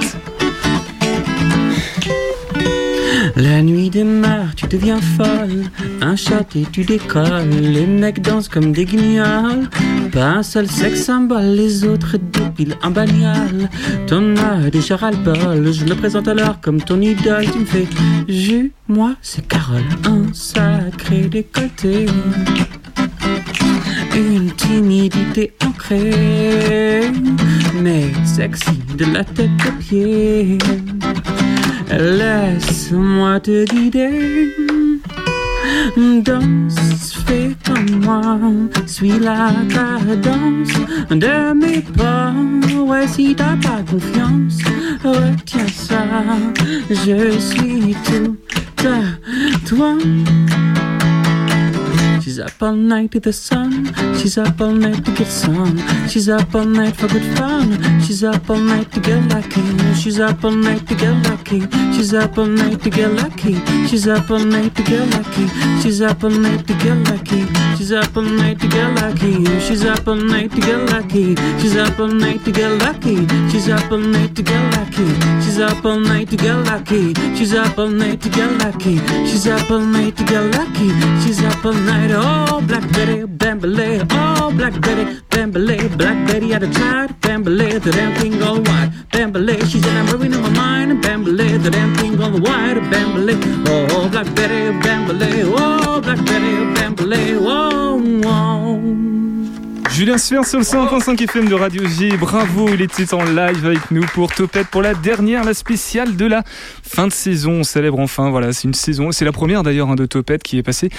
La nuit démarre, tu deviens folle. Un chat et tu décolles. Les mecs dansent comme des guignols. Pas un seul sexe symbole, les autres dépilent en bagnole. Ton œil déjà ras-le-bol, je le présente alors comme ton idole. Tu me fais jus, moi c'est Carole. Un sacré décolleté, une timidité ancrée, mais sexy de la tête aux pieds. Laisse-moi te guider, danse, fais comme moi, suis la cadence de mes pas. Ouais, si t'as pas confiance, retiens ça, je suis tout à toi. She's up all night to the sun. She's up all night to get some. She's up all night for good fun. She's up all night to get lucky. She's up all night to get lucky. She's up all night to get lucky. She's up all night to get lucky. She's up all night to get lucky. She's up all night to get lucky. She's up all night to get lucky. She's up all night to get lucky. She's up all night to get lucky. She's up all night to get lucky. She's up all night to get lucky. She's up all night to get lucky. She's up all night. Oh, Black Betty, Bambalay. Oh, Black Betty, Bambalay. Black Betty at a tide. Bambalay, the damn thing all wide. Bambalay, she's in a movie in my mind. Bambalay, the damn thing all wide. Bambalay. Oh, Black Betty, Bambalay. Oh, Black Betty, Bambalay. Oh, oh. Julien Sfeir sur le cent point cinq F M de Radio G. Bravo, il était en live avec nous pour Topette, pour la dernière, la spéciale de la fin de saison. On célèbre enfin, voilà, c'est une saison. C'est la première d'ailleurs de Topette qui est passée.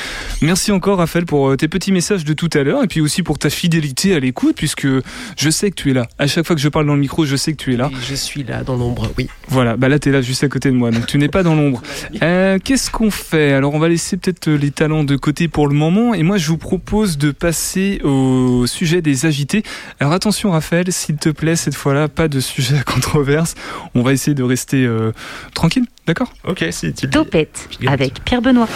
Merci encore Raphaël pour tes petits messages de tout à l'heure et puis aussi pour ta fidélité à l'écoute, puisque je sais que tu es là. À chaque fois que je parle dans le micro, je sais que tu es là. Et je suis là dans l'ombre, oui. Voilà, bah là tu es là juste à côté de moi, donc tu n'es pas dans l'ombre. Euh, qu'est-ce qu'on fait ? Alors on va laisser peut-être les talents de côté pour le moment et moi je vous propose de passer au sujet des agités. Alors attention Raphaël, s'il te plaît, cette fois-là, pas de sujet à controverse. On va essayer de rester euh, tranquille, d'accord ? Ok, si tu le dis. Topette avec Pierre Benoît.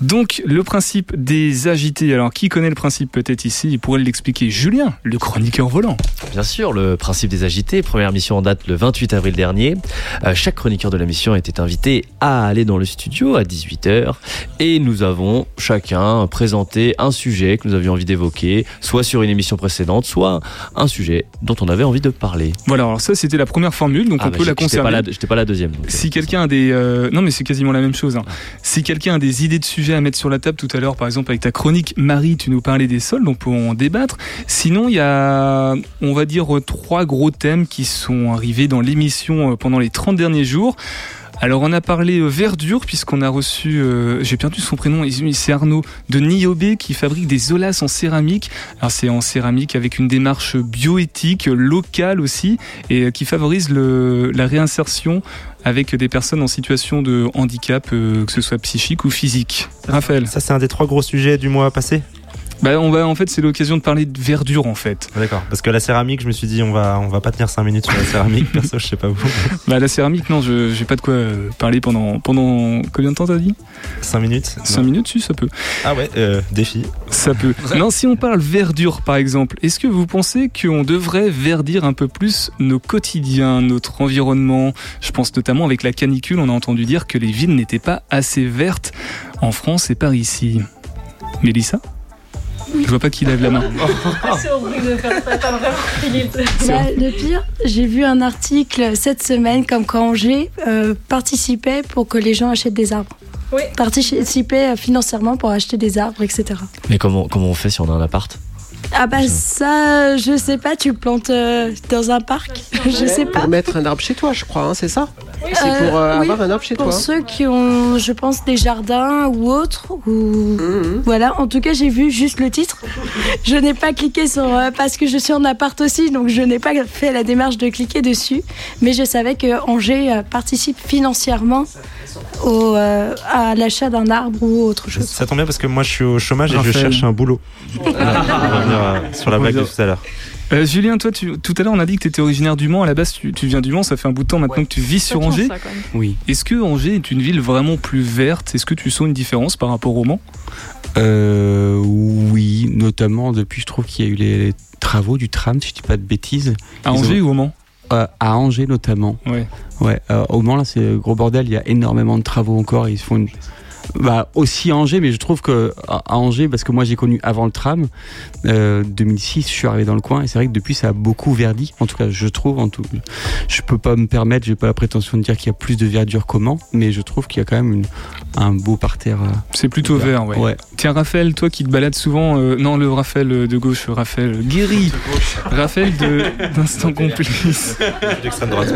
Donc le principe des agités. Alors qui connaît le principe peut-être ici ? Il pourrait l'expliquer Julien, le chroniqueur volant. Bien sûr, le principe des agités. Première mission en date le vingt-huit avril dernier. Euh, chaque chroniqueur de la mission était invité à aller dans le studio à dix-huit heures et nous avons chacun présenté un sujet que nous avions envie d'évoquer, soit sur une émission précédente, soit un sujet dont on avait envie de parler. Voilà. Alors ça c'était la première formule, donc ah on bah peut la conserver. J'étais pas la, j'étais pas la deuxième. Donc, si quelqu'un a des, euh, non mais c'est quasiment la même chose. Hein. Si quelqu'un a des idées de sujets à mettre sur la table tout à l'heure, par exemple avec ta chronique Marie, tu nous parlais des sols, donc pour en débattre. Sinon, il y a, on va dire, trois gros thèmes qui sont arrivés dans l'émission pendant les trente derniers jours. Alors on a parlé verdure puisqu'on a reçu, euh, j'ai perdu son prénom, c'est Arnaud de Niobé qui fabrique des zolas en céramique. Alors c'est en céramique avec une démarche bioéthique, locale aussi, et qui favorise le, la réinsertion avec des personnes en situation de handicap, euh, que ce soit psychique ou physique. Ça, Raphaël. Ça c'est un des trois gros sujets du mois passé. Bah on va en fait c'est l'occasion de parler de verdure en fait. D'accord. Parce que la céramique, je me suis dit on va on va pas tenir cinq minutes sur la céramique perso, je sais pas vous. Bah la céramique non, je j'ai pas de quoi parler pendant pendant combien de temps t'as dit ? cinq minutes. cinq minutes si ça peut. Ah ouais, euh, défi. Ça peut. Non, si on parle verdure par exemple, est-ce que vous pensez qu'on devrait verdir un peu plus nos quotidiens, notre environnement ? Je pense notamment avec la canicule, on a entendu dire que les villes n'étaient pas assez vertes en France et par ici. Mélissa ? Oui. Je vois pas qui lève la main. C'est horrible de faire ça, t'as vraiment fini. Bah, le pire, j'ai vu un article cette semaine comme quand Angers euh, participait pour que les gens achètent des arbres. Oui. Participait financièrement pour acheter des arbres, et cetera. Mais comment, comment on fait si on a un appart ? Ah bah ça, je sais pas, tu plantes euh, dans un parc, je sais pas. Pour mettre un arbre chez toi, je crois, hein, c'est ça ? Oui. C'est pour euh, oui, avoir un arbre chez pour toi. Pour ceux qui ont, je pense, des jardins ou autres, ou mmh. Voilà, en tout cas j'ai vu juste le titre. Je n'ai pas cliqué sur, euh, parce que je suis en appart aussi, donc je n'ai pas fait la démarche de cliquer dessus. Mais je savais que Angers euh, participe financièrement au, euh, à l'achat d'un arbre ou autre chose. Ça tombe bien parce que moi je suis au chômage et Raphaël. Je cherche un boulot. Sur la blague de tout à l'heure. Euh, Julien, toi, tu, tout à l'heure, on a dit que tu étais originaire du Mans. À la base, tu, tu viens du Mans, ça fait un bout de temps maintenant ouais. que tu vis sur Angers. Ça, oui. Est-ce que Angers est une ville vraiment plus verte ? Est-ce que tu sens une différence par rapport au Mans ? euh, Oui, notamment depuis, je trouve qu'il y a eu les, les travaux du tram, si je dis pas de bêtises. À Angers ont... ou au Mans ? Euh, à Angers notamment. Ouais. Ouais. Euh, au Mans, là, c'est le gros bordel. Il y a énormément de travaux encore. Ils se font une... Bah, aussi à Angers, mais je trouve que à Angers, parce que moi j'ai connu avant le tram, euh, deux mille six, je suis arrivé dans le coin et c'est vrai que depuis ça a beaucoup verdi. En tout cas, je trouve, en tout, je peux pas me permettre, j'ai pas la prétention de dire qu'il y a plus de verdure comment, mais je trouve qu'il y a quand même une, un beau parterre. Euh, c'est plutôt vert, ouais. ouais. Tiens, Raphaël, toi qui te balades souvent, euh, non, le Raphaël de gauche, Raphaël Guéry, Raphaël de, d'Instant Complice. D'extrême droite.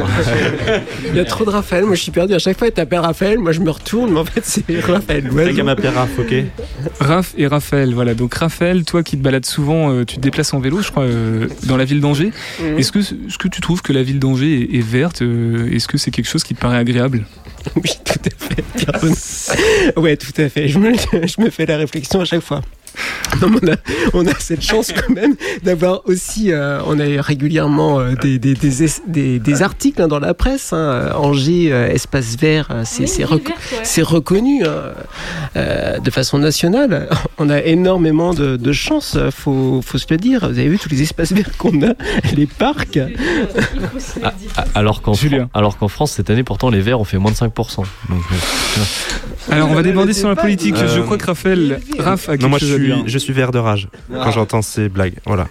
Il y a trop de Raphaël, moi je suis perdu. À chaque fois, il t'appelle Raphaël, moi je me retourne, mais en fait c'est Raphaël, Raph, okay. Raph et Raphaël, voilà. Donc Raphaël, toi qui te balades souvent, euh, tu te déplaces en vélo, je crois, euh, dans la ville d'Angers. Mmh. Est-ce que, est-ce que tu trouves que la ville d'Angers est, est verte ? euh, Est-ce que c'est quelque chose qui te paraît agréable ? Oui, tout à fait. Pierre Benoît. Ouais, tout à fait. Je me, je me fais la réflexion à chaque fois. Non, on, a, on a cette chance quand même d'avoir aussi, euh, on a régulièrement euh, des, des, des, des, des articles hein, dans la presse, hein, Angers, euh, Espace Vert, c'est, oui, c'est, rec- vert, ouais. c'est reconnu hein, euh, de façon nationale. On a énormément de, de chance, il faut, faut se le dire. Vous avez vu tous les espaces verts qu'on a, les parcs. Alors qu'en, Fran- alors qu'en France, cette année, pourtant, les verts ont fait moins de cinq pour cent. Donc, euh, alors on va déborder sur la politique. Euh, je crois que Raphaël, Raph a quelque non, moi, chose je suis, à dire. Je suis vert de rage ah. quand j'entends ces blagues. Voilà.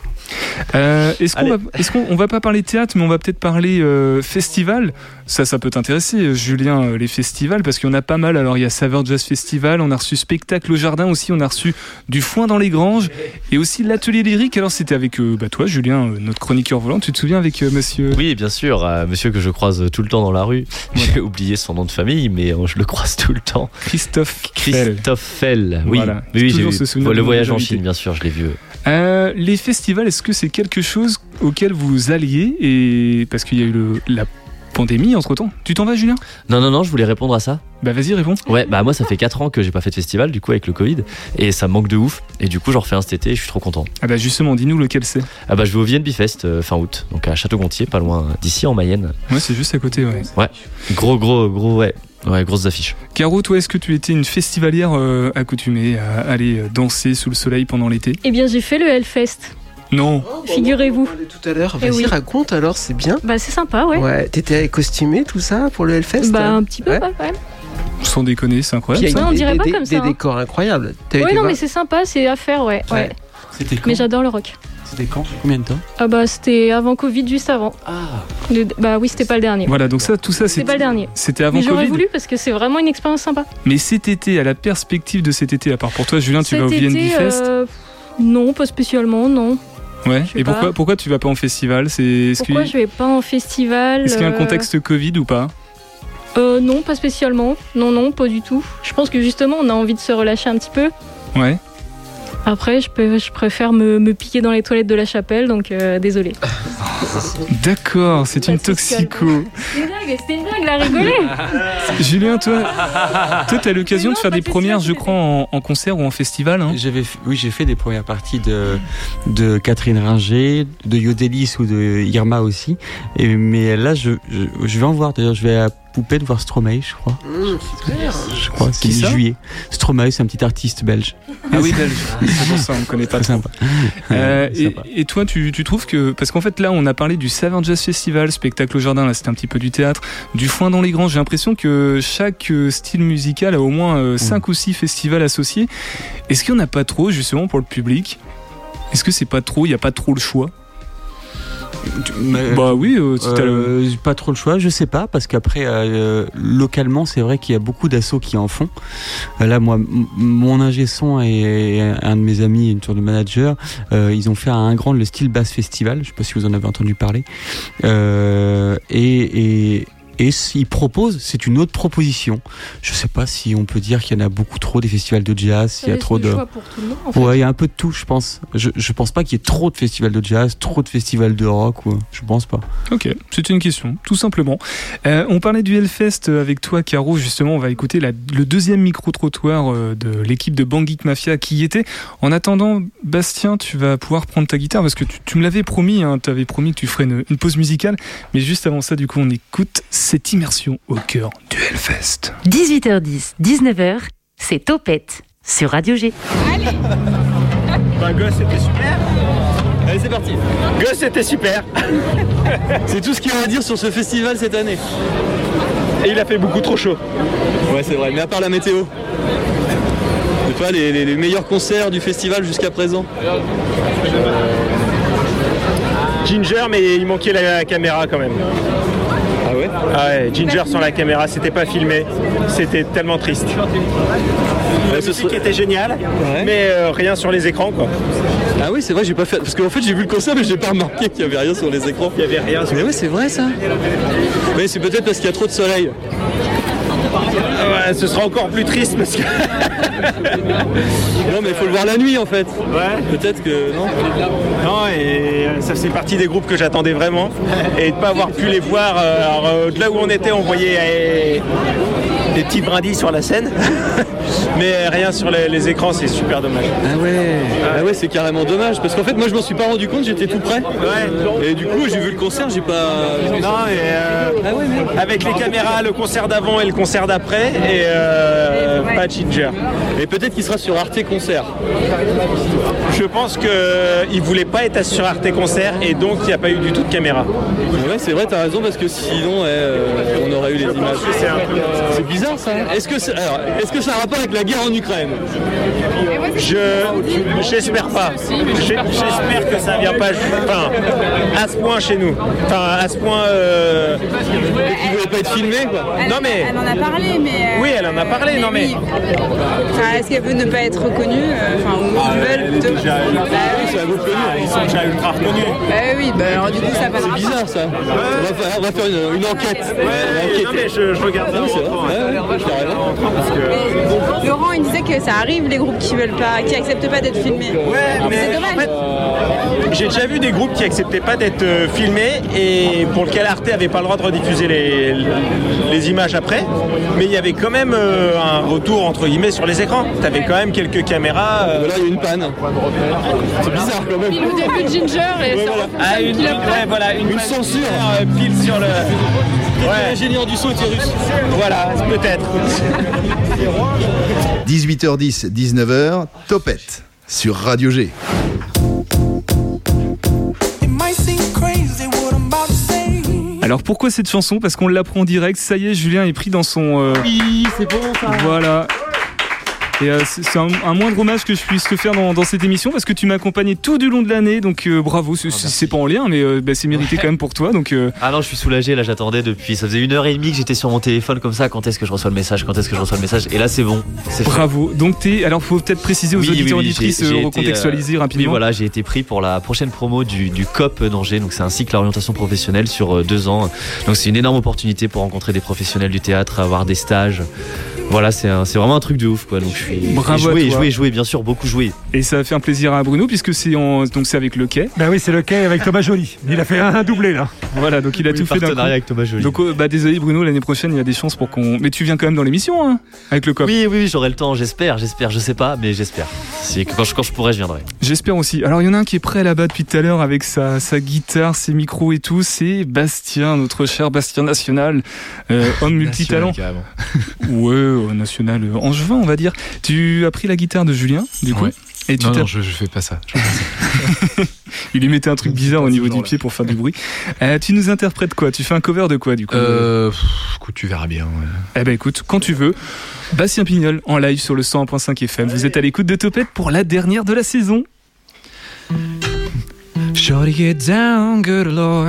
Euh, est-ce qu'on va, est-ce qu'on on va pas parler théâtre, mais on va peut-être parler euh, festival. Ça, ça peut t'intéresser, Julien, euh, les festivals, parce qu'il y en a pas mal. Alors il y a Saveur Jazz Festival, on a reçu Spectacle au Jardin aussi, on a reçu du Foin dans les Granges et aussi l'Atelier Lyrique. Alors c'était avec euh, bah, toi, Julien, euh, notre chroniqueur volant. Tu te souviens avec euh, Monsieur ? Oui, bien sûr, euh, Monsieur que je croise tout le temps dans la rue. Voilà. J'ai oublié son nom de famille, mais euh, je le croise tout le temps. Christophe. Christophe Fell. Oui, voilà. oui, oui j'ai vu. Le voyage en Chine, bien sûr, je l'ai vu. Euh, les festivals, est-ce que c'est quelque chose auquel vous alliez et parce qu'il y a eu le, la pandémie entre-temps. Tu t'en vas, Julien ? Non, non, non, je voulais répondre à ça. Bah vas-y, réponds. Ouais, bah moi, ça fait quatre ans que j'ai pas fait de festival, du coup, avec le Covid, et ça me manque de ouf, et du coup, j'en refais un cet été, et je suis trop content. Ah bah justement, dis-nous lequel c'est ? Ah bah je vais au V N B Fest, euh, fin août, donc à Château-Gontier, pas loin d'ici, en Mayenne. Ouais, c'est juste à côté, ouais. Ouais, gros, gros, gros, ouais. Ouais, grosses affiches. Caro, toi, est-ce que tu étais une festivalière euh, accoutumée à aller danser sous le soleil pendant l'été ? Eh bien, j'ai fait le Hellfest. Non. Oh, bah figurez-vous. On en tout à l'heure. Vas-y, oui. Raconte alors, c'est bien. Bah, c'est sympa, ouais. Ouais. T'étais costumée, tout ça, pour le Hellfest ? Bah, un petit peu, ouais. Pas quand même. Sans déconner, c'est incroyable. Ça. Non, on dirait pas des, comme ça. Des hein. décors incroyables. T'as oui, non, voir... mais c'est sympa, c'est à faire, ouais. ouais. ouais. C'était quand ? Mais j'adore le rock. C'était quand ? Combien de temps ? Ah bah c'était avant Covid, juste avant. Ah. Le, bah oui, c'était pas le dernier. Voilà, donc ça, tout ça, c'était, c'était pas le dernier. C'était avant Covid. Mais j'aurais Covid. voulu parce que c'est vraiment une expérience sympa. Mais cet été, à la perspective de cet été, à part pour toi, Julien, tu cet vas au V N B Fest ? euh, Non, pas spécialement, non. Ouais. Et pourquoi, pourquoi tu vas pas en festival ? C'est ce pourquoi que... je vais pas en festival ? Est-ce qu'il y a un contexte Covid ou pas ? Euh, non, pas spécialement. Non, non, pas du tout. Je pense que justement, on a envie de se relâcher un petit peu. Ouais. Après, je, peux, je préfère me, me piquer dans les toilettes de la chapelle, donc euh, désolé. D'accord, c'est une toxico. C'était une blague, elle a rigolé. Julien, toi, toi tu as l'occasion non, de faire des premières, je crois, en, en concert ou en festival. Hein. J'avais, oui, j'ai fait des premières parties de, de Catherine Ringer, de Yodelis ou de Irma aussi. Et, mais là, je, je, je vais en voir, d'ailleurs, je vais à Poupée de voir Stromae, je crois. Mmh, c'est je crois, c'est, c'est juillet. Stromae, c'est un petit artiste belge. Ah oui, belge. C'est pour ça, on ne connaît pas. C'est sympa. Euh, c'est et, sympa. Et toi, tu, tu trouves que. Parce qu'en fait, là, on a parlé du Saveur Jazz Festival, Spectacle au Jardin, là, c'était un petit peu du théâtre, du Foin dans les Granges. J'ai l'impression que chaque style musical a au moins cinq mmh. ou six festivals associés. Est-ce qu'il n'y en a pas trop, justement, pour le public ? Est-ce que c'est pas trop, il n'y a pas trop le choix ? Mais, bah oui, euh, euh, pas trop le choix, je sais pas, parce qu'après euh, localement, c'est vrai qu'il y a beaucoup d'assauts qui en font. Euh, là, moi, m- mon ingé son et, et un de mes amis, une tour de manager, euh, ils ont fait à un grand le Style Bass Festival. Je sais pas si vous en avez entendu parler. Euh, et, et Et ils proposent, c'est une autre proposition. Je sais pas si on peut dire qu'il y en a beaucoup trop des festivals de jazz, s'il y a trop de. Choix pour tout le monde, en fait. Ouais, il y a un peu de tout, je pense. Je, je pense pas qu'il y ait trop de festivals de jazz, trop de festivals de rock, ouais. Je pense pas. Ok, c'est une question, tout simplement. Euh, on parlait du Hellfest avec toi, Caro, justement. On va écouter la, le deuxième micro-trottoir de l'équipe de Bang Geek Mafia qui y était. En attendant, Bastien, tu vas pouvoir prendre ta guitare parce que tu, tu me l'avais promis, hein, tu avais promis que tu ferais une, une pause musicale. Mais juste avant ça, du coup, on écoute. Cette immersion au cœur du Hellfest. dix-huit heures dix, dix-neuf heures, c'est Topette sur Radio G. Allez ben, Ghost, c'était super. Allez, c'est parti. Ghost, c'était super. C'est tout ce qu'il y a à dire sur ce festival cette année. Et il a fait beaucoup trop chaud. Ouais, c'est vrai, mais à part la météo. C'est pas les, les, les meilleurs concerts du festival jusqu'à présent. Ginger, mais il manquait la caméra quand même. Ah ouais, ah ouais, Ginger sans la caméra, c'était pas filmé, c'était tellement triste. La musique serait... était géniale, ouais. mais euh, rien sur les écrans quoi. Ah oui c'est vrai, j'ai pas fait, parce qu'en fait j'ai vu le concert mais j'ai pas remarqué qu'il y avait rien sur les écrans. Il y avait rien. Sur... Mais oui c'est vrai ça. Mais c'est peut-être parce qu'il y a trop de soleil. Ouais, ce sera encore plus triste parce que. Non mais il faut le voir la nuit en fait. Ouais. Peut-être que non. Non et ça c'est partie des groupes que j'attendais vraiment et de ne pas avoir pu les voir. Alors de là où on était, on voyait des petits brindilles sur la scène. mais rien sur les, les écrans, c'est super dommage. Ah ouais, ah, ah ouais, c'est carrément dommage, parce qu'en fait moi je m'en suis pas rendu compte, j'étais tout près. Ouais. Et du coup j'ai vu le concert, j'ai pas. Non, et euh, ah ouais, mais... avec les caméras, le concert d'avant et le concert d'après, et euh, pas Ginger. Et peut-être qu'il sera sur Arte Concert. Je pense qu'il voulait pas être sur Arte Concert et donc il n'y a pas eu du tout de caméra. Ouais, c'est vrai, t'as raison, parce que sinon euh, on aurait eu les images. C'est, un peu... c'est bizarre ça. Est-ce que c'est... Alors, est-ce que ça a un rapport avec la guerre en Ukraine ? Je j'espère pas. J'espère que ça vient pas. Enfin, à ce point chez nous. Enfin, à ce point. Euh... Qui voulait pas être filmé quoi. Elle, non mais. Elle en a parlé, mais. Euh... Oui, elle en a parlé, mais non mais. Enfin, est-ce qu'elle veut ne pas être reconnue ? Enfin, ou ah, ils veulent. Te... Déjà... Bah, oui. ah, ils sont déjà ultra reconnus. Bah oui, bah alors du coup ça va. C'est bizarre ça. Ouais. On va faire une, une enquête. Ouais, ouais, enquête. Non mais je, je regarde. Ah, oui, c'est Laurent, il disait que ça arrive les groupes qui veulent pas, qui acceptent pas d'être filmés. Ouais, mais c'est dommage. En fait, j'ai déjà vu des groupes qui acceptaient pas d'être filmés et pour lequel Arte avait pas le droit de rediffuser les, les images après, mais il y avait quand même euh, un retour entre guillemets sur les écrans. T'avais ouais. quand même quelques caméras. Euh... Là, il y a une panne. C'est bizarre quand même. Pile au début de Ginger et ouais, voilà. Ah, une, une, ouais, voilà, une, une censure euh, pile sur le. Ouais. L'ingénieur du son était russe. Voilà, peut-être. dix-huit heures dix, dix-neuf heures, Topette sur Radio G. Alors pourquoi cette chanson ? Parce qu'on l'apprend en direct. Ça y est, Julien est pris dans son... Euh... Oui, c'est bon ça. Voilà. Et euh, c'est un, un moindre hommage que je puisse te faire dans, dans cette émission parce que tu m'as accompagné tout du long de l'année, donc euh, bravo. C'est, oh, c'est pas en lien, mais euh, bah, c'est mérité ouais. quand même pour toi. Donc euh... ah non, je suis soulagé. Là, j'attendais depuis. Ça faisait une heure et demie que j'étais sur mon téléphone comme ça. Quand est-ce que je reçois le message ? Quand est-ce que je reçois le message ? Et là, c'est bon. C'est bravo. Fait. Donc t'es. Alors, faut peut-être préciser aux oui, auditeurs oui, oui, auditrices, j'ai, j'ai recontextualiser été, euh, rapidement. Oui, voilà, j'ai été pris pour la prochaine promo du, du Cop d'Angers. Donc c'est un cycle orientation professionnelle sur euh, deux ans. Donc c'est une énorme opportunité pour rencontrer des professionnels du théâtre, avoir des stages. Voilà, c'est, un, c'est vraiment un truc de ouf, quoi. Donc je suis joué, joué, joué, bien sûr, beaucoup joué. Et ça a fait un plaisir à Bruno puisque c'est en, donc c'est avec Le Quai. Ben oui, c'est Le Quai avec Thomas Joly. Il a fait un, un doublé là. Voilà, donc il a oui, tout fait d'un coup. Partenariat avec Thomas Joly. Donc euh, bah désolé Bruno, l'année prochaine il y a des chances pour qu'on. Mais tu viens quand même dans l'émission, hein, avec le Cop. Oui, oui, oui, j'aurai le temps, j'espère, j'espère, je sais pas, mais j'espère. Si quand je, quand je pourrai, je viendrai. J'espère aussi. Alors il y en a un qui est prêt là-bas depuis tout à l'heure avec sa, sa guitare, ses micros et tout. C'est Bastien, notre cher Bastien national, euh, homme multitalent. Ouais. Au national angevin, on va dire. Tu as pris la guitare de Julien, du coup. Ouais. Et tu non, non, je, je fais pas ça. Je fais pas ça. Il lui mettait un truc bizarre au niveau du pied pour faire du bruit. Euh, tu nous interprètes quoi ? Tu fais un cover de quoi, du coup ? euh, pff, Écoute, tu verras bien. Ouais. Eh ben écoute, quand tu veux. Bastien Pignol en live sur le cent un virgule cinq F M. Allez. Vous êtes à l'écoute de Topette pour la dernière de la saison. Shorty, get down, good lord.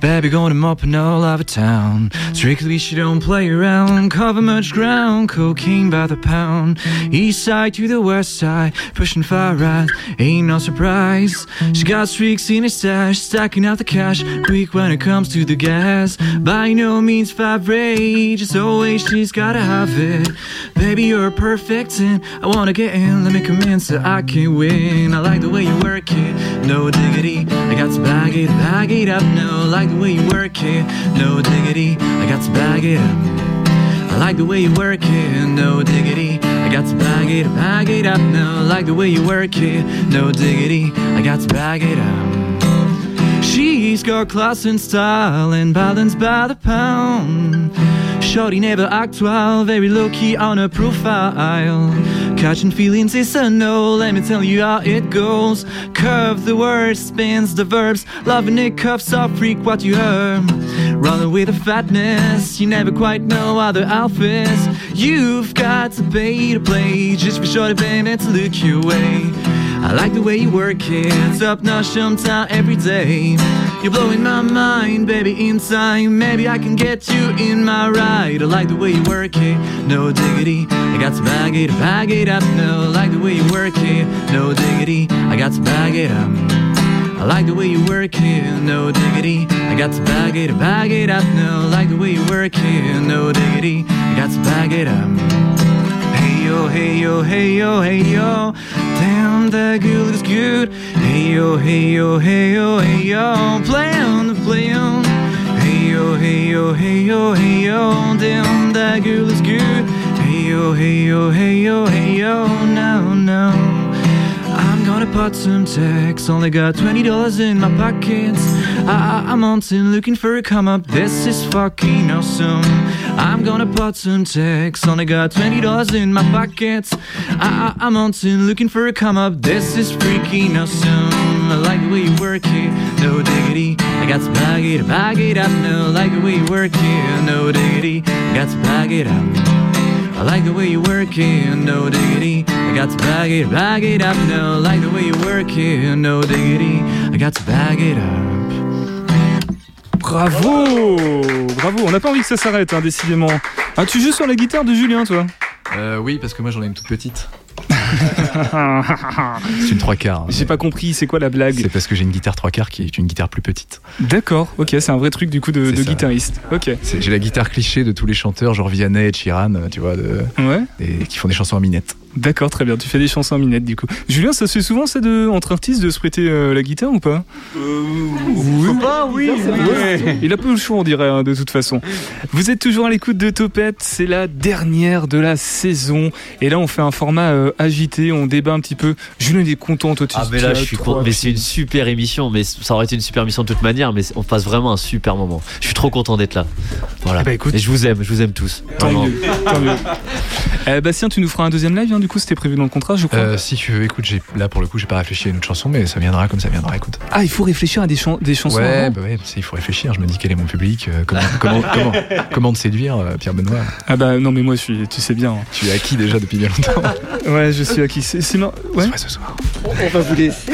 Baby, gonna moppin' all over town. Strictly, she don't play around. Cover much ground, cocaine by the pound. East side to the west side, pushing far right, ain't no surprise. She got streaks in her stash, stacking out the cash, quick when it comes to the gas. By no means fabric, just always she's gotta have it. Baby, you're perfect and I wanna get in. Let me come in so I can win. I like the way you work it, no diggity. I got to bag it, bag it up now. I like the way you work it, no diggity. I got to bag it up. I like the way you work it, no diggity. I got to bag it, bag it up now. I like the way you work it, no diggity. I got to bag it up. She's got class and style and balance by the pound. Shorty never act wild, very low-key on her profile. Catching feelings is a no, let me tell you how it goes. Curve the words, spins the verbs, loving it cuffs up, freak what you heard. Rolling with a fatness, you never quite know other outfits. You've got to pay to play, just for Shorty baby to look your way. I like the way you work it, top notch, hometown every day. You're blowing my mind, baby, in time. Maybe I can get you in my ride. I like the way you work it, no diggity. I got to bag it, bag it up, no. I like the way you work it, no diggity. I got to bag it up. I like the way you work it, no diggity. I got to bag it, bag it up, no. I like the way you work it, no diggity. I got to bag it up. Hey yo, hey yo, hey yo, hey yo. Damn, that girl looks good. Hey yo, hey yo, hey yo, hey yo. Play on, play on. Hey yo, hey yo, hey yo, hey yo. Damn, that girl looks good. Hey yo, yo, hey yo, hey yo, hey yo, no, no. I'm gonna pot some tax. Only got twenty dollars in my pockets. I, I, I'm hunting, looking for a come up. This is fucking awesome. I'm gonna pot some tax. Only got twenty dollars in my pockets. I, I, I'm hunting, looking for a come up. This is freaking awesome. I like the way you work it, no diggity. I got to bag it, bag it up. No, I like the way you work it, no diggity. I got to bag it up. I like the way you work it, no diggity. I got to bag it, bag it up. No, I like the way you work it, no diggity. I got to bag it up. Bravo, bravo. On n'a pas envie que ça s'arrête, hein, décidément. Ah, tu joues sur la guitare de Julien, toi? Euh, oui, parce que moi j'en ai une toute petite. C'est une trois quarts. J'ai pas compris, c'est quoi la blague? C'est parce que j'ai une guitare trois quarts qui est une guitare plus petite. D'accord, ok, c'est un vrai truc du coup de, de guitariste. Ok. C'est, j'ai la guitare cliché de tous les chanteurs, genre Vianney et Chiran, tu vois, de, ouais. des, qui font des chansons en minette. D'accord, très bien, tu fais des chansons en minette du coup. Julien, ça se fait souvent ça de, entre artistes de se prêter euh, la guitare ou pas? Euh. Oui, pas, oui, oui. Ouais. Il a peu le choix, on dirait, hein, de toute façon. Vous êtes toujours à l'écoute de Topette, c'est la dernière de la saison. Et là, on fait un format euh, agité, on débat un petit peu. Julien, il est content, toi, tu Ah, mais là, je suis content. Mais c'est une super émission, mais ça aurait été une super émission de toute manière, mais on passe vraiment un super moment. Je suis trop content d'être là. Voilà. Eh ben, écoute, et je vous aime, je vous aime tous. Tant mieux. Tant mieux. Euh, Bastien, tu nous feras un deuxième live, hein, du coup, c'était prévu dans le contrat, je crois. Euh, si tu veux, écoute, j'ai, là pour le coup, j'ai pas réfléchi à une autre chanson, mais ça viendra comme ça viendra, écoute. Ah, il faut réfléchir à des, chan- des chansons. Ouais, bah ouais, il faut réfléchir. Je me dis quel est mon public, euh, comment, comment, comment, comment te séduire, euh, Pierre Benoît. Ah bah non, mais moi, je suis, tu sais bien. Hein. Tu es acquis déjà depuis bien longtemps. Ouais, je suis acquis. C'est, c'est mar... ouais. C'est vrai, ce soir. On va vous laisser.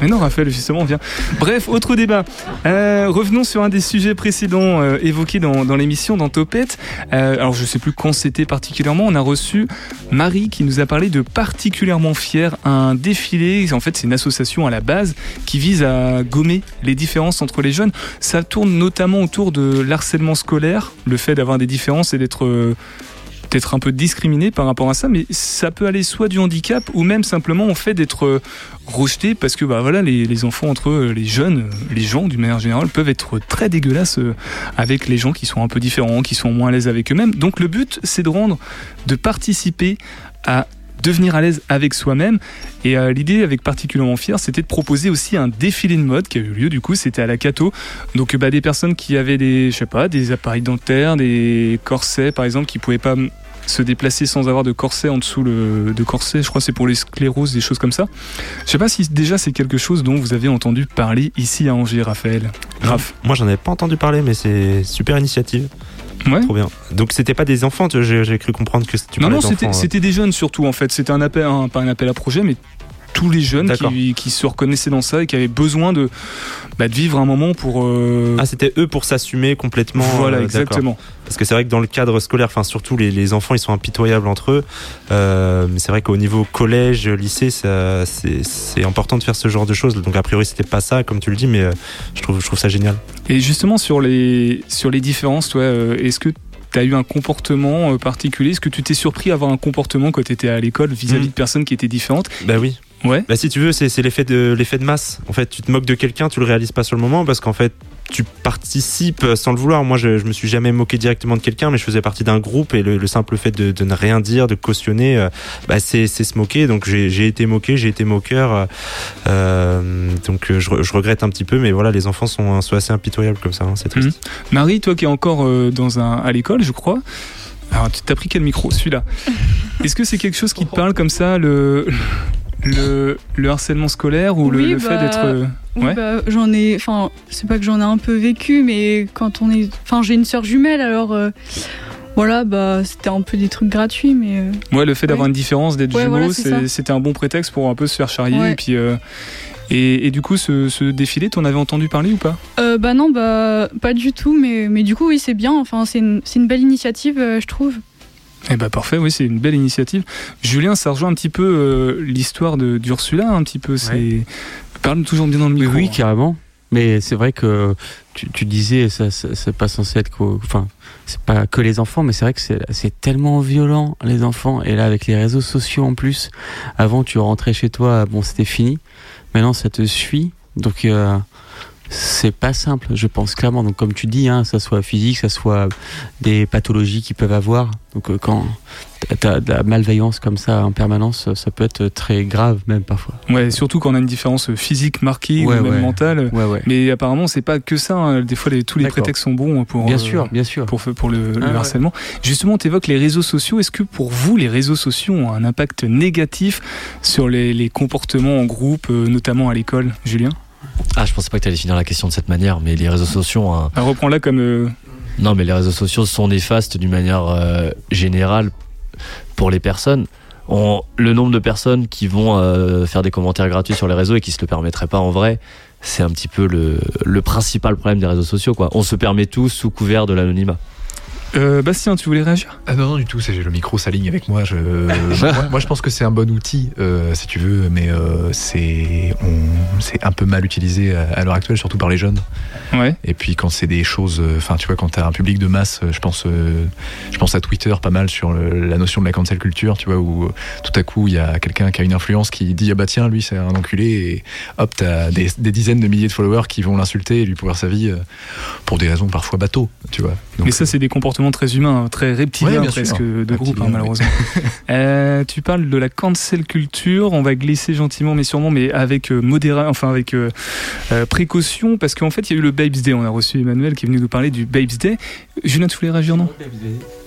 Mais non, Raphaël, justement, viens. Bref, autre débat. Euh, revenons sur un des sujets précédents euh, évoqués dans, dans l'émission, dans Topette. Euh, alors, je sais plus quand c'était particulièrement. On a reçu Marie qui nous a parlé de Particulièrement Fier, un défilé. En fait, c'est une association à la base qui vise à gommer les différences entre les jeunes. Ça tourne notamment autour de l'harcèlement scolaire, le fait d'avoir des différences et d'être... Euh, peut-être un peu discriminé par rapport à ça, mais ça peut aller soit du handicap ou même simplement au fait d'être rejeté parce que bah voilà, les, les enfants entre eux, les jeunes, les gens d'une manière générale peuvent être très dégueulasses avec les gens qui sont un peu différents, qui sont moins à l'aise avec eux-mêmes. Donc le but, c'est de rendre, de participer à devenir à l'aise avec soi-même. Et euh, l'idée avec Particulièrement Fier, c'était de proposer aussi un défilé de mode qui a eu lieu, du coup c'était à la Cato, donc bah, des personnes qui avaient des, je sais pas, des appareils dentaires, des corsets par exemple, qui pouvaient pas se déplacer sans avoir de corset en dessous le, de corset, je crois que c'est pour les scléroses, des choses comme ça. Je sais pas si déjà c'est quelque chose dont vous avez entendu parler ici à Angers, Raphaël. Raph. Moi j'en avais pas entendu parler, mais c'est super initiative. Ouais. Trop bien. Donc c'était pas des enfants, tu, j'ai, j'ai cru comprendre que tu parlais d'enfants. Non, non, c'était, c'était des jeunes surtout en fait. C'était un appel, un, pas un appel à projet, mais tous les jeunes qui, qui se reconnaissaient dans ça et qui avaient besoin de, bah, de vivre un moment pour... Euh... Ah, c'était eux pour s'assumer complètement. Voilà, euh, exactement. D'accord. Parce que c'est vrai que dans le cadre scolaire, enfin surtout les, les enfants, ils sont impitoyables entre eux. Euh, mais c'est vrai qu'au niveau collège, lycée, ça, c'est, c'est important de faire ce genre de choses. Donc a priori, c'était pas ça, comme tu le dis, mais euh, je, trouve, je trouve ça génial. Et justement, sur les, sur les différences, toi, euh, est-ce que t'as eu un comportement particulier? Est-ce que tu t'es surpris à avoir un comportement quand t'étais à l'école vis-à-vis mmh. de personnes qui étaient différentes? Bah oui. Ouais. Bah si tu veux, c'est, c'est l'effet de, l'effet de masse. En fait, tu te moques de quelqu'un, tu le réalises pas sur le moment parce qu'en fait, tu participes sans le vouloir. Moi, je, je me suis jamais moqué directement de quelqu'un, mais je faisais partie d'un groupe et le, le simple fait de, de ne rien dire, de cautionner, euh, bah c'est, c'est se moquer. Donc j'ai, j'ai été moqué, j'ai été moqueur. Euh, donc je, je regrette un petit peu, mais voilà, les enfants sont, sont assez impitoyables comme ça. Hein, c'est triste. Mmh. Marie, toi qui es encore euh, dans un, à l'école, je crois. Alors tu t'as pris quel micro, celui-là? Est-ce que c'est quelque chose qui te parle comme ça, le Le, le harcèlement scolaire ou le, oui, le fait bah, d'être... Oui, ouais. bah, j'en ai... Enfin, c'est pas que j'en ai un peu vécu, mais quand on est... Enfin, j'ai une sœur jumelle, alors... Euh, voilà, bah, c'était un peu des trucs gratuits, mais... Euh, ouais, le fait ouais. d'avoir une différence, d'être ouais, jumeaux, voilà, c'est, c'était un bon prétexte pour un peu se faire charrier, ouais. et puis... Euh, Et, et du coup, ce, ce défilé, t'en avais entendu parler ou pas? euh, Bah non, bah pas du tout, mais, mais du coup, oui, c'est bien. Enfin, c'est une, c'est une belle initiative, euh, je trouve. Eh ben parfait, oui, c'est une belle initiative. Julien, ça rejoint un petit peu euh, l'histoire de, d'Ursula, un petit peu. C'est... Ouais. Parle toujours bien dans le micro. Oui, hein. Carrément. Mais c'est vrai que tu, tu disais, ça, ça, c'est pas censé être, enfin, c'est pas que les enfants, mais c'est vrai que c'est, c'est tellement violent les enfants. Et là, avec les réseaux sociaux en plus, avant tu rentrais chez toi, bon, c'était fini. Maintenant, ça te suit. Donc, euh, c'est pas simple, je pense clairement. Donc comme tu dis, hein, ça soit physique, ça soit des pathologies qu'ils peuvent avoir. Donc euh, quand t'as de la malveillance comme ça en permanence, ça peut être très grave même parfois. Ouais, surtout quand on a une différence physique marquée, ouais, ou même ouais. mentale. Ouais, ouais. Mais apparemment c'est pas que ça. Hein. Des fois les, tous les D'accord. prétextes sont bons pour bien euh, sûr, bien sûr, pour pour le, ah, le harcèlement. Ouais. Justement, t'évoques les réseaux sociaux. Est-ce que pour vous les réseaux sociaux ont un impact négatif sur les, les comportements en groupe, euh, notamment à l'école, Julien ? Ah, je pensais pas que t'allais finir la question de cette manière, mais les réseaux sociaux. Hein... Ah, reprends-la comme. Euh... Non, mais les réseaux sociaux sont néfastes d'une manière euh, générale pour les personnes. On, le nombre de personnes qui vont euh, faire des commentaires gratuits sur les réseaux et qui se le permettraient pas en vrai, c'est un petit peu le, le principal problème des réseaux sociaux, quoi. On se permet tout sous couvert de l'anonymat. Euh, Bastien, tu voulais réagir ? Ah non, non, du tout, c'est, le micro s'aligne avec moi. Je, je, moi, moi, je pense que c'est un bon outil, euh, si tu veux, mais euh, c'est, on, c'est un peu mal utilisé à, à l'heure actuelle, surtout par les jeunes. Ouais. Et puis quand c'est des choses, enfin, tu vois, quand t'as un public de masse, je pense, euh, je pense à Twitter pas mal sur le, la notion de la cancel culture, tu vois, où tout à coup, il y a quelqu'un qui a une influence qui dit « Ah bah tiens, lui, c'est un enculé », et hop, t'as des, des dizaines de milliers de followers qui vont l'insulter et lui pourrir sa vie euh, pour des raisons parfois bateaux, tu vois. Donc, mais ça, c'est des comportements très humain, très reptilien, ouais, presque, sûr. De reptilien, groupe, hein, malheureusement. Oui. euh, tu parles de la cancel culture, on va glisser gentiment mais sûrement, mais avec euh, modéra... enfin avec euh, euh, précaution, parce qu'en fait il y a eu le Babes Day, on a reçu Emmanuel qui est venu nous parler du Babes Day. Julien, tu voulais réagir, non ?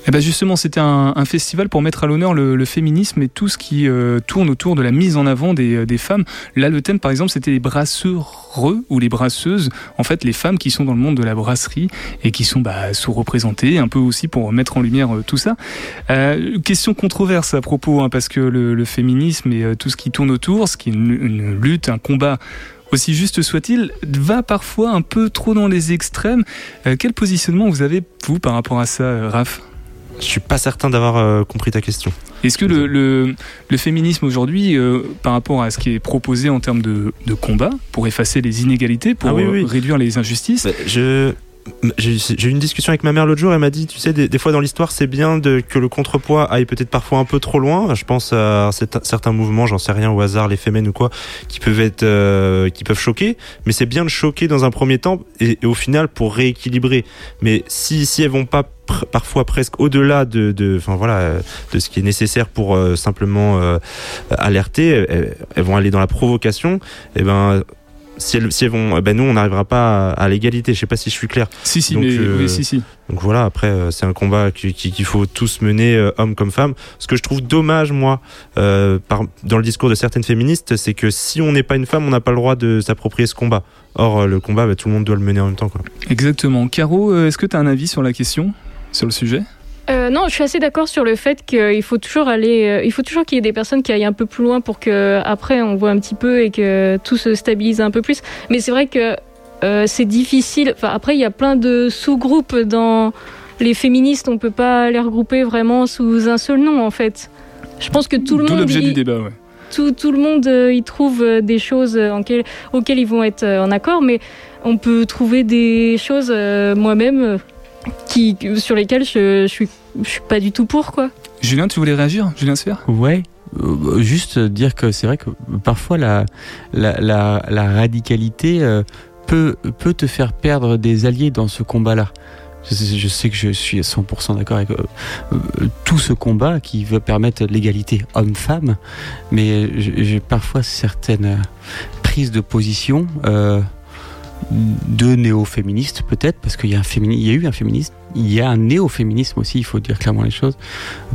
Eh ben justement, c'était un, un festival pour mettre à l'honneur le, le féminisme et tout ce qui euh, tourne autour de la mise en avant des, des femmes. Là, le thème, par exemple, c'était les brasseureux ou les brasseuses. En fait, les femmes qui sont dans le monde de la brasserie et qui sont bah, sous-représentées, un peu aussi pour mettre en lumière euh, tout ça. Euh, question controverse à propos, hein, parce que le, le féminisme et euh, tout ce qui tourne autour, ce qui est une, une lutte, un combat, aussi juste soit-il, va parfois un peu trop dans les extrêmes. Euh, quel positionnement vous avez, vous, par rapport à ça, euh, Raph ? Je suis pas certain d'avoir euh, compris ta question. Est-ce que le, le, le féminisme aujourd'hui, euh, par rapport à ce qui est proposé en termes de, de combat, pour effacer les inégalités, pour ah oui, oui. réduire les injustices ? Bah, je... J'ai, j'ai eu une discussion avec ma mère l'autre jour, elle m'a dit, tu sais, des, des fois dans l'histoire c'est bien de, que le contrepoids aille peut-être parfois un peu trop loin. Je pense à certains mouvements, j'en sais rien au hasard, les Femmes ou quoi, qui peuvent être euh, qui peuvent choquer, mais c'est bien de choquer dans un premier temps et, et au final pour rééquilibrer. Mais si, si elles vont pas pr- parfois presque au-delà de, de, enfin voilà, de ce qui est nécessaire pour euh, simplement euh, alerter, elles, elles vont aller dans la provocation, et ben Si elles, si elles vont, ben nous on n'arrivera pas à, à l'égalité. Je sais pas si je suis clair. Si si, donc, mais, euh, mais si si. Donc voilà. Après, c'est un combat qui, qui, qu'il faut tous mener, euh, hommes comme femmes. Ce que je trouve dommage, moi, euh, par, dans le discours de certaines féministes, c'est que si on n'est pas une femme, on n'a pas le droit de s'approprier ce combat. Or, le combat, ben, tout le monde doit le mener en même temps, quoi. Exactement. Caro, est-ce que tu as un avis sur la question, sur le sujet ? Euh, non, je suis assez d'accord sur le fait qu'il faut toujours aller, euh, il faut toujours qu'il y ait des personnes qui aillent un peu plus loin pour que après on voit un petit peu et que tout se stabilise un peu plus. Mais c'est vrai que euh, c'est difficile. Enfin, après, il y a plein de sous-groupes dans les féministes. On peut pas les regrouper vraiment sous un seul nom, en fait. Je pense que tout le D'où monde. Tout l'objet y... du débat, ouais. Tout, tout le monde euh, y trouve euh, des choses en quel, auxquelles ils vont être euh, en accord, mais on peut trouver des choses euh, moi-même. Euh, Qui, sur lesquels je, je, suis, je suis pas du tout pour, quoi. Julien, tu voulais réagir ? Julien Sfeir ? Ouais, euh, juste dire que c'est vrai que parfois la, la, la, la radicalité euh, peut, peut te faire perdre des alliés dans ce combat-là. Je, je sais que je suis cent pour cent d'accord avec euh, tout ce combat qui veut permettre l'égalité homme-femme, mais j'ai, j'ai parfois certaines prises de position... Euh, de néo-féministes peut-être, parce qu'il y a, un fémini- il y a eu un féminisme, il y a un néo-féminisme aussi, il faut dire clairement les choses,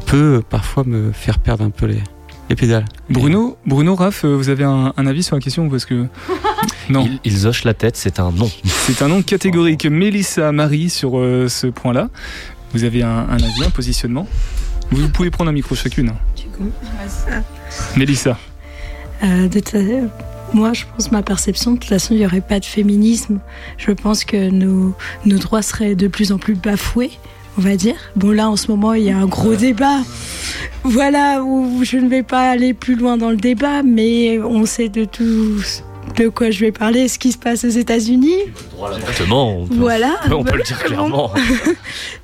peut parfois me faire perdre un peu les, les pédales. Bruno, Bruno, Raph, vous avez un, un avis sur la question, parce que... Non. Ils, ils hochent la tête, c'est un non. C'est un non catégorique. Mélissa, Marie, sur euh, ce point-là, vous avez un, un avis, un positionnement. Vous pouvez prendre un micro chacune. Du coup, Mélissa. Euh, de ta... Moi, je pense ma perception, de toute façon, il n'y aurait pas de féminisme. Je pense que nos, nos droits seraient de plus en plus bafoués, on va dire. Bon, là, en ce moment, il y a un gros débat. Voilà, où je ne vais pas aller plus loin dans le débat, mais on sait de tous de quoi je vais parler, ce qui se passe aux États-Unis. Exactement, on peut, voilà, on peut le dire clairement.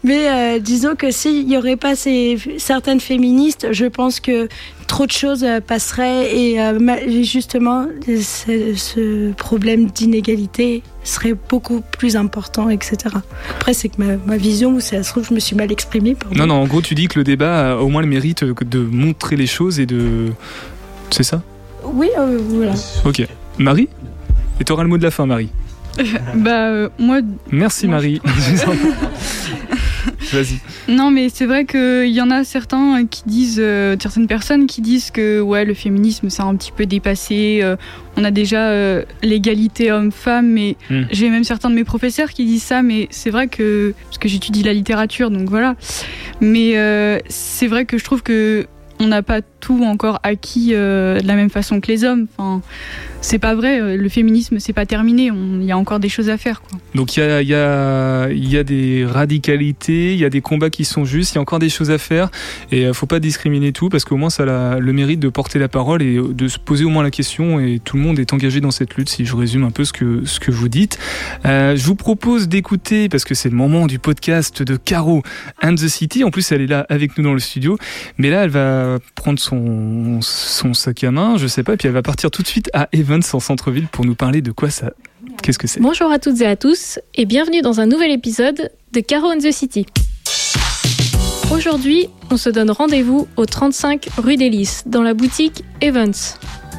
Mais euh, disons que s'il n'y aurait pas ces, certaines féministes, je pense que trop de choses passeraient et euh, justement ce, ce problème d'inégalité serait beaucoup plus important, et cetera. Après, c'est que ma, ma vision, ou ça se trouve, je me suis mal exprimée. Pardon. Non, non, en gros, tu dis que le débat a au moins le mérite de montrer les choses et de... C'est ça ? Oui, euh, voilà. Ok. Marie ? Et t'auras le mot de la fin, Marie. Bah, euh, moi... Merci, moi, Marie. Vas-y. Non, mais c'est vrai qu'il y en a certains qui disent, euh, certaines personnes qui disent que ouais, le féminisme, c'est un petit peu dépassé. Euh, on a déjà euh, l'égalité homme-femme, mais mmh. j'ai même certains de mes professeurs qui disent ça, mais c'est vrai que... Parce que j'étudie la littérature, donc voilà. Mais euh, c'est vrai que je trouve que on n'a pas tout encore acquis euh, de la même façon que les hommes. Enfin, c'est pas vrai, le féminisme, c'est pas terminé. Il y a encore des choses à faire, quoi. Donc il y a, y a, y a des radicalités, il y a des combats qui sont justes, il y a encore des choses à faire. Et il ne faut pas discriminer tout, parce qu'au moins ça a le mérite de porter la parole et de se poser au moins la question. Et tout le monde est engagé dans cette lutte, si je résume un peu ce que, ce que vous dites. Euh, je vous propose d'écouter, parce que c'est le moment du podcast de Caro and the City. En plus, elle est là avec nous dans le studio. Mais là, elle va prendre son, son sac à main, je sais pas, puis elle va partir tout de suite à Evans en centre-ville pour nous parler de quoi ça... Qu'est-ce que c'est ? Bonjour à toutes et à tous et bienvenue dans un nouvel épisode de Caro and the City. Aujourd'hui, on se donne rendez-vous au trente-cinq rue des Lys, dans la boutique Evans.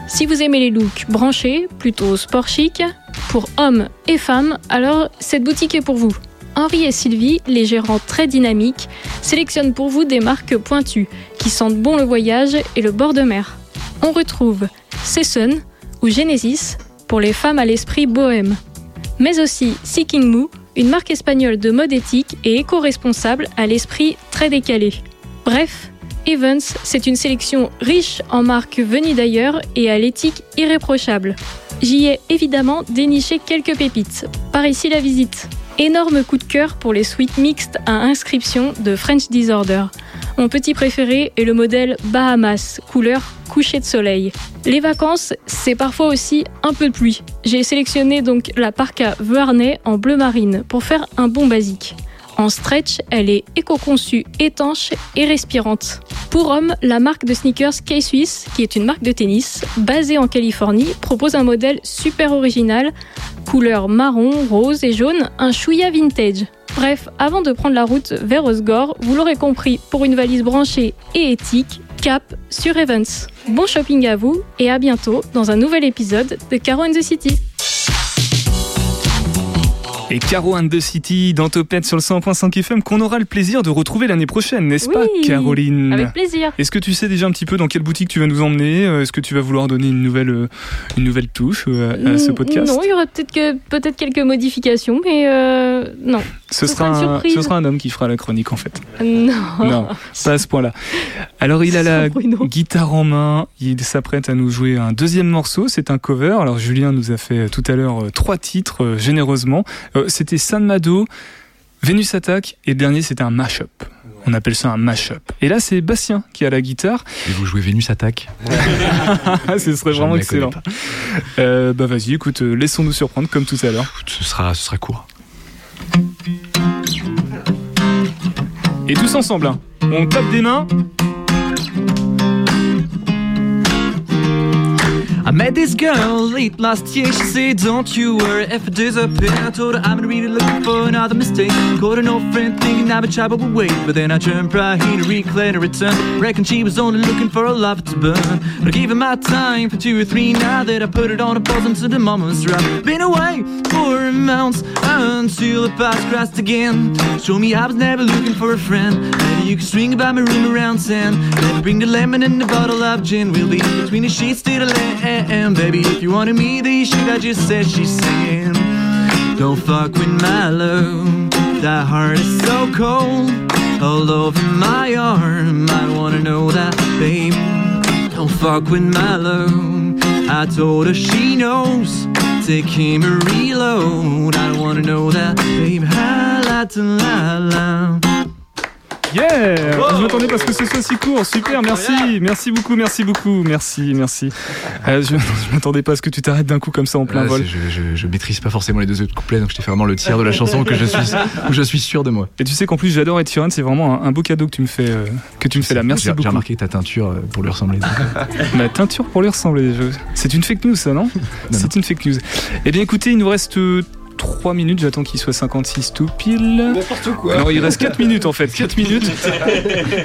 Si vous aimez les looks branchés, plutôt sport chic, pour hommes et femmes, alors cette boutique est pour vous. Henri et Sylvie, les gérants très dynamiques, sélectionnent pour vous des marques pointues qui sentent bon le voyage et le bord de mer. On retrouve Sesson ou Genesis pour les femmes à l'esprit bohème, mais aussi Seeking Moo, une marque espagnole de mode éthique et éco-responsable à l'esprit très décalé. Bref, Evans, c'est une sélection riche en marques venues d'ailleurs et à l'éthique irréprochable. J'y ai évidemment déniché quelques pépites. Par ici la visite. Énorme coup de cœur pour les suites mixtes à inscription de French Disorder. Mon petit préféré est le modèle Bahamas, couleur coucher de soleil. Les vacances, c'est parfois aussi un peu de pluie. J'ai sélectionné donc la parka Veuarnais en bleu marine pour faire un bon basique. En stretch, elle est éco-conçue, étanche et respirante. Pour hommes, la marque de sneakers K-Swiss, qui est une marque de tennis, basée en Californie, propose un modèle super original, couleur marron, rose et jaune, un chouïa vintage. Bref, avant de prendre la route vers Osgore, vous l'aurez compris, pour une valise branchée et éthique, cap sur Evans. Bon shopping à vous et à bientôt dans un nouvel épisode de Caro and the City. Et Caro and the City dans Topette sur le cent virgule cinq F M qu'on aura le plaisir de retrouver l'année prochaine, n'est-ce oui, pas Caroline ? Avec plaisir. Est-ce que tu sais déjà un petit peu dans quelle boutique tu vas nous emmener ? Est-ce que tu vas vouloir donner une nouvelle, une nouvelle touche à, à ce podcast ? Non, il y aura peut-être, que, peut-être quelques modifications, mais euh, non. Ce, ce, sera un, ce sera un homme qui fera la chronique en fait. Non. Non, pas à ce point-là. Alors il a la Bruno. guitare en main, il s'apprête à nous jouer un deuxième morceau, c'est un cover. Alors Julien nous a fait tout à l'heure trois titres euh, généreusement. Euh, c'était San Mado, Vénus Attaque et le dernier c'était un mash-up. On appelle ça un mash-up. Et là c'est Bastien qui a la guitare. Et vous jouez Vénus Attaque. Ce serait vraiment excellent. Euh, bah vas-y, écoute, euh, laissons-nous surprendre comme tout à l'heure. Ce sera, ce sera court. Et tous ensemble, hein. On tape des mains. I met this girl late last year, she said don't you worry if I disappear. I told her I've been really looking for another mistake. Caught an old friend thinking I've been trouble away, but then I turned right here to reclaim a return. Reckon she was only looking for a love to burn, but I gave her my time for two or three. Now that I put it on a pause until the moment's right. Been away for months until the past crossed again. Showed me I was never looking for a friend. Maybe you can swing by my room around ten. Maybe bring the lemon and the bottle of gin. We'll leave between the sheets to the land. And baby, if you wanted me, the shit I just said, she's singing. Don't fuck with my love, that heart is so cold. All over my arm, I wanna know that, babe. Don't fuck with my love, I told her she knows. Take him a reload, I wanna know that, babe. Ha la la la. Yeah, wow. Je m'attendais pas à ce que ce soit si court. Super, merci, merci beaucoup, merci beaucoup, merci, merci. Euh, je m'attendais pas à ce que tu t'arrêtes d'un coup comme ça en plein Là, vol. Je, je, je maîtrise pas forcément les deux autres couplets, donc je t'ai fait vraiment le tiers de la chanson que je suis, où je suis sûr de moi. Et tu sais qu'en plus j'adore Ed Sheeran, c'est vraiment un, un beau cadeau que tu me fais, euh, que tu me fais là. Merci j'ai, beaucoup. J'ai remarqué ta teinture pour lui ressembler. Ma teinture pour lui ressembler. Je... C'est une fake news, ça, non, non C'est non. une fake news. Eh bien, écoutez, il nous reste trois minutes, j'attends qu'il soit cinquante-six tout pile. N'importe quoi. Alors il reste quatre minutes en fait, quatre minutes.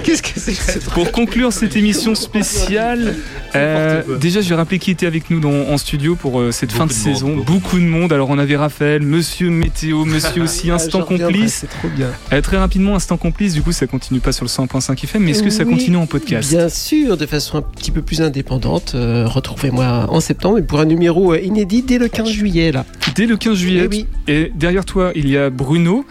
Qu'est-ce que c'est que cette... Pour conclure cette émission spéciale, euh, déjà je vais rappeler qui était avec nous dans, en studio pour euh, cette beaucoup fin de, de saison. Monde, beaucoup. beaucoup de monde. Alors on avait Raphaël, Monsieur Météo, Monsieur aussi Instant Complice. C'est trop bien. Euh, très rapidement, Instant Complice, du coup ça continue pas sur le cent virgule cinq F M, mais est-ce que oui, ça continue en podcast ? Bien sûr, de façon un petit peu plus indépendante. Euh, retrouvez-moi en septembre pour un numéro inédit dès le quinze juillet là. Dès le quinze juillet. Et oui. Et derrière toi, il y a Bruno.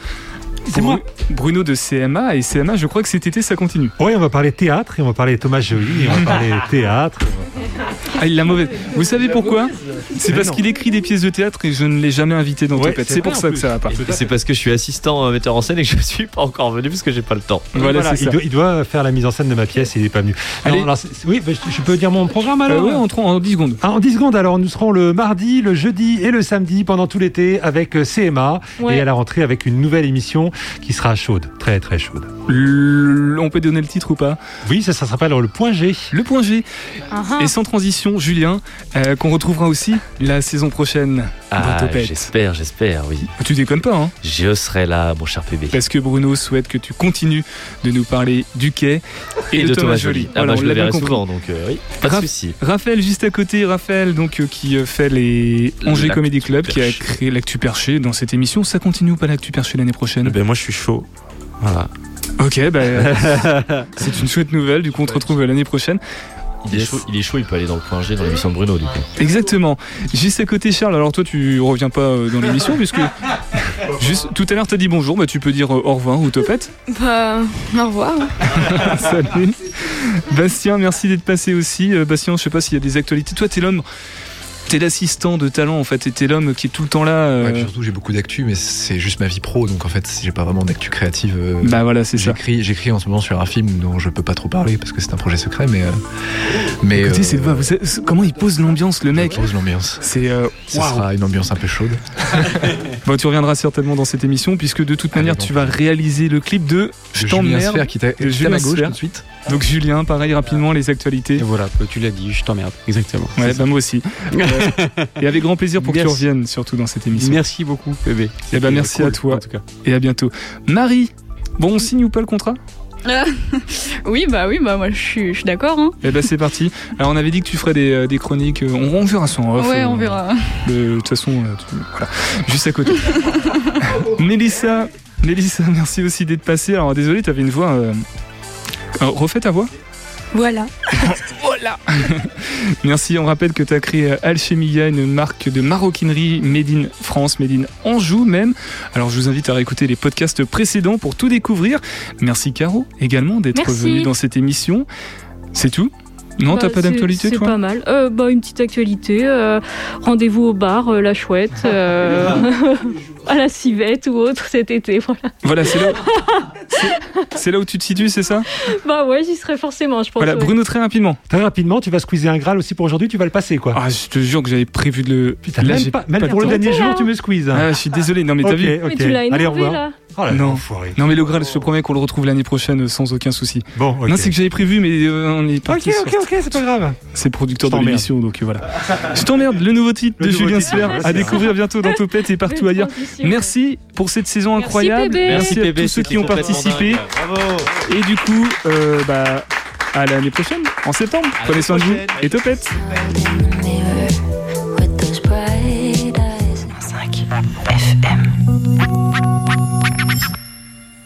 C'est Bru- moi. Bruno de C M A. Et C M A, je crois que cet été, ça continue. Oui, on va parler théâtre et on va parler Thomas Joly et on va parler théâtre. Ah, il l'a mauvaise. Vous savez pourquoi ? C'est parce qu'il écrit des pièces de théâtre et je ne l'ai jamais invité dans ouais, Topette. C'est, c'est pour ça que ça va pas. Et c'est parce que je suis assistant metteur en scène et que je suis pas encore venu parce que j'ai pas le temps. Voilà, voilà, c'est il, ça. Doit, il doit faire la mise en scène de ma pièce et il est pas venu. Alors, alors, oui, bah, je, je peux dire mon programme alors. Euh, oui, on en dix secondes. Ah, en dix secondes, alors nous serons le mardi, le jeudi et le samedi pendant tout l'été avec C M A ouais. et à la rentrée avec une nouvelle émission qui sera chaude, très très chaude. L- on peut donner le titre ou pas ? Oui, ça, ça s'appelle le point G. Le point G. Uh-huh. Et sans transition, Julien, euh, qu'on retrouvera aussi la saison prochaine ah, dans Topette. J'espère, j'espère, oui. Tu déconnes pas, hein ? Je serai là, mon cher P B. Parce que Bruno souhaite que tu continues de nous parler du Quai et, et de, de Thomas, Thomas Joly. Ah, voilà, bah, je le verrai souvent, donc euh, oui, pas Raph- de souci. Raphaël, juste à côté, Raphaël, donc, euh, qui fait les Angers Comedy Club, perché. Qui a créé l'actu perché dans cette émission. Ça continue ou pas l'actu perché l'année prochaine ? Ben, moi, je suis chaud. Voilà. Ok, bah, c'est une chouette nouvelle, du coup on te retrouve l'année prochaine. Il est, chaud, il est chaud, il peut aller dans le point G dans l'émission de Bruno du coup. Exactement. Juste à côté Charles, alors toi tu reviens pas dans l'émission puisque juste tout à l'heure t'as dit bonjour, bah tu peux dire au revoir ou topette. Bah au revoir. Salut. Bastien, merci d'être passé aussi. Bastien, je sais pas s'il y a des actualités. Toi t'es l'homme. T'es l'assistant de talent en fait, et t'es l'homme qui est tout le temps là. Euh... Ouais, surtout j'ai beaucoup d'actu, mais c'est juste ma vie pro, donc en fait j'ai pas vraiment d'actu créative. Euh... Bah voilà, c'est j'écris, ça. J'écris en ce moment sur un film dont je peux pas trop parler parce que c'est un projet secret, mais. Euh... mais écoutez, euh... c'est vous savez, comment il pose l'ambiance, le mec. Il pose l'ambiance. C'est. Euh... Ça wow. sera une ambiance un peu chaude. Bon, tu reviendras certainement dans cette émission puisque de toute manière ah, tu vas réaliser le clip de. Je t'emmerde. Julien Sfeir qui t'a à ma gauche tout de suite. Donc Julien, pareil rapidement les actualités. Et voilà, tu l'as dit, je t'emmerde. Exactement. Ouais, bah moi aussi. Et avec grand plaisir pour merci. Que tu reviennes surtout dans cette émission. Merci beaucoup, bébé. Et bah merci cool, à toi. En tout cas. Et à bientôt. Marie, bon, on signe ou pas le contrat ? Euh, oui, bah oui, bah moi je suis, je suis d'accord. Hein. Et bah c'est parti. Alors on avait dit que tu ferais des, des chroniques. On, on verra ça en off. Ouais, on euh, verra. De toute façon, tu, voilà, juste à côté. Mélissa, Mélissa, merci aussi d'être passée. Alors désolé, t'avais une voix. Euh... Alors, refais ta voix. Voilà. Voilà. Merci, on rappelle que tu as créé Alchemia, une marque de maroquinerie made in France, made in Anjou même. Alors je vous invite à réécouter les podcasts précédents pour tout découvrir. Merci Caro également d'être Merci. venue dans cette émission. C'est tout ? Non, bah, t'as pas d'actualité, c'est toi ? C'est pas mal. Euh, bah, une petite actualité. Euh, rendez-vous au bar, euh, la chouette, euh, à la civette ou autre cet été. Voilà, voilà c'est, là où, c'est, c'est là où tu te situes, c'est ça ? Bah ouais, j'y serai forcément, je pense. Voilà, ouais. Bruno, très rapidement. Très rapidement, tu vas squeezer un Graal aussi pour aujourd'hui, tu vas le passer, quoi. Ah, je te jure que j'avais prévu de le... Putain, là, même, pas, même pas pour le dernier jour, tu me squeezes. Hein. Ah, je suis désolé, non mais t'as okay, vu okay. Mais tu l'as énervé, allez, au revoir. Là. Oh là, non. non, mais le Graal, je te promets qu'on le retrouve l'année prochaine sans aucun souci. Bon, okay. Non, c'est que j'avais prévu, mais euh, on est parti. Ok, ok, ok, c'est pas grave. C'est producteur de l'émission, donc voilà. Je t'emmerde, le nouveau titre le de nouveau Julien Sfeir à découvrir bientôt dans Topette et partout ailleurs. Merci pour cette saison Merci incroyable. Bébé. Merci, Merci à bébé, tous ceux qui ont participé. Bravo. Et du coup, euh, bah, à l'année prochaine, en septembre. Prenez soin de vous et Topette. cent cinq F M